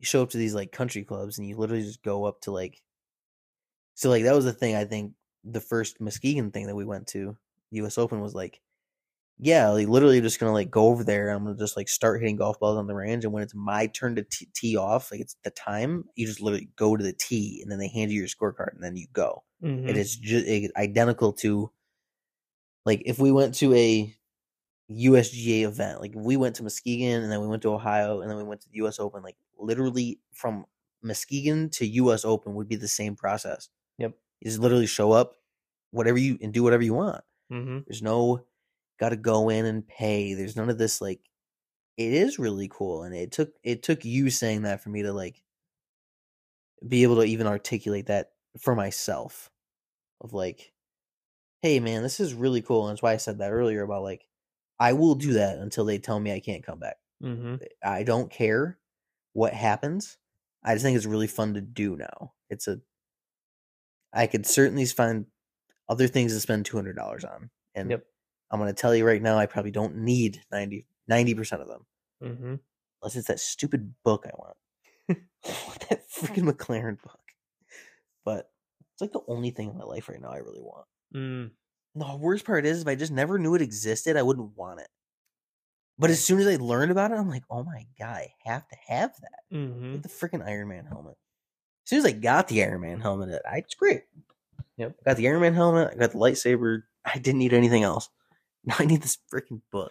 show up to these like country clubs and you literally just go up to like, so like that was the thing. I think the first Muskegon thing that we went to, U.S. Open, was like, yeah, like literally just going to like go over there. I'm going to just like start hitting golf balls on the range. And when it's my turn to tee off, like it's the time, you just literally go to the tee and then they hand you your scorecard and then you go. Mm-hmm. And it's just identical to like if we went to a USGA event, like we went to Muskegon and then we went to Ohio and then we went to the U.S. Open, like literally from Muskegon to U.S. Open would be the same process. Yep. You just literally show up, do whatever you want. Mm-hmm. There's no got to go in and pay. There's none of this, like, it is really cool. And it took you saying that for me to, like, be able to even articulate that for myself of, like, hey, man, this is really cool. And that's why I said that earlier about, like, I will do that until they tell me I can't come back. Mm-hmm. I don't care what happens. I just think it's really fun to do now. I could certainly find other things to spend $200 on. And yep. I'm going to tell you right now, I probably don't need 90% of them. Mm-hmm. Unless it's that stupid book I want. That freaking McLaren book. But it's like the only thing in my life right now I really want. Mm. The worst part is if I just never knew it existed, I wouldn't want it. But as soon as I learned about it, I'm like, oh my God, I have to have that. Mm-hmm. Like the freaking Iron Man helmet. As soon as I got the Iron Man helmet, it's great. Yep. I got the Iron Man helmet. I got the lightsaber. I didn't need anything else. Now I need this freaking book.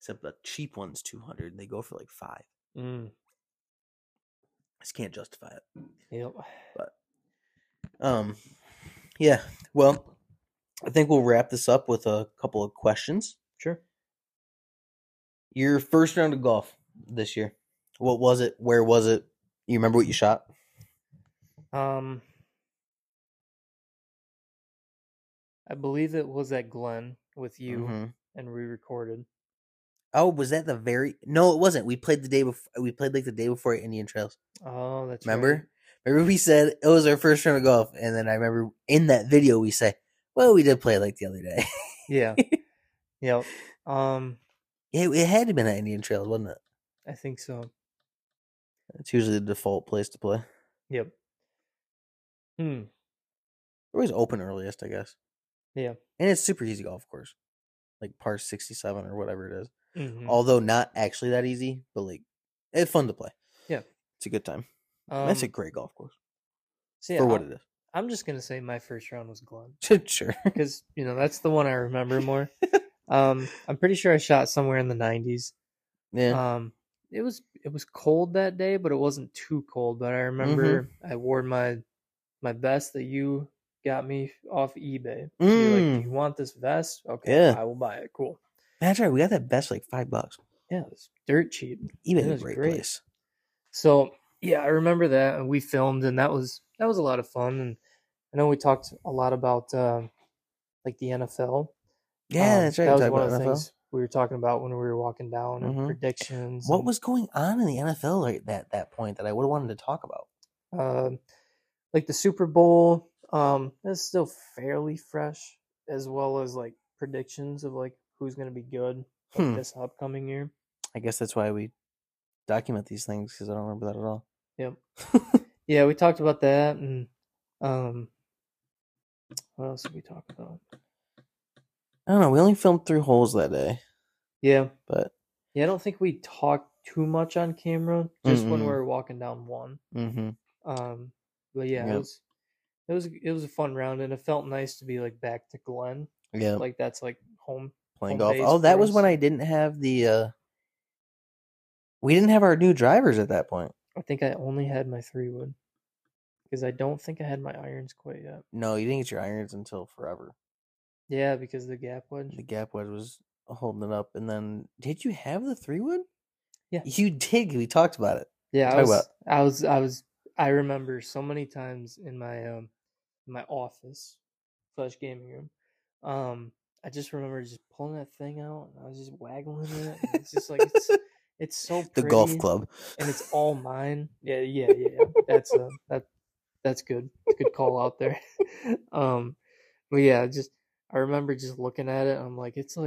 Except the cheap one's $200. They go for like $5. Mm. I just can't justify it. Yep. But, yeah. Well, I think we'll wrap this up with a couple of questions. Sure. Your first round of golf this year. What was it? Where was it? You remember what you shot? I believe it was at Glen with you, mm-hmm. and we recorded. Oh, was that the very? No, it wasn't. We played the day before. We played like the day before at Indian Trails. Oh, that's right. Remember we said it was our first round of golf, and then I remember in that video we say, "Well, we did play like the other day." Yeah. Yep. It had to been at Indian Trails, wasn't it? I think so. It's usually the default place to play. Yep. Hmm. It was open earliest, I guess. Yeah. And it's super easy golf course. Like par 67 or whatever it is. Mm-hmm. Although not actually that easy, but like it's fun to play. Yeah. It's a good time. That's a great golf course. So yeah, for what it is. I'm just going to say my first round was Glen. Sure. Because, you know, that's the one I remember more. I'm pretty sure I shot somewhere in the 90s. Yeah. It was cold that day, but it wasn't too cold. But I remember, mm-hmm. I wore my vest that you got me off eBay. You're like, do you want this vest? Okay, yeah. I will buy it. Cool. That's right. We got that vest for like $5. Yeah, it was dirt cheap. eBay was great place. So yeah, I remember that, and we filmed, and that was a lot of fun. And I know we talked a lot about like the NFL. Yeah, that's right. That was one of the things we were talking about when we were walking down and predictions. What was going on in the NFL right at that point that I would have wanted to talk about? Like the Super Bowl, that's still fairly fresh, as well as like predictions of like who's going to be good this upcoming year. I guess that's why we document these things, because I don't remember that at all. Yep. Yeah, we talked about that, and what else did we talk about? I don't know. We only filmed 3 holes that day. Yeah. But yeah, I don't think we talked too much on camera, just when we were walking down one. But yeah, it was a fun round, and it felt nice to be like back to Glen. Yeah. Like that's like home playing golf. Oh, that was when I didn't have the we didn't have our new drivers at that point. I think I only had my 3-wood. Because I don't think I had my irons quite yet. No, you didn't get your irons until forever. Yeah, because the gap wedge. The gap wedge was holding it up. And then, did you have the 3-wood? Yeah. You did. We talked about it. Yeah, I remember so many times in my office / gaming room. I just remember just pulling that thing out, and I was just waggling it. And it's just like it's so pretty. The golf club, and it's all mine. Yeah. That's good. It's a good call out there. But yeah, just I remember just looking at it. I'm like it's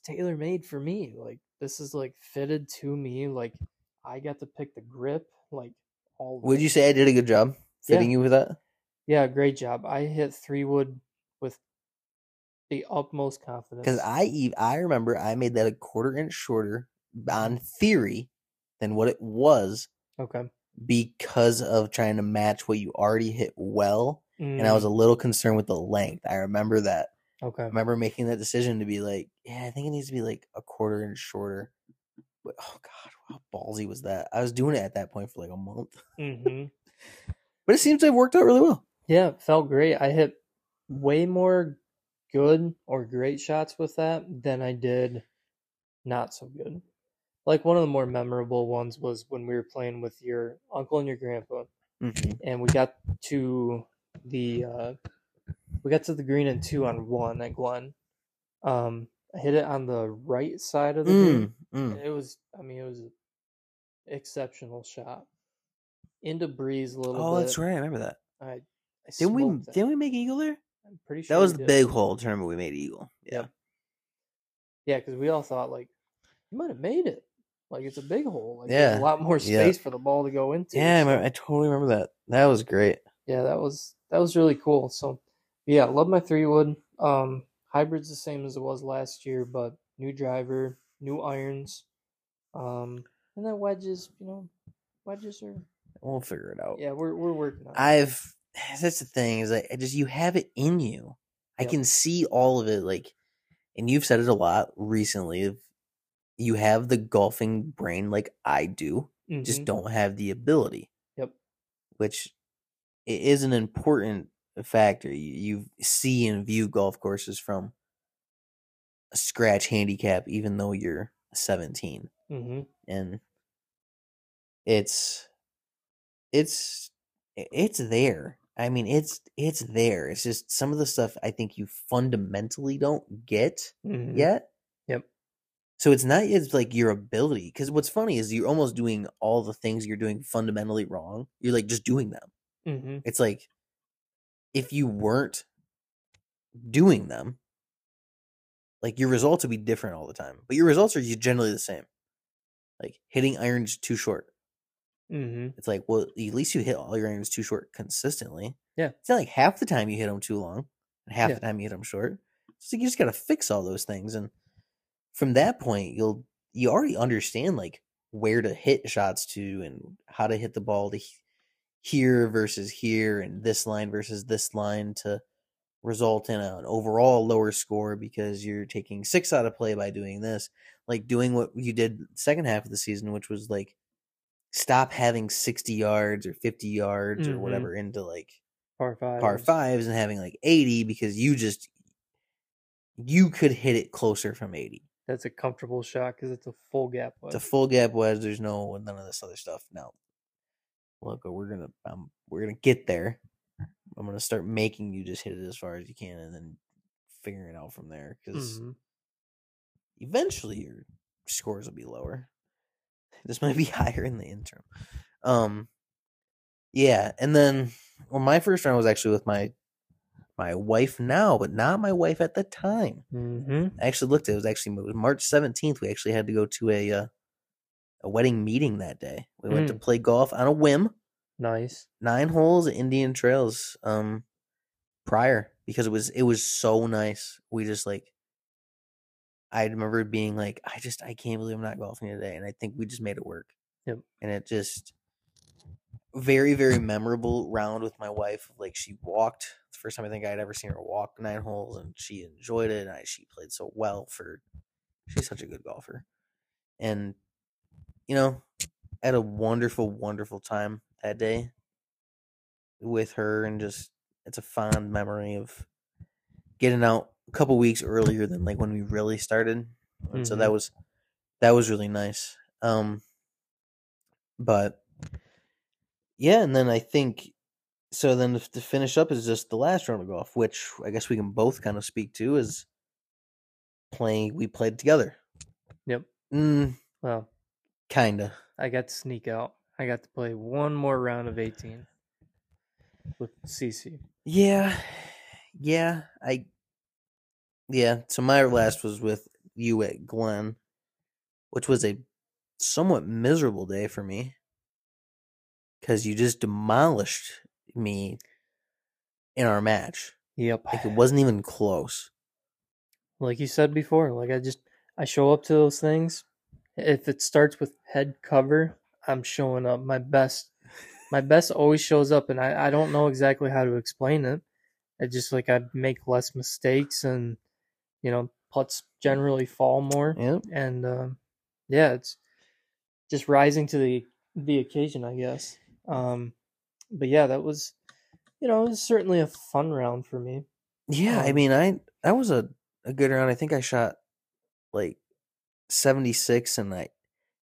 tailor-made for me. Like this is like fitted to me. Like I got to pick the grip. Like. Would you say I did a good job fitting you with that? Yeah, great job. I hit 3-wood with the utmost confidence. Because I remember I made that a 1/4 inch shorter on theory than what it was. Okay. Because of trying to match what you already hit well. And I was a little concerned with the length. I remember that. Okay. I remember making that decision to be like, yeah, I think it needs to be like a 1/4 inch shorter. But, oh, God. How ballsy was that? I was doing it at that point for like a month. But it seems to have worked out really well. Yeah, it felt great. I hit way more good or great shots with that than I did not so good. Like one of the more memorable ones was when we were playing with your uncle and your grandpa. And we got to the green and 2 on 1 at Glen. I hit it on the right side of the green. It was an exceptional shot. Into breeze a little bit. Oh, that's right. I remember that. Didn't we make eagle there? I'm pretty sure. That was the big hole tournament we made eagle. Yeah. Yeah, because we all thought like you might have made it. Like it's a big hole. Like there's a lot more space for the ball to go into. Yeah, so. I totally remember that. That was great. Yeah, that was really cool. So yeah, love my 3-wood. Hybrid's the same as it was last year, but new driver, new irons, and then wedges. You know, wedges are. We'll figure it out. Yeah, we're working on it. That's the thing is you have it in you. Yep. I can see all of it. Like, and you've said it a lot recently. If you have the golfing brain like I do, just don't have the ability. Yep. Which is an important factor. You see and view golf courses from a scratch handicap, even though you're 17, and it's there. I mean, it's there. It's just some of the stuff I think you fundamentally don't get yet. Yep. So it's like your ability, because what's funny is you're almost doing all the things you're doing fundamentally wrong. You're like just doing them. It's like, if you weren't doing them, like your results would be different all the time. But your results are generally the same. Like hitting irons too short. It's like, well, at least you hit all your irons too short consistently. Yeah. It's not like half the time you hit them too long and half the time you hit them short. So you just got to fix all those things. And from that point, you already understand like where to hit shots to and how to hit the ball to here versus here and this line versus this line to result in an overall lower score because you're taking 6 out of play by doing this. Like doing what you did second half of the season, which was like stop having 60 yards or 50 yards or whatever into like par fives and having like 80 because you could hit it closer from 80. That's a comfortable shot because it's a full gap wedge. It's a full gap wedge. There's none of this other stuff now. Look, we're gonna get there. I'm gonna start making you just hit it as far as you can, and then figuring it out from there, because eventually your scores will be lower. This might be higher in the interim. Yeah, and then my first round was actually with my wife now, but not my wife at the time. I actually looked at it. It was March 17th. We actually had to go to a wedding meeting that day. We went to play golf on a whim. Nice. 9 holes at Indian Trails prior, because it was so nice. We just I remember being I can't believe I'm not golfing today. And I think we just made it work. Yep. And it just very, very memorable round with my wife. She walked. The first time I think I'd ever seen her walk 9 holes, and she enjoyed it. And she played so well she's such a good golfer. And, I had a wonderful, wonderful time that day with her. And just, it's a fond memory of getting out a couple weeks earlier than when we really started. And so that was really nice. But yeah. And then then to finish up is just the last round of golf, which I guess we can both kind of speak to, is we played together. Yep. Well, kinda. I got to sneak out. I got to play one more round of 18 with CC. Yeah. So my last was with you at Glen, which was a somewhat miserable day for me, because you just demolished me in our match. Yep. It wasn't even close. Like you said before, I show up to those things. If it starts with head cover, I'm showing up. My best always shows up, and I don't know exactly how to explain it. It's just I make less mistakes, and putts generally fall more. Yep. And it's just rising to the occasion, I guess. But yeah, that was, it was certainly a fun round for me. Yeah, that was a good round. I think I shot 76, and I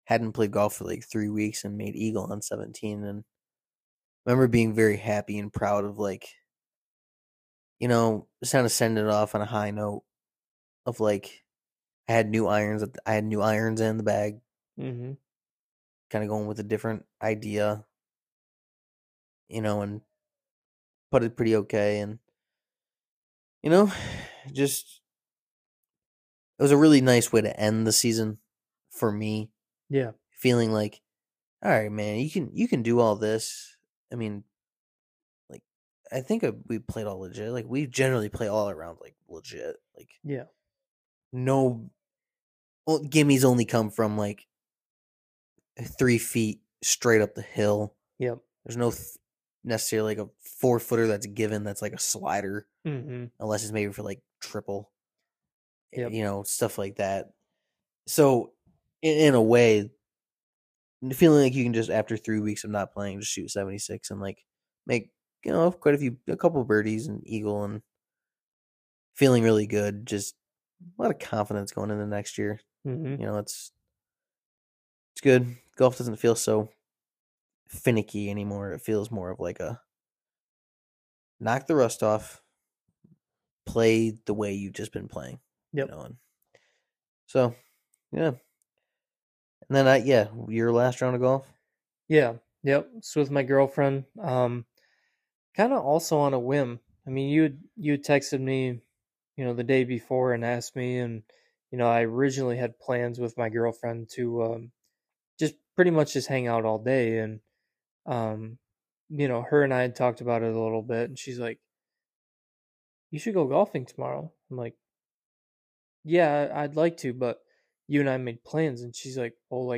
hadn't played golf for 3 weeks, and made eagle on 17. And I remember being very happy and proud of just kind of send it off on a high note of I had new irons in the bag. Kind of going with a different idea, and put it pretty okay. And, it was a really nice way to end the season for me. Yeah. Feeling all right, man, you can do all this. I think we played all legit. We generally play all around legit. Yeah. No, gimmies only come from 3 feet straight up the hill. Yep. There's no necessarily a 4-footer that's given. That's a slider, unless it's maybe for triple. Yep. Stuff like that. So, in a way, feeling you can just, after 3 weeks of not playing, just shoot 76 and make. Quite a couple birdies and eagle, and feeling really good. Just a lot of confidence going into next year. It's good. Golf doesn't feel so finicky anymore. It feels more of a knock the rust off, play the way you've just been playing. Yep. So, yeah. And then your last round of golf. Yeah. Yep. It's with my girlfriend. Kind of also on a whim. You texted me, the day before and asked me, and I originally had plans with my girlfriend to just pretty much just hang out all day, and her and I had talked about it a little bit, and she's like, "You should go golfing tomorrow." I'm like, "Yeah, I'd like to, but you and I made plans." And she's like, "Oh,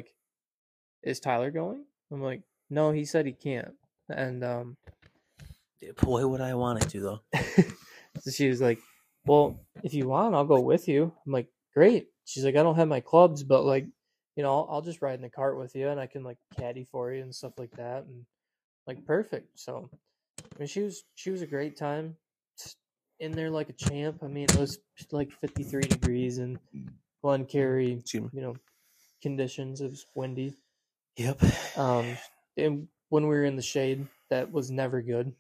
is Tyler going?" I'm like, "No, he said he can't." And boy, would I want it to, though. So she was like, "Well, if you want, I'll go with you." I'm like, "Great." She's like, "I don't have my clubs, but I'll just ride in the cart with you, and I can caddy for you and stuff like that." And perfect. So, she was a great time, just in there like a champ. It was 53 degrees in Glencairn, conditions. It was windy. Yep. And when we were in the shade, that was never good.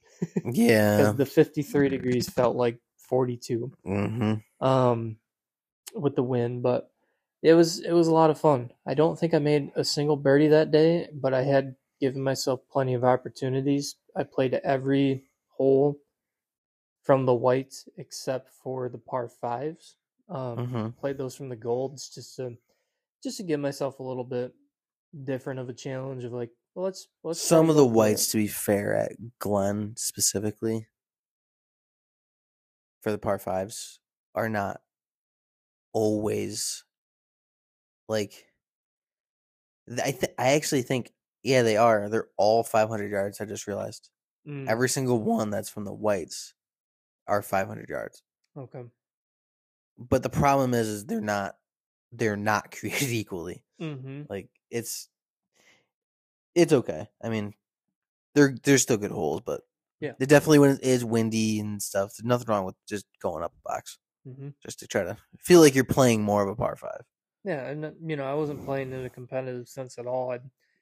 Yeah. Because the 53 degrees felt like 42 with the win. But it was a lot of fun. I don't think I made a single birdie that day, but I had given myself plenty of opportunities. I played every hole from the whites except for the par fives. Played those from the golds just to give myself a little bit different of a challenge of like, well, let's some of the whites there. To be fair, at Glen specifically for the par fives are not always like I actually think yeah, they are. They're all 500 yards, I just realized. Every single one that's from the whites are 500 yards. Okay. But the problem is they're not created equally. Like it's okay. I mean, they're still good holes, but yeah, they definitely when it is windy and stuff, there's nothing wrong with just going up a box just to try to feel like you're playing more of a par five. Yeah, and you know I wasn't playing in a competitive sense at all.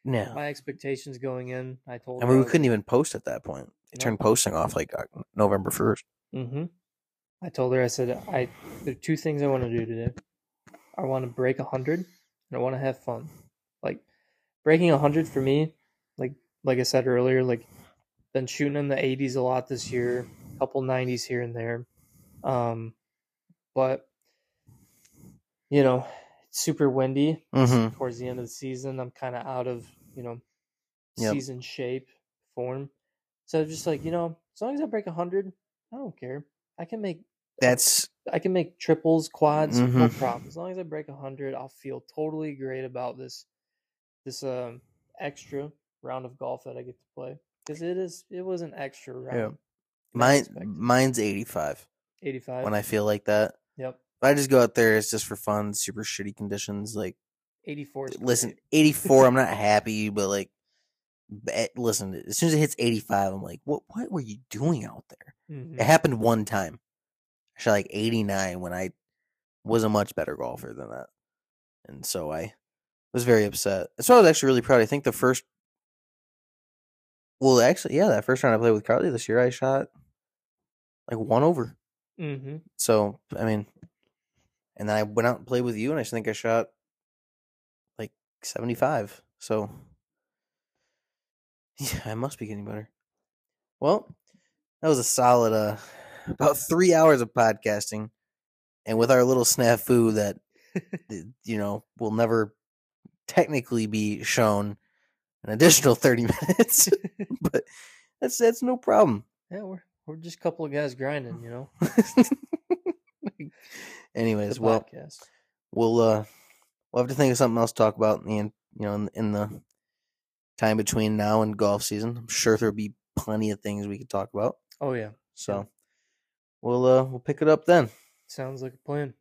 No, my expectations going in, I told. I mean, we couldn't even post at that point. They turned posting off like November 1st. I told her, I said, there are two things I want to do today. I want to break 100, and I want to have fun. Like breaking 100 for me, like I said earlier, like been shooting in the 80s a lot this year, a couple 90s here and there, but you know. Super windy towards the end of the season. I'm kind of out of, you know, season shape, form. So I'm just like, you know, as long as I break 100, I don't care. I can make triples, quads, no problem. As long as I break 100, I'll feel totally great about this extra round of golf that I get to play because it was an extra round. Yeah. Mine's 85. 85. When I feel like that. Yep. I just go out there. It's just for fun. Super shitty conditions. Like 84. Listen, 84. I'm not happy, but like, listen. As soon as it hits 85, I'm like, what were you doing out there? It happened one time. I shot like 89 when I was a much better golfer than that, and so I was very upset. So I was actually really proud. I think that first round I played with Carly this year, I shot like one over. So I mean. And then I went out and played with you, and I think I shot like 75. So, yeah, I must be getting better. Well, that was a solid about 3 hours of podcasting. And with our little snafu that, you know, will never technically be shown, an additional 30 minutes. But that's no problem. Yeah, we're just a couple of guys grinding, you know. Anyways, well, we'll have to think of something else to talk about in the time between now and golf season. I'm sure there'll be plenty of things we could talk about. Oh yeah. So, we'll pick it up then. Sounds like a plan.